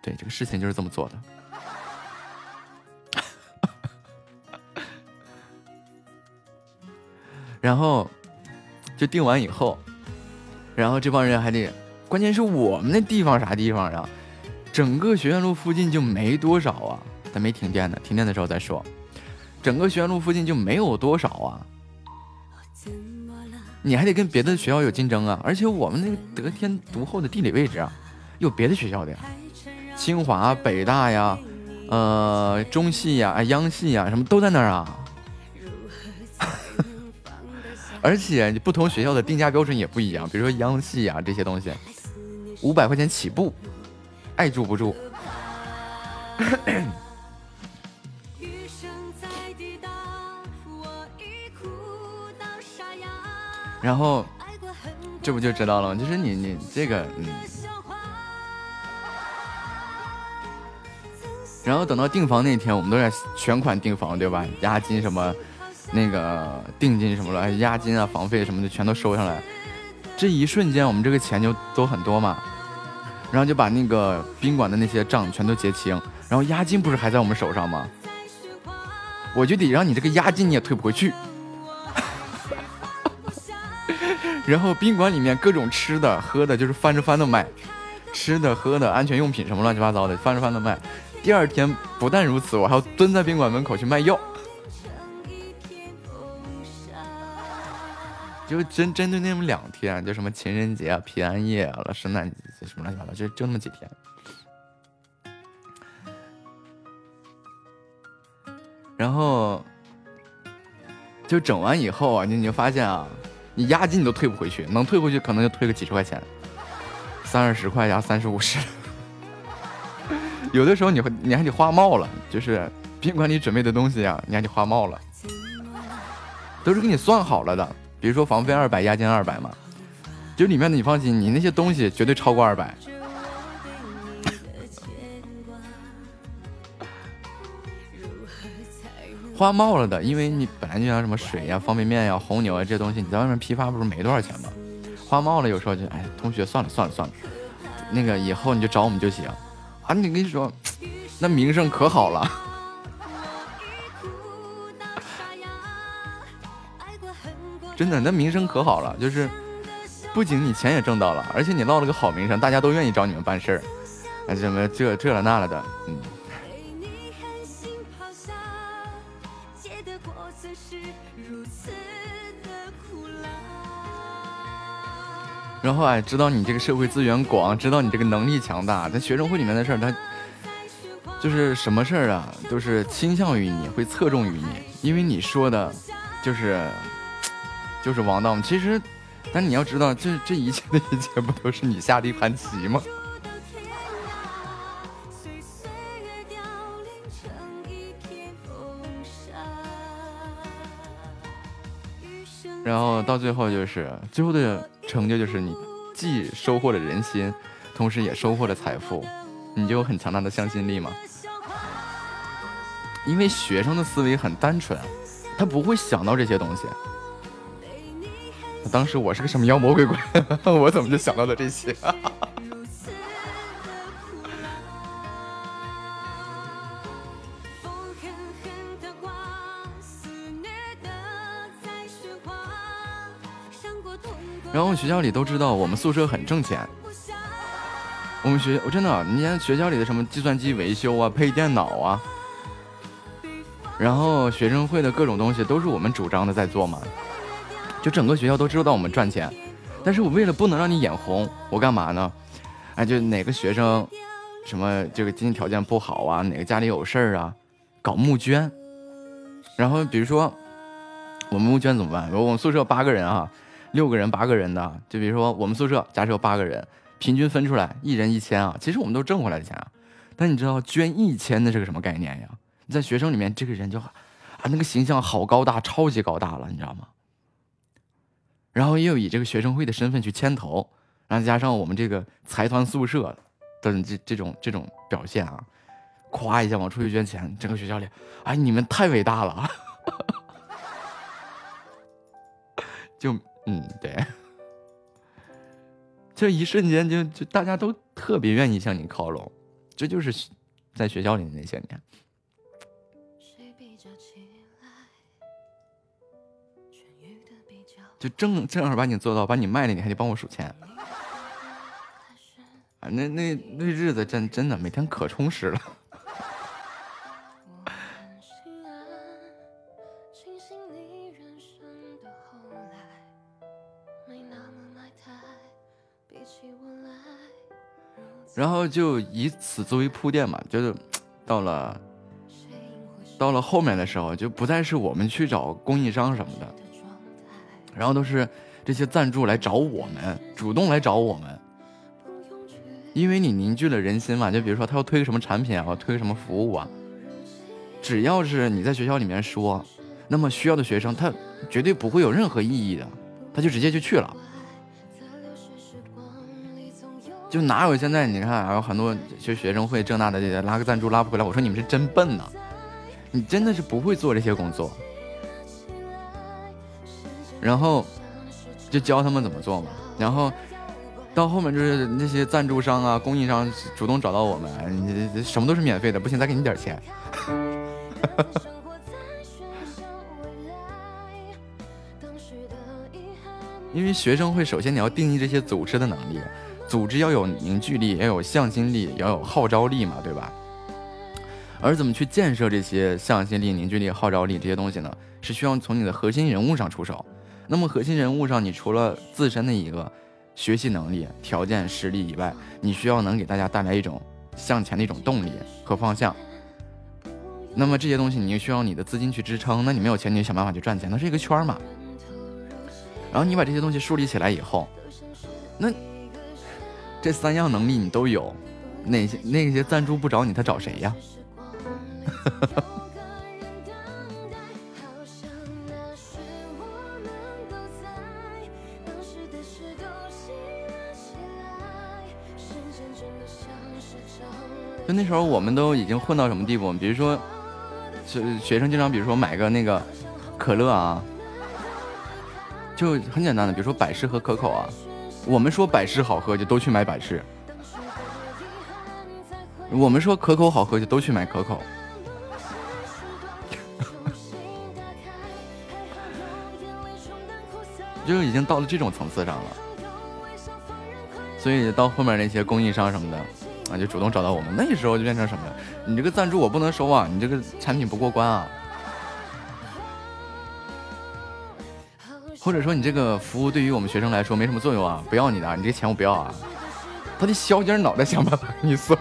对，这个事情就是这么做的。然后就订完以后，然后这帮人还得，关键是我们那地方啥地方啊？整个学院路附近就没多少啊，咱没停电呢，停电的时候再说。整个学院路附近就没有多少啊，你还得跟别的学校有竞争啊，而且我们那个得天独厚的地理位置啊，有别的学校的呀，清华啊、北大呀、中戏呀、央戏呀，什么都在那儿啊。而且不同学校的定价标准也不一样，比如说央戏啊这些东西，500块钱起步。爱住不住然后这不就知道了吗？就是你这个然后等到订房那天，我们都在全款订房，对吧？押金什么那个定金什么了，押金啊房费什么的全都收上来，这一瞬间我们这个钱就都很多嘛，然后就把那个宾馆的那些账全都结清，然后押金不是还在我们手上吗？我就得让你这个押金你也退不回去然后宾馆里面各种吃的喝的，就是翻着翻的卖，吃的喝的安全用品什么乱七八糟的翻着翻的卖。第二天不但如此，我还要蹲在宾馆门口去卖药，就针对那么2天，就什么情人节啊、平安夜啊、圣诞节什么乱七八糟，就那么几天。然后就整完以后啊，你就发现啊，你押金你都退不回去，能退回去可能就退个几十块钱，30、10块呀，30、50。有的时候你还得花冒了，就是宾馆里准备的东西啊，你还得花冒了，都是给你算好了的。比如说房费200，押金200嘛，就里面的你放心，你那些东西绝对超过200。花冒了的，因为你本来就像什么水呀、方便面呀、红牛啊这些东西，你在外面批发不是没多少钱吗？花冒了，有时候就哎，同学算了，那个以后你就找我们就行啊。你跟你说，那名声可好了。真的，那名声可好了，就是不仅你钱也挣到了，而且你落了个好名声，大家都愿意找你们办事儿，哎，什么这了那了的，然后哎，知道你这个社会资源广，知道你这个能力强大，在学生会里面的事儿，他就是什么事儿啊，都是倾向于你，会侧重于你，因为你说的，就是王道嘛。其实，但你要知道，这一切的一切，不都是你下的一盘棋吗？然后到最后就是，最后的成就就是你既收获了人心，同时也收获了财富，你就有很强大的向心力嘛。因为学生的思维很单纯，他不会想到这些东西。当时我是个什么妖魔鬼怪我怎么就想到了这些然后学校里都知道我们宿舍很挣钱。我真的，你看学校里的什么计算机维修啊、配电脑啊，然后学生会的各种东西都是我们主张的在做嘛，就整个学校都知道我们赚钱。但是我为了不能让你眼红，我干嘛呢？哎，就哪个学生什么这个经济条件不好啊，哪个家里有事儿啊，搞募捐。然后比如说我们募捐怎么办？我们宿舍8个人啊，6个人、8个人的，就比如说我们宿舍假设有8个人，平均分出来1人1000啊，其实我们都挣回来的钱啊。但你知道捐1000的是个什么概念呀？你在学生里面这个人就啊，那个形象好高大，超级高大了，你知道吗？然后又以这个学生会的身份去牵头，然后加上我们这个财团宿舍的这种表现啊，夸一下往出去捐钱，整个学校里，哎，你们太伟大了，就对。这一瞬间就大家都特别愿意向你靠拢，这就是在学校里的那些年。就正儿八经做到把你卖了，你还得帮我数钱啊！那日子真的每天可充实了。然后就以此作为铺垫嘛，就是到了后面的时候，就不再是我们去找供应商什么的，然后都是这些赞助来找我们，主动来找我们，因为你凝聚了人心嘛。就比如说他要推什么产品啊，推什么服务啊，只要是你在学校里面说，那么需要的学生他绝对不会有任何异议的，他就直接就去了。就哪有现在你看还有很多学生会正大的这些拉个赞助拉不回来，我说你们是真笨呐，你真的是不会做这些工作。然后就教他们怎么做嘛。然后到后面就是那些赞助商啊、供应商主动找到我们，你什么都是免费的，不行再给你点钱。因为学生会首先你要定义这些组织的能力，组织要有凝聚力，要有向心力，要有号召力嘛，对吧？而怎么去建设这些向心力、凝聚力、号召力这些东西呢？是需要从你的核心人物上出手。那么核心人物上，你除了自身的一个学习能力、条件、实力以外，你需要能给大家带来一种向前的一种动力和方向。那么这些东西你需要你的资金去支撑，那你没有钱你就想办法去赚钱，那是一个圈嘛。然后你把这些东西梳理起来以后，那这3样能力你都有，那些赞助不找你他找谁呀？就那时候我们都已经混到什么地步，比如说学生经常比如说买个那个可乐啊，就很简单的，比如说百事和可口啊，我们说百事好喝就都去买百事，我们说可口好喝就都去买可口。就已经到了这种层次上了，所以到后面那些供应商什么的啊，就主动找到我们。那时候就变成什么？你这个赞助我不能收啊，你这个产品不过关啊，或者说你这个服务对于我们学生来说没什么作用啊，不要你的，你这钱我不要啊。他得削尖脑袋想办法给你送。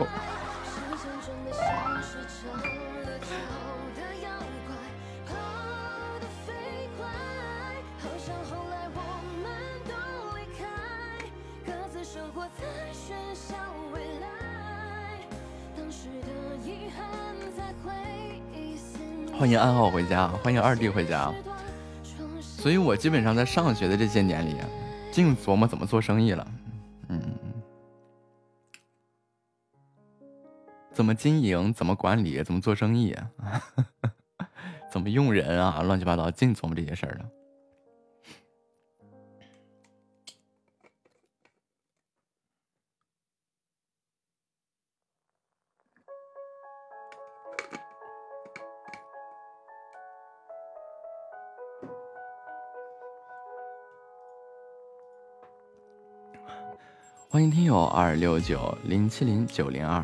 欢迎暗号回家，欢迎2弟回家。所以我基本上在上学的这些年里，净琢磨怎么做生意了，怎么经营，怎么管理，怎么做生意，怎么用人啊，乱七八糟，净琢磨这些事儿了。欢迎听友269070902。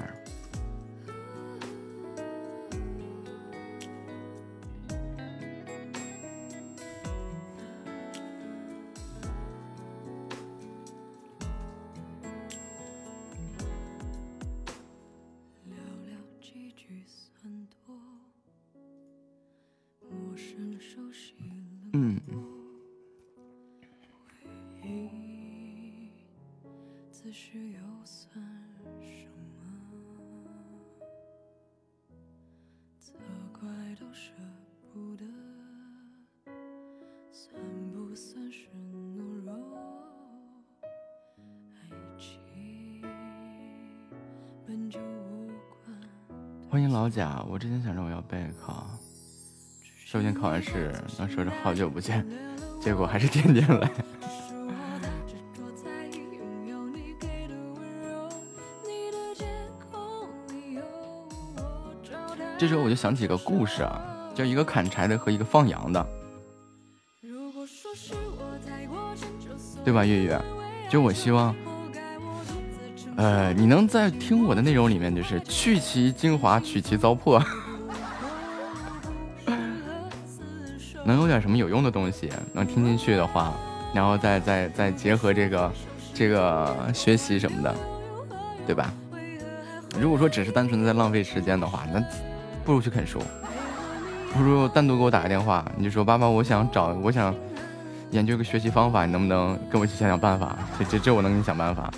欢迎老贾，我之前想着我要备考，说不定考完试能说是好久不见，结果还是天天来。这时候我就想起个故事啊，就一个砍柴的和一个放羊的，对吧？月月，就我希望你能在听我的内容里面，就是去其精华，取其糟粕，能有点什么有用的东西能听进去的话，然后再结合这个学习什么的，对吧？如果说只是单纯的在浪费时间的话，那不如去啃书，不如单独给我打个电话，你就说爸爸，我想研究个学习方法，你能不能跟我一起想想办法？这我能给你想办法。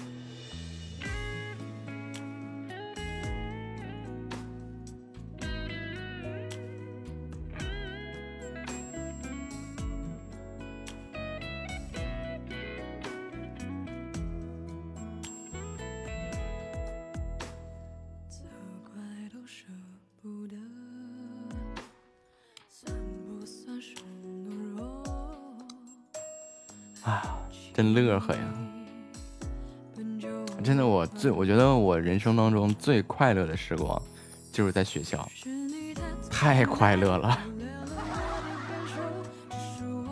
我觉得我人生当中最快乐的时光就是在学校，太快乐了，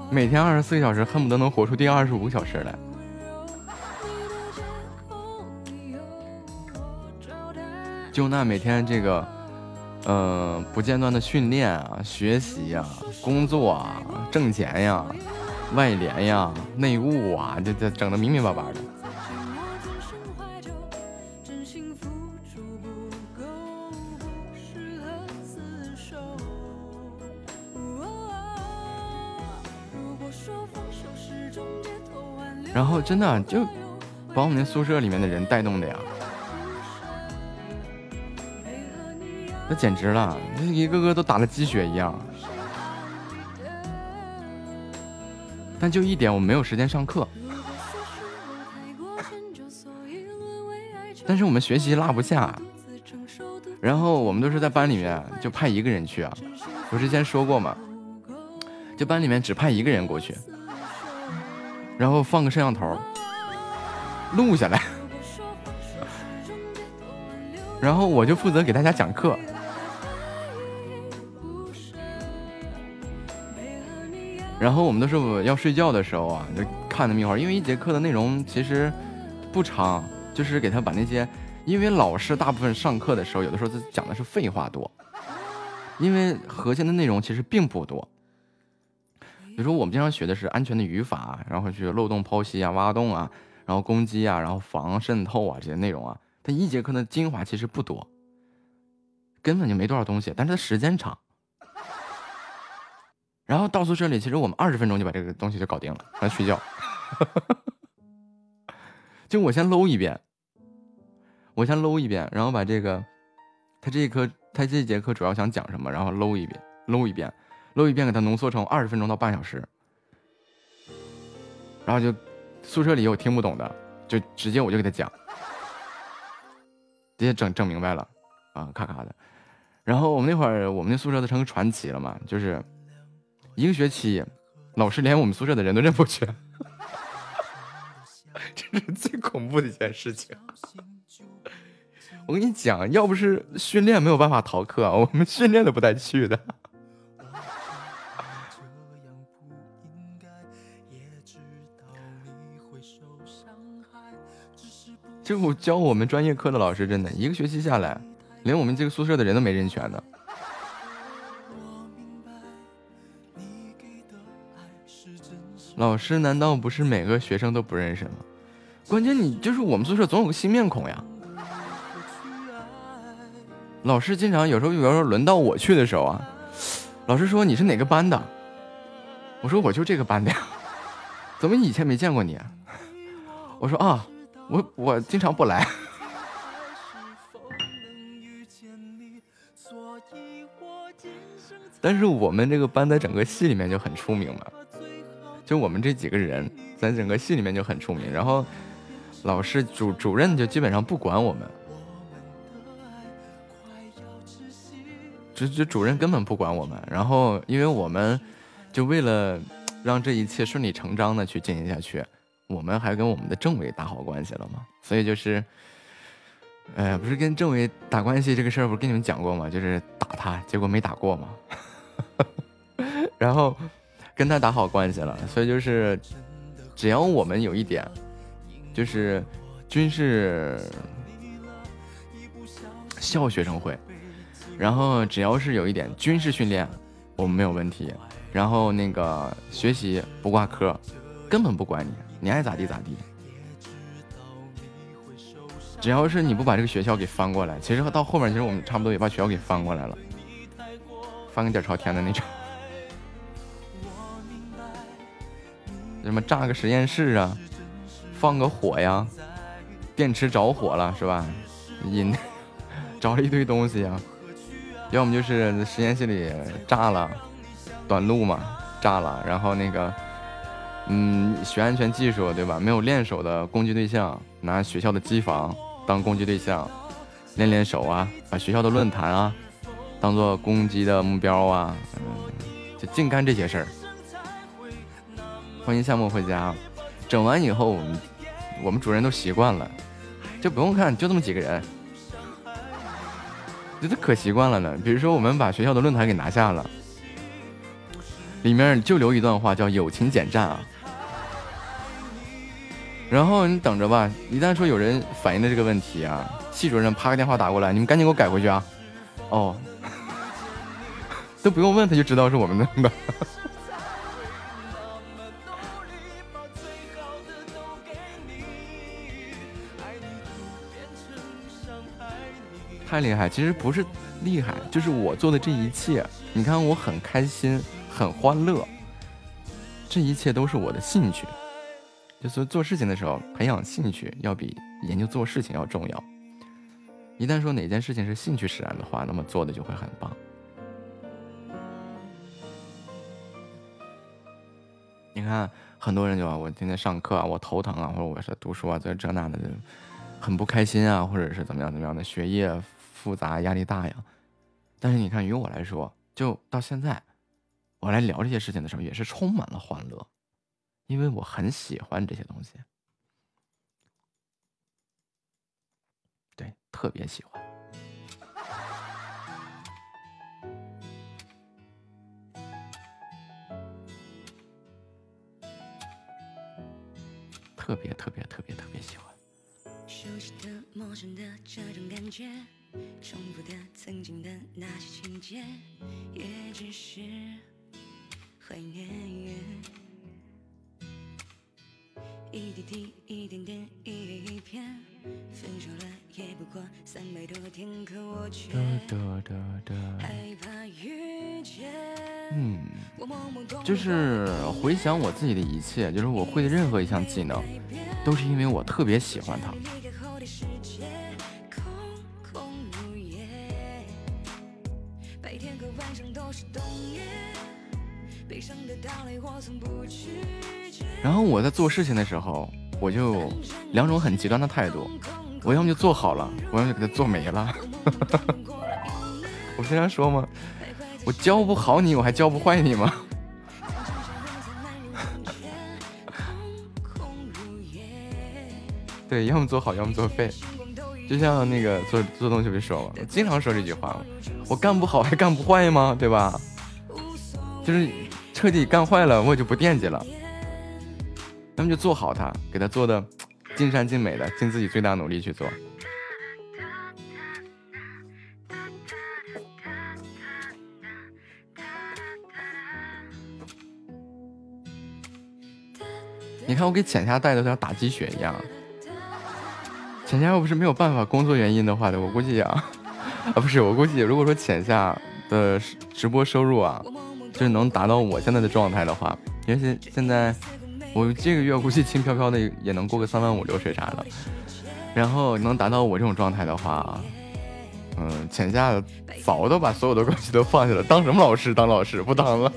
每天24个小时，恨不得能活出第25个小时来。就那每天这个不间断的训练啊，学习啊，工作啊，挣钱呀，外联呀，内务啊，这整得明明白白的。然后真的就把我们那宿舍里面的人带动的呀，那简直了，那一个个都打了鸡血一样。但就一点，我没有时间上课，但是我们学习落不下，然后我们都是在班里面就派一个人去啊，我之前说过嘛，就班里面只派一个人过去。然后放个摄像头录下来，然后我就负责给大家讲课。然后我们都是要睡觉的时候啊，就看那么一会儿，因为一节课的内容其实不长，就是给他把那些，因为老师大部分上课的时候有的时候讲的是废话多，因为核心的内容其实并不多。比如说我们经常学的是安全的语法，然后去漏洞剖析啊、挖洞啊，然后攻击啊，然后防渗透啊，这些内容啊，它一节课的精华其实不多，根本就没多少东西，但是它时间长。然后到宿舍里，其实我们20分钟就把这个东西就搞定了，然后睡觉。就我先搂一遍，然后把这个他这一节课主要想讲什么，然后搂一遍给它浓缩成20分钟到半小时，然后就宿舍里有听不懂的，就直接我就给他讲，直接整明白了啊，咔咔的。然后我们那宿舍都成传奇了嘛，就是一个学期，老师连我们宿舍的人都认不全，这是最恐怖的一件事情。我跟你讲，要不是训练没有办法逃课，我们训练都不带去的。这个教我们专业课的老师真的一个学期下来，连我们这个宿舍的人都没认全的。老师难道不是每个学生都不认识吗？关键你就是我们宿舍总有个新面孔呀。老师经常有时候，比如说轮到我去的时候啊，老师说你是哪个班的？我说我就这个班的呀。怎么以前没见过你啊？我说啊，我经常不来。但是我们这个班在整个系里面就很出名嘛，就我们这几个人在整个系里面就很出名，然后老师主任就基本上不管我们，就主任根本不管我们，然后因为我们就为了让这一切顺理成章的去进行下去，我们还跟我们的政委打好关系了嘛，所以就是不是跟政委打关系这个事儿不是跟你们讲过吗？就是打他结果没打过嘛然后跟他打好关系了，所以就是只要我们有一点就是军事校学生会，然后只要是有一点军事训练我们没有问题，然后那个学习不挂科，根本不管你，你爱咋地咋地，只要是你不把这个学校给翻过来，其实到后面其实我们差不多也把学校给翻过来了，翻个底朝天的那种，什么炸个实验室啊，放个火呀，电池着火了是吧，引着了一堆东西啊，要么就是实验室里炸了短路嘛，炸了，然后那个学安全技术对吧，没有练手的攻击对象拿学校的机房当攻击对象，练手啊，把学校的论坛啊当做攻击的目标啊，就净干这些事儿。欢迎夏末回家，整完以后我们主任都习惯了，就不用看，就这么几个人，这都可习惯了呢。比如说我们把学校的论坛给拿下了，里面就留一段话叫友情减战啊，然后你等着吧，一旦说有人反映的这个问题啊，系主任啪个电话打过来，你们赶紧给我改回去啊，哦都不用问他就知道是我们弄的太厉害，其实不是厉害，就是我做的这一切，你看我很开心很欢乐，这一切都是我的兴趣，就是做事情的时候培养兴趣要比研究做事情要重要，一旦说哪件事情是兴趣使然的话，那么做的就会很棒。你看很多人就我今天上课啊，我头疼啊，或者我是读书啊，这那的很不开心啊，或者是怎么样的学业复杂压力大呀，但是你看于我来说，就到现在我来聊这些事情的时候也是充满了欢乐，因为我很喜欢这些东西，对，特别喜欢。特别特别特别特别喜欢。熟悉的陌生的这种感觉，重复的曾经的那些情节，也只是怀念，一滴滴，一点点，一页一篇，分手了也不过300多天，可我却害怕遇见。就是回想我自己的一切，就是我会的任何一项技能，都是因为我特别喜欢它。然后我在做事情的时候，我就两种很极端的态度，我要么就做好了，我要么就给它做没了我经常说嘛，我教不好你我还教不坏你吗对，要么做好要么做废，就像那个做东西不是说嘛，我经常说这句话，我干不好还干不坏吗，对吧，就是彻底干坏了我就不惦记了，那么就做好它，给它做的尽善尽美的，尽自己最大努力去做。你看我给浅夏带的像打鸡血一样，浅夏要不是没有办法工作原因的话的，我估计不是，我估计如果说浅夏的直播收入就是能达到我现在的状态的话，也许现在我这个月估计轻飘飘的也能过个35000流水啥的，然后能达到我这种状态的话，浅夏早都把所有的关系都放下了，当什么老师？当老师不当了。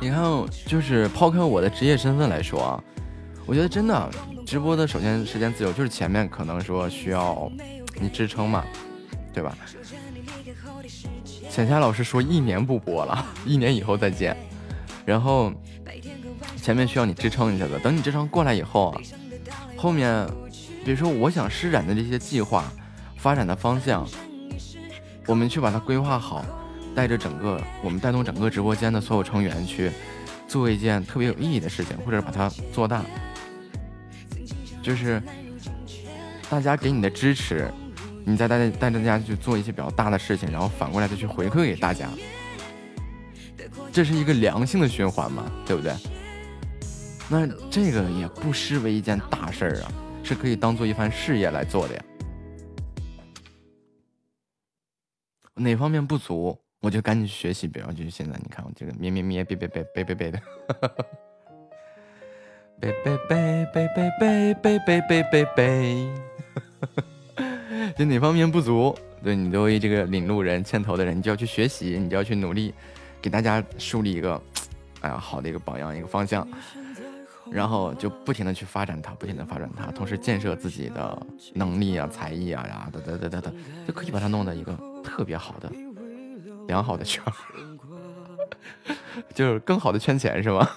你看，就是抛开我的职业身份来说我觉得真的直播的，首先时间自由，就是前面可能说需要你支撑嘛，对吧？浅夏老师说1年不播了，1年以后再见，然后前面需要你支撑一下子，等你支撑过来以后后面比如说我想施展的这些计划发展的方向，我们去把它规划好，我们带动整个直播间的所有成员去做一件特别有意义的事情，或者把它做大，就是大家给你的支持，你再带大家去做一些比较大的事情，然后反过来再去回馈给大家，这是一个良性的循环嘛，对不对？那这个也不失为一件大事儿是可以当做一番事业来做的呀。哪方面不足，我就赶紧学习，比如就是现在，你看我这个咩咩咩，别的，别，就哪方面不足，对你作为这个领路人、牵头的人，你就要去学习，你就要去努力，给大家树立一个，好的一个榜样、一个方向，然后就不停的去发展它，不停的发展它，同时建设自己的能力才艺，就可以把它弄到一个特别好的良好的圈就是更好的圈钱，是吗？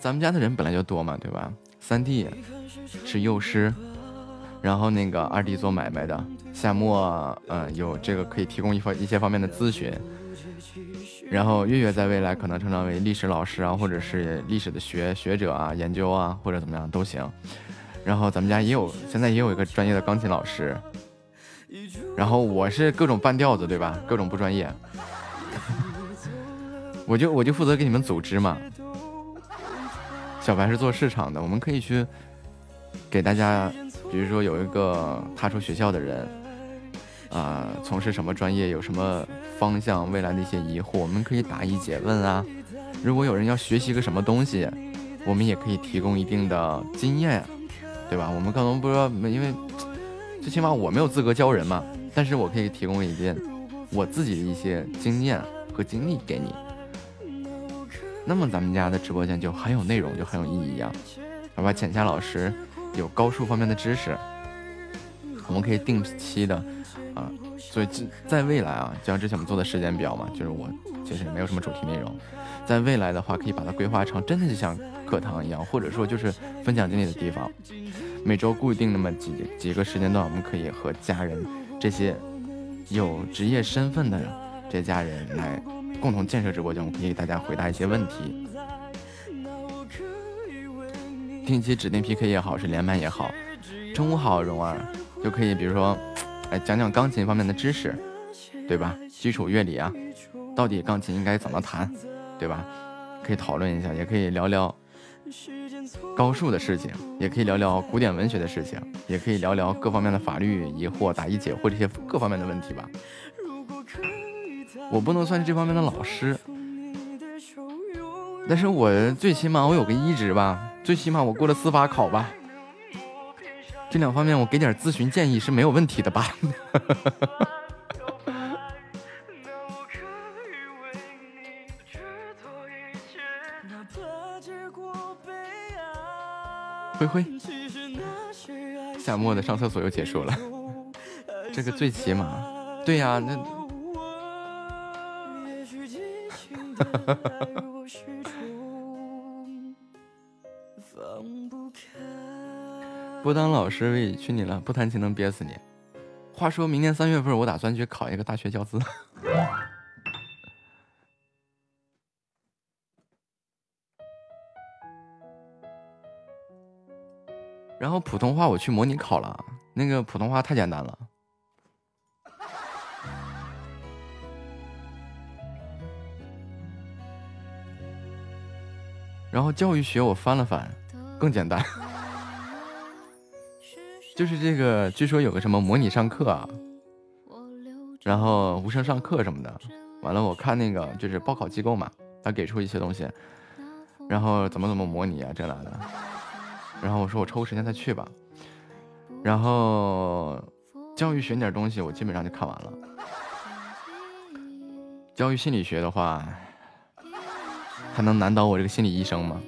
咱们家的人本来就多嘛，对吧？3弟是幼师，然后那个2弟做买卖的，夏末有这个可以提供一些方面的咨询，然后月月在未来可能成长为历史老师或者是历史的学者研究或者怎么样都行。然后咱们家现在也有一个专业的钢琴老师，然后我是各种半调子，对吧？各种不专业，我就负责给你们组织嘛。小白是做市场的，我们可以去给大家，比如说有一个踏出学校的人从事什么专业，有什么方向，未来的一些疑惑，我们可以答疑解问如果有人要学习个什么东西，我们也可以提供一定的经验，对吧？我们可能不知道，因为最起码我没有资格教人嘛，但是我可以提供一些我自己的一些经验和经历给你，那么咱们家的直播间就很有内容，就很有意义好吧？浅夏老师有高数方面的知识，我们可以定期的所以在未来就像之前我们做的时间表嘛，就是我其实没有什么主题内容，在未来的话可以把它规划成真的就像课堂一样，或者说就是分享经历的地方，每周固定那么几个时间段，我们可以和家人，这些有职业身份的这家人来共同建设直播间，我可以给大家回答一些问题，定期指定 PK 也好，是连麦也好。中午好，蓉儿就可以，比如说，讲讲钢琴方面的知识，对吧？基础乐理到底钢琴应该怎么弹，对吧？可以讨论一下，也可以聊聊高数的事情，也可以聊聊古典文学的事情，也可以聊聊各方面的法律疑惑、答疑解惑这些各方面的问题吧。我不能算是这方面的老师，但是我最起码我有个一职吧，最起码我过了司法考吧，这两方面我给点咨询建议是没有问题的吧。灰灰，夏末的上厕所又结束了，这个最起码，对呀、啊，那，不当老师委屈你了，不弹琴能憋死你。话说明年3月份，我打算去考一个大学教资。然后普通话我去模拟考了，那个普通话太简单了。然后教育学我翻了翻，更简单。就是这个，据说有个什么模拟上课啊，然后无声上课什么的。完了，我看那个就是报考机构嘛，他给出一些东西，然后怎么模拟啊，这那的。然后我说我抽个时间再去吧，然后教育学那点东西我基本上就看完了。教育心理学的话，还能难倒我这个心理医生吗？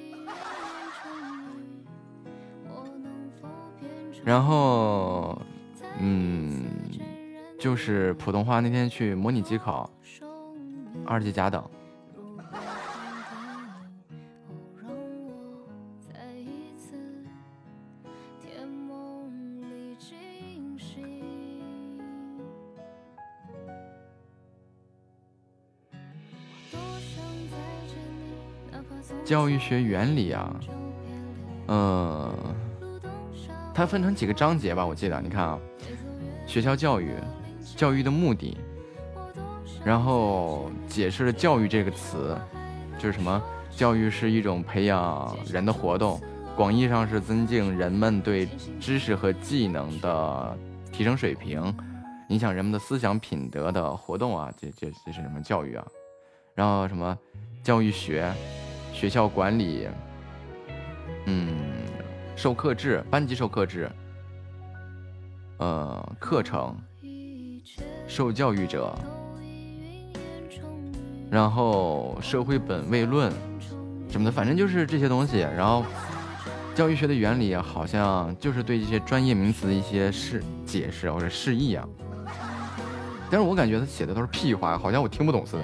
然后，就是普通话那天去模拟机考，2级甲等。教育学原理啊，它分成几个章节吧，我记得。你看啊，学校教育，教育的目的，然后解释了教育这个词，就是什么？教育是一种培养人的活动，广义上是增进人们对知识和技能的提升水平，影响人们的思想品德的活动啊，这是什么教育啊？然后什么教育学？学校管理，授课制、班级授课制，课程，受教育者，然后社会本位论什么的，反正就是这些东西。然后教育学的原理好像就是对这些专业名词的一些解释或者释义啊，但是我感觉他写的都是屁话，好像我听不懂似的。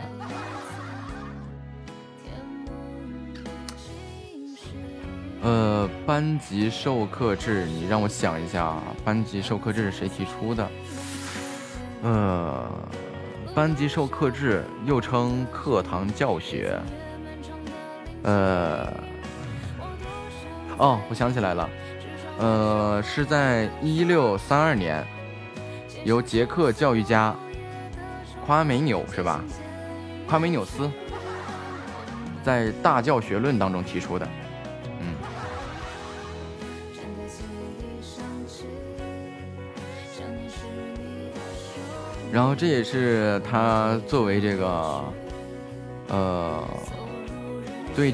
班级授课制，你让我想一下，班级授课制是谁提出的？班级授课制又称课堂教学。哦，我想起来了，是在1632年，由捷克教育家夸梅纽是吧？夸梅纽斯在《大教学论》当中提出的。然后这也是他作为这个，对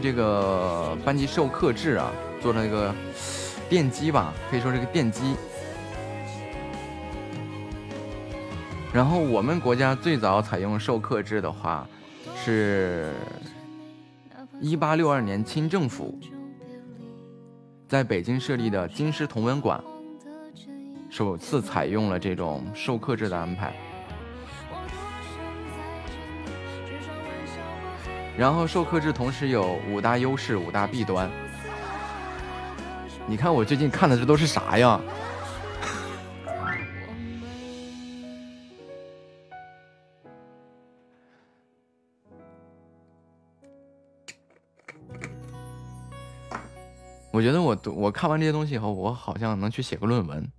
这个班级授课制啊，做了一个奠基吧，可以说是个奠基。然后我们国家最早采用授课制的话，是1862年清政府在北京设立的京师同文馆。首次采用了这种授课制的安排，然后授课制同时有5大优势、5大弊端。你看我最近看的这都是啥呀？我觉得我看完这些东西以后，我好像能去写个论文。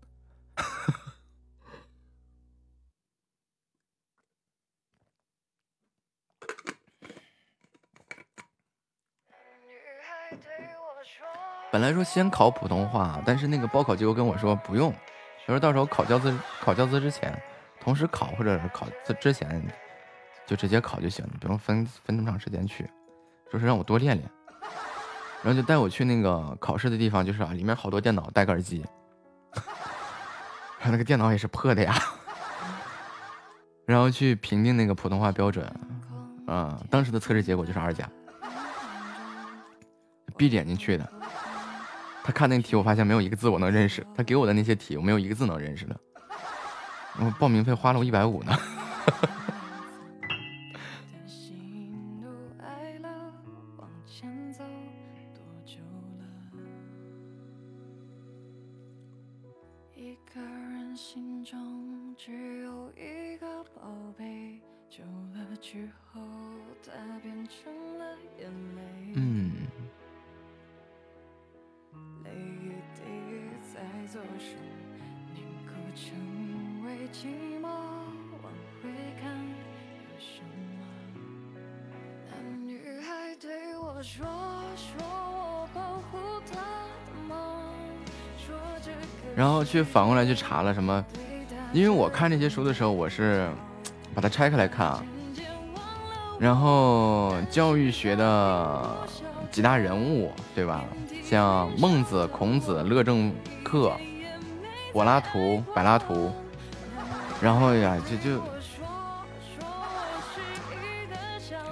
本来说先考普通话，但是那个报考机构跟我说不用，就是到时候考教资之前，同时考或者是考之前就直接考就行，不用分那么长时间去，就是让我多练练。然后就带我去那个考试的地方，就是啊，里面好多电脑，戴个耳机，那个电脑也是破的呀。然后去评定那个普通话标准，当时的测试结果就是2甲，闭着眼睛去的。他看那题，我发现没有一个字我能认识，他给我的那些题，我没有一个字能认识的。我报名费花了我150呢。然后去反过来去查了什么，因为我看这些书的时候，我是把它拆开来看啊。然后教育学的几大人物，对吧？像孟子、孔子、乐正克、柏拉图、柏拉图，然后呀，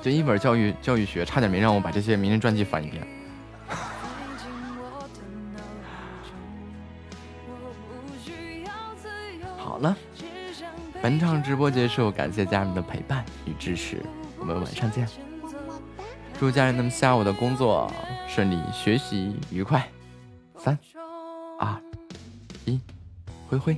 就一本教育学，差点没让我把这些名人传记翻一遍。好了，本场直播结束，感谢家人们的陪伴与支持，我们晚上见。祝家人们下午的工作顺利，学习愉快。3、2、1，挥挥。